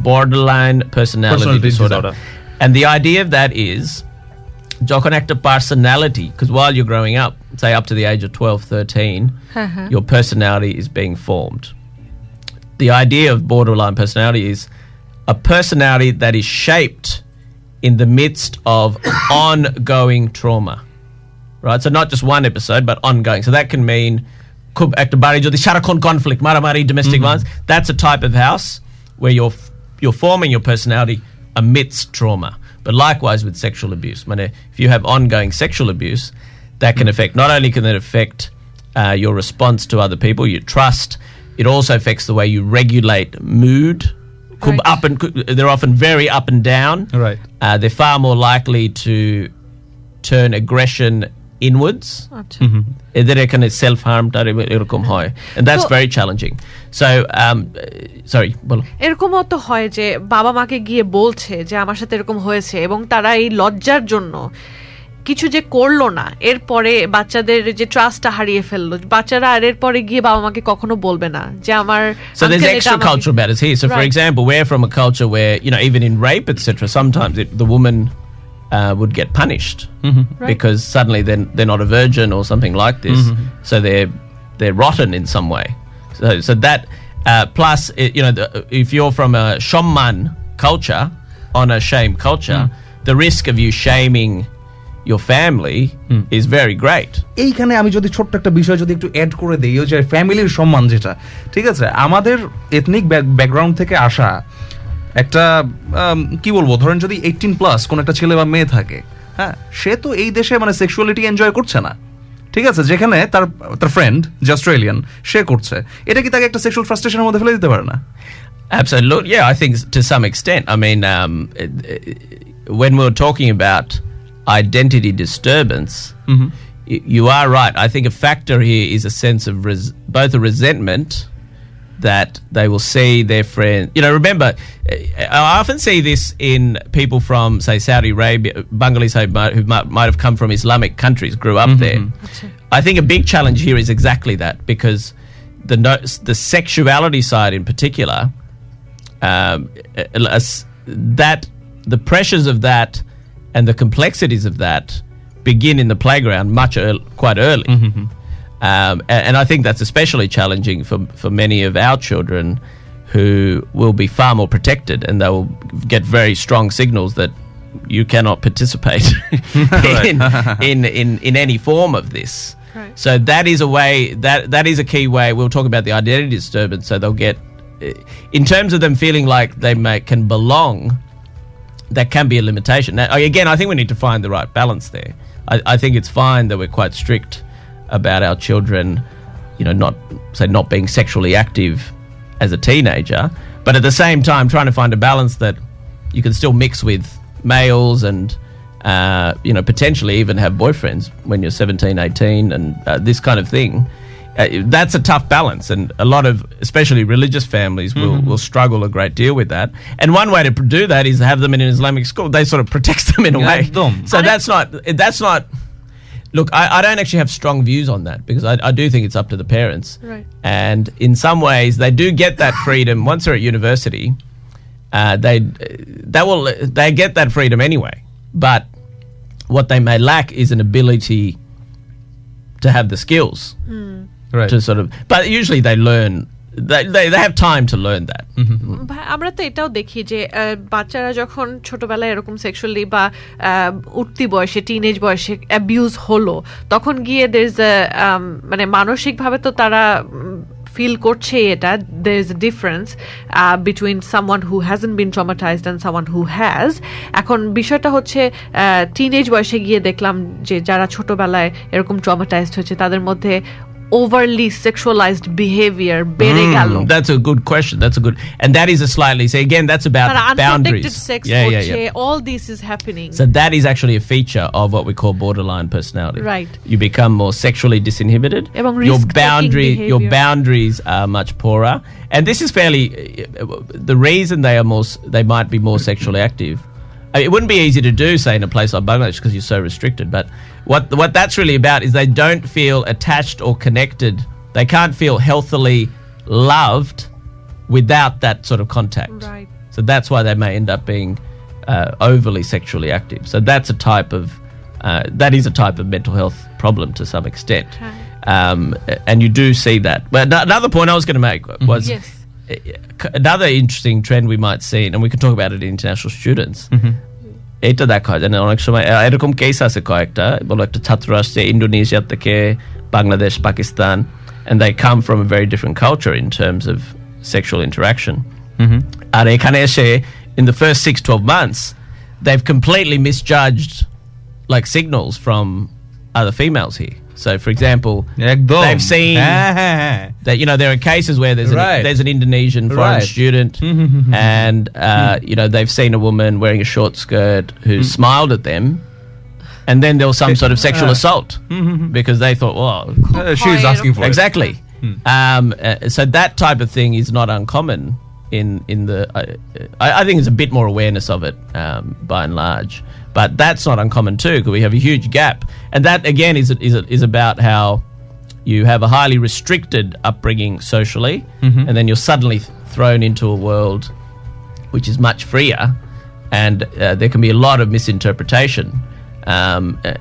borderline personality disorder. And the idea of that is যখন একটা personality, because while you're growing up, say up to the age of 12, 13, your personality is being formed. The idea of borderline personality is a personality that is shaped in the midst of ongoing trauma, right? So not just one episode, but ongoing. So that can mean conflict, maramari, domestic violence. That's a type of house where you're forming your personality amidst trauma. But likewise with sexual abuse, if you have ongoing sexual abuse, that can affect, not only can it affect your response to other people, your trust, it also affects the way you regulate mood. Right. They're often very up and down. Right. They're far more likely to turn aggression inwards. And that's very challenging. So sorry, bolo. এরকমও তো হয় যে বাবা মাকে গিয়ে বলছে যে আমার সাথে এরকম হয়েছে, এবং তারা এই লজ্জার জন্য কিছু যে করলো না, এরপরে বাচ্চাদের যে ট্রাস্টটা হারিয়ে ফেললো, বাচ্চারা আর এরপরে গিয়ে বাবা মাকে কখনো বলবে না যে আমার So there's extra cultural matters here. So for example, we're from a culture where, you know, even in rape, etc., sometimes the woman would get punished because suddenly they're not a virgin or something like this, so they're rotten in some way. So that plus, you know, if you're from a shomman culture, honor shame culture, the risk of you shaming your family is very great. এইখানে আমি যদি ছোট্ট একটা বিষয় যদি একটু add করে দেই, যে ফ্যামিলির সম্মান, যেটা ঠিক আছে আমাদের এথনিক ব্যাকগ্রাউন্ড থেকে আসা একটা কি বলবো, ধরেন যদি 18+ কোন একটা ছেলে বা মেয়ে থাকে, হ্যাঁ, সে তো এই দেশে সেক্সুয়ালিটি এনজয় করছে না, ঠিক আছে, যেখানে তার ফ্রেন্ড যে অস্ট্রেলিয়ান সে করছে, এটা কি তাকে একটা সেক্সুয়াল ফ্রাস্ট্রেশনের মধ্যে ফেলে দিতে পারে না? Absolutely, yeah, I think to some extent. I mean, when we were talking about identity disturbance, you are right. I think a factor here is a sense of both a resentment that they will see their friends. You know, remember, I often see this in people from, say, Saudi Arabia, Bengalis who might have come from Islamic countries, grew up there. I think a big challenge here is exactly that, because the sexuality side in particular, that the pressures of that and the complexities of that begin in the playground quite early. And I think that's especially challenging for many of our children, who will be far more protected, and they will get very strong signals that you cannot participate in any form of this. Right. So that is a way, that is a key way. We'll talk about the identity disturbance. So they'll get, in terms of them feeling like they can belong, that can be a limitation. Now, again, I think we need to find the right balance there. I think it's fine that we're quite strict about our children, you know, not being sexually active as a teenager, but at the same time trying to find a balance that you can still mix with males and you know, potentially even have boyfriends when you're 17, 18 and this kind of thing. That's a tough balance, and a lot of especially religious families will struggle a great deal with that. And one way to do that is have them in an Islamic school. They sort of protect them in a way. So that's not Look, I don't actually have strong views on that, because I do think it's up to the parents. Right. And in some ways, they do get that freedom once they're at university. They get that freedom anyway. But what they may lack is an ability to have the skills to sort of. But usually they learn. They have time to learn that. আমরা তো এটাও দেখি যে বাচ্চারা যখন ছোটবেলায় এরকম sexually বা উঠতি বয়সে, টিনেজ বয়সে অ্যাবিউজ হলো, তখন গিয়ে মানসিকভাবে তো তারা ফিল করছে এটা, there is a difference between someone who hasn't been traumatized and someone who has. এখন বিষয়টা হচ্ছে টিনেজ বয়সে গিয়ে দেখলাম যে যারা ছোটবেলায় এরকম ট্রমাটাইজড হয়েছে তাদের মধ্যে overly sexualized behavior. That's a good question. That's a good, and that is a slightly, so again, that's about boundaries. Unprotected sex, all this is happening. So that is actually a feature of what we call borderline personality. Right. You become more sexually disinhibited. Your boundaries are much poorer, and this is fairly the reason they are more. They might be more sexually active. I mean, it wouldn't be easy to do, say, in a place like Bangladesh because you're so restricted. But what that's really about is they don't feel attached or connected. They can't feel healthily loved without that sort of contact. Right. So that's why they may end up being overly sexually active. So that's a type of mental health problem to some extent. Okay. And you do see that. But another point I was going to make was... Yes. Another interesting trend we might see, and we can talk about it in international students. এটা দেখা হয়, জানেন, অনেক সময় এরকম case আছে কয়েকটা, বলো একটা ছাত্র আসছে ইন্দোনেশিয়া থেকে, Bangladesh, Pakistan, and they come from a very different culture in terms of sexual interaction. আর এখানে এসে in the first 6-12 months they've completely misjudged like signals from other females here. So, for example, they've seen that, you know, there are cases where there's an Indonesian foreign student and, you know, they've seen a woman wearing a short skirt who smiled at them, and then there was some sort of sexual assault because they thought, well, she was asking for it. Exactly. So that type of thing is not uncommon in the... I think there's a bit more awareness of it by and large. But that's not uncommon too, because we have a huge gap, and that again is about how you have a highly restricted upbringing socially, and then you're suddenly thrown into a world which is much freer, and there can be a lot of misinterpretation.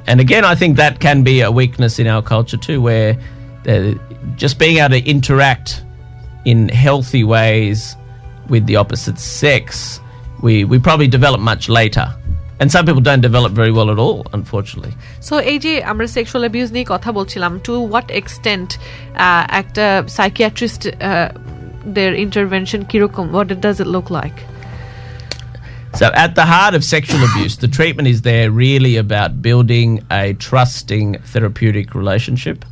And again, I think that can be a weakness in our culture too, where just being able to interact in healthy ways with the opposite sex, we probably develop much later. And some people don't develop very well at all, unfortunately. So, AJ, amra sexual abuse niye kotha bolchilam. To what extent একটা psychiatrist their intervention kirokom? What does it look like? So, at the heart of sexual abuse, the treatment is there really about building a trusting therapeutic relationship. So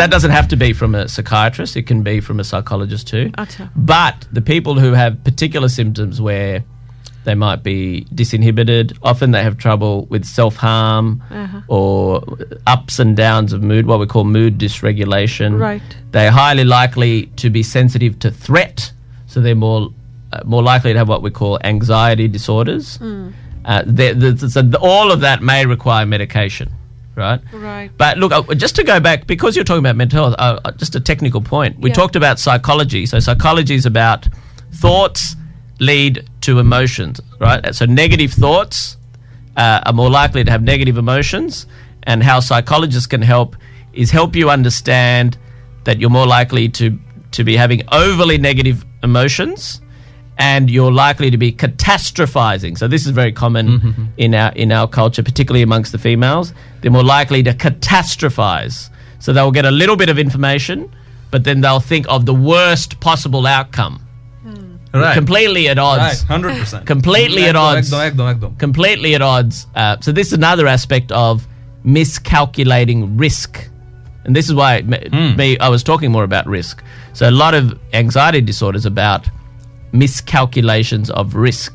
that doesn't have to be from a psychiatrist. It can be from a psychologist too. But the people who have particular symptoms where they might be disinhibited. Often they have trouble with self-harm or ups and downs of mood, what we call mood dysregulation. Right. They're highly likely to be sensitive to threat, so they're more likely to have what we call anxiety disorders. So all of that may require medication, right? Right. But look, just to go back, because you're talking about mental health, just a technical point. We talked about psychology. So psychology is about thoughts lead to emotions, right? So negative thoughts are more likely to have negative emotions, and how psychologists can help is help you understand that you're more likely to be having overly negative emotions, and you're likely to be catastrophizing. So this is very common in our culture, particularly amongst the females. They're more likely to catastrophize. So they'll get a little bit of information, but then they'll think of the worst possible outcome. Right. Completely at odds. 100%. Completely at odds. Completely at odds. So this is another aspect of miscalculating risk. And this is why I was talking more about risk. So a lot of anxiety disorders about miscalculations of risk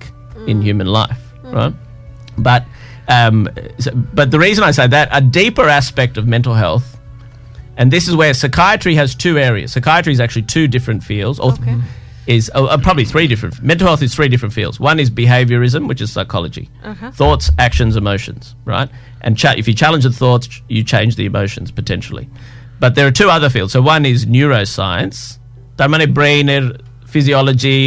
in human life, right? But the reason I say that, a deeper aspect of mental health, and this is where psychiatry has two areas. Psychiatry is actually two different fields. Okay. Is probably three different. Mental health is three different fields. One is behaviorism, which is psychology. Thoughts, actions, emotions, right? And if you challenge the thoughts, you change the emotions potentially. But there are two other fields. So one is neuroscience, brain, physiology,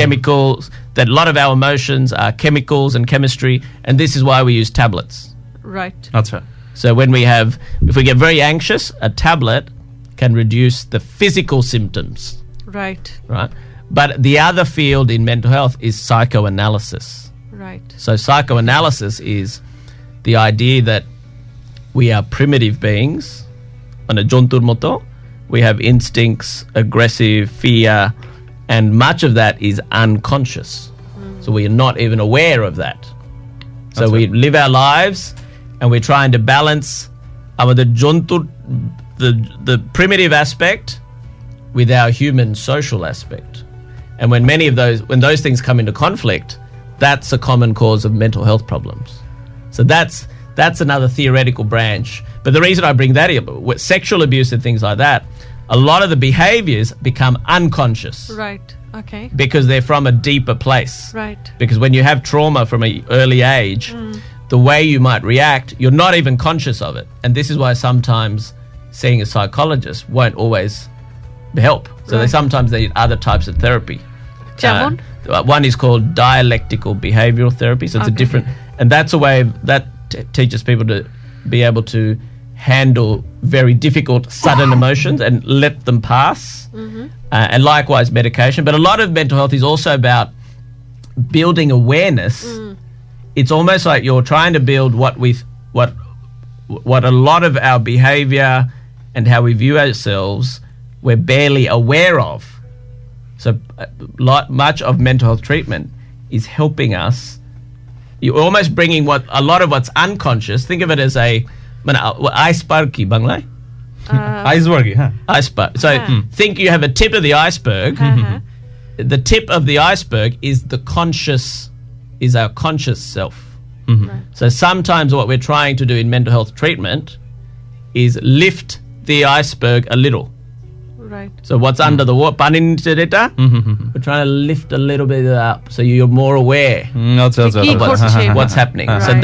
chemicals, that a lot of our emotions are chemicals and chemistry, and this is why we use tablets. Right. That's right. So if we get very anxious, a tablet can reduce the physical symptoms. Right. Right. But the other field in mental health is psychoanalysis. Right. So psychoanalysis is the idea that we are primitive beings, We have instincts, aggressive, fear, and much of that is unconscious. So we are not even aware of that. So that's we live our lives and we're trying to balance the jontu, the primitive aspect with our human social aspect. And when many of those, when those things come into conflict, that's a common cause of mental health problems. So that's another theoretical branch. But the reason I bring that up, with sexual abuse and things like that, a lot of the behaviours become unconscious. Right, okay. Because they're from a deeper place. Right. Because when you have trauma from an early age, the way you might react, you're not even conscious of it. And this is why sometimes seeing a psychologist won't always help. So right. They need other types of therapy. Jamon? One is called dialectical behavioural therapy. So it's a different... And that's a way that... teaches people to be able to handle very difficult, sudden emotions and let them pass. And likewise, medication. But a lot of mental health is also about building awareness. It's almost like you're trying to build what a lot of our behaviour and how we view ourselves we're barely aware of. So much of mental health treatment is helping us. You're almost bringing what a lot of what's unconscious. Think of it as a iceberg ki Bangla. Iceberg, huh? Iceberg. So think you have a tip of the iceberg. The tip of the iceberg is our conscious self. Right. So sometimes what we're trying to do in mental health treatment is lift the iceberg a little. Right. So what's under the water? We're trying to lift a little bit up so you're more aware of what's happening. Right. So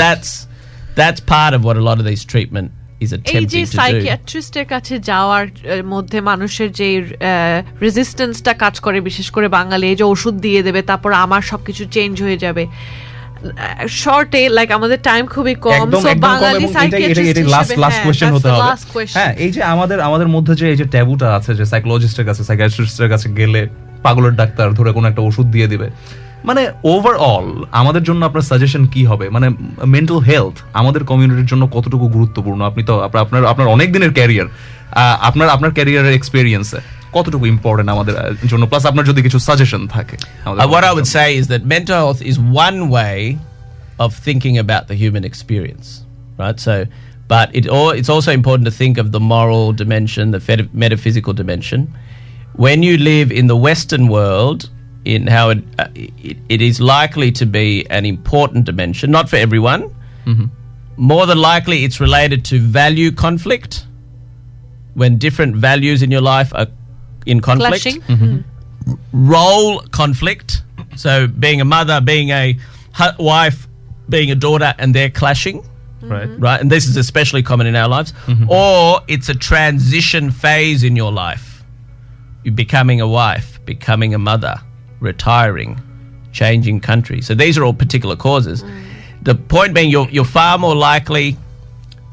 that's part of what a lot of these treatment is attempting to do. Psychiatrist এর কাছে যাওয়ার মধ্যে মানুষের যে রেজিস্ট্যান্সটা কাজ করে, বিশেষ করে বাঙালি যে ওষুধ দিয়ে দেবে তারপর আমার সবকিছু চেঞ্জ হয়ে যাবে। শর্টে লাইক আমাদের টাইম খুবই কম, সো বাঙালি সাইকিয়াট্রিস্ট লাস্ট কোশ্চেন হতে হবে। হ্যাঁ, এই যে আমাদের মধ্যে যে এই যে ট্যাবুটা আছে যে সাইকোলজিস্টের কাছে সাইকিয়াট্রিস্টের কাছে গেলে পাগলের ডাক্তার ধরে কোনো একটা ওষুধ দিয়ে দিবে, মানে ওভারঅল আমাদের জন্য আপনার সাজেশন কি হবে? মানে মেন্টাল হেলথ আমাদের কমিউনিটির জন্য কতটুকু গুরুত্বপূর্ণ? আপনি তো আপনার অনেক দিনের ক্যারিয়ার, আপনার ক্যারিয়ারের এক্সপেরিয়েন্সে কতটুকু ইম্পর্টেন্ট আমাদের জন্য, প্লাস আপনার যদি কিছু সাজেশন থাকে? What I would say is that mental health is one way of thinking about the human experience, right? So, but it's also important to think of the moral dimension, the metaphysical dimension. When you live in the Western world, in how it is likely to be an important dimension, not for everyone. More than likely, it's related to value conflict. When different values in your life are in conflict, role conflict, so being a mother, being a wife, being a daughter, and they're clashing, right? And this is especially common in our lives. Or it's a transition phase in your life. You're becoming a wife, becoming a mother, retiring, changing country. So these are all particular causes. The point being, you're far more likely,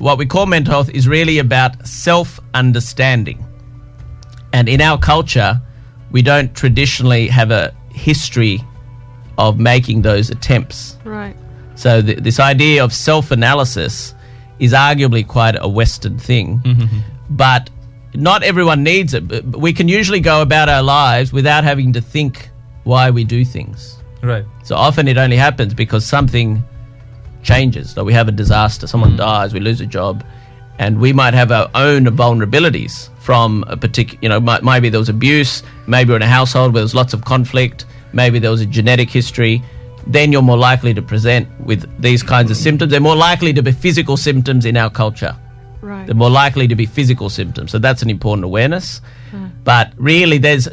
what we call mental health is really about self-understanding. And in our culture, we don't traditionally have a history of making those attempts. Right. So this idea of self-analysis is arguably quite a Western thing. But not everyone needs it. But we can usually go about our lives without having to think why we do things. Right. So often it only happens because something changes. Like we have a disaster, someone dies, we lose a job. And we might have our own vulnerabilities from a particular, maybe there was abuse, maybe we're in a household where there's lots of conflict, maybe there was a genetic history. Then you're more likely to present with these kinds of symptoms. They're more likely to be physical symptoms in our culture. Right. They're more likely to be physical symptoms. So that's an important awareness. But really, there's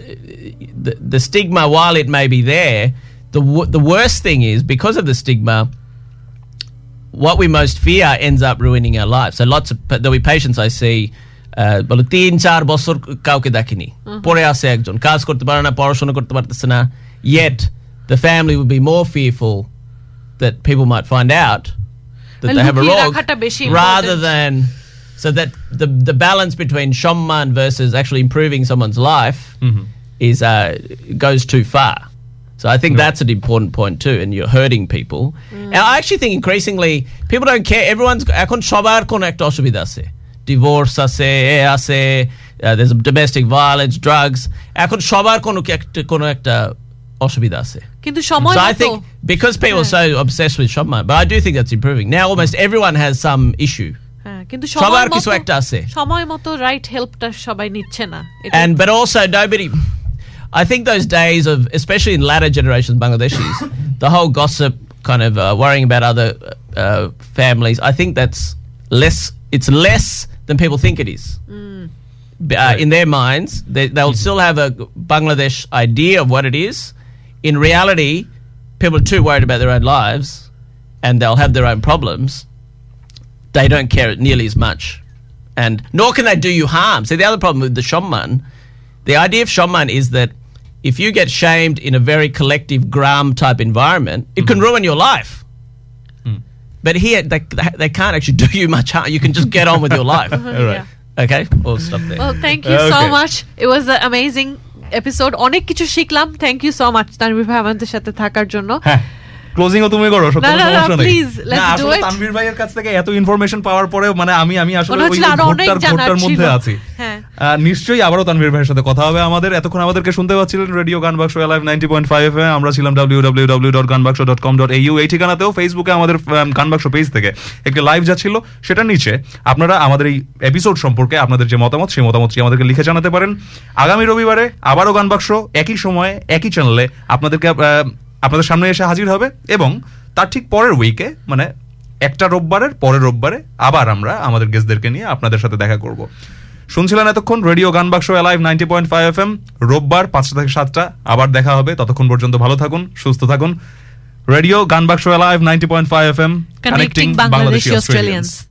the stigma, while it may be there, the worst thing is because of the stigma, what we most fear ends up ruining our lives. So there'll be patients I see, bolo 3-4 বছর কাউকে দেখিনি, পড়ে আছে একজন, কাজ করতে পারে না, পড়াশোনা করতে পারতেছে না, yet the family would be more fearful that people might find out that they have a role rather than, so that the balance between সম্মান versus actually improving someone's life is goes too far. So I think that's an important point too, and you're hurting people. And I actually think increasingly people don't care. Everyone's divorce, there's domestic violence, drugs. এখন সবার কোনো একটা অসুবিধা আছে, কিন্তু সময় I think because people are so obsessed with সময়, but I do think that's improving. Now almost everyone has some issue. কিন্তু সবার কিছু একটা আছে, সময়মতো রাইট হেল্পটা সবাই নিচ্ছে না। And but also nobody, I think those days of, especially in latter generations Bangladeshis, the whole gossip kind of worrying about other families, I think that's less than people think it is. In their minds they'll still have a Bangladesh idea of what it is. In reality people are too worried about their own lives and they'll have their own problems. They don't care nearly as much, and nor can they do you harm. See, the other problem with the shaman, the idea of shaman is that if you get shamed in a very collective gram type environment, it can ruin your life. But here they can't actually do you much harm. You can just get on with your life. All right. Yeah. Okay, we'll stop there. Well, thank you so much. It was an amazing episode. Onek kichu shiklam. Thank you so much, Tanvir bhai, amader sathe thakar jonno. Closing ও তুমি করো, সব কোনো সমস্যা নেই। না আসলে তানভীর ভাইয়ের কাছ থেকে এত ইনফরমেশন পাওয়ার পরেও মানে আমি আসলে ওই ঘোরটার মধ্যে আছি। নিশ্চয়ই আবারও তানভীর ভাইয়ের সাথে কথা হবে আমাদের। এতক্ষণ আমাদেরকে শুনতে পাচ্ছিলেন রেডিও গানবাক্স লাইভ 90.5 FM। আমরা ছিলাম www.ganbaksho.com.au এই ঠিকানাতেও। ফেসবুকে আমাদের গানবাক্স পেজ থেকে একটা লাইভ যাচ্ছিল, সেটা নিচে আপনারা আমাদের এই এপিসোড সম্পর্কে আপনাদের যে মতামত, সেই মতামতটি আমাদেরকে লিখে জানাতে পারেন। আগামী রবিবারে আবারও গানবাক্স একই সময়ে একই চ্যানেলে আপনাদের সামনে এসে হাজির হবে, এবং তার ঠিক পরের উইকে মানে একটা রোববারের পরের রোববারে আবার আমরা আমাদের গেস্টদেরকে নিয়ে আপনাদের সাথে দেখা করব। শুনছিলেন এতক্ষণ রেডিও গানবাক্স লাইভ 90.5 FM। রোববার 5টা থেকে 7টা আবার দেখা হবে। ততক্ষণ পর্যন্ত ভালো থাকুন, সুস্থ থাকুন। Radio Gaanbaksho live 90.5 FM, connecting Bangladeshi Australians.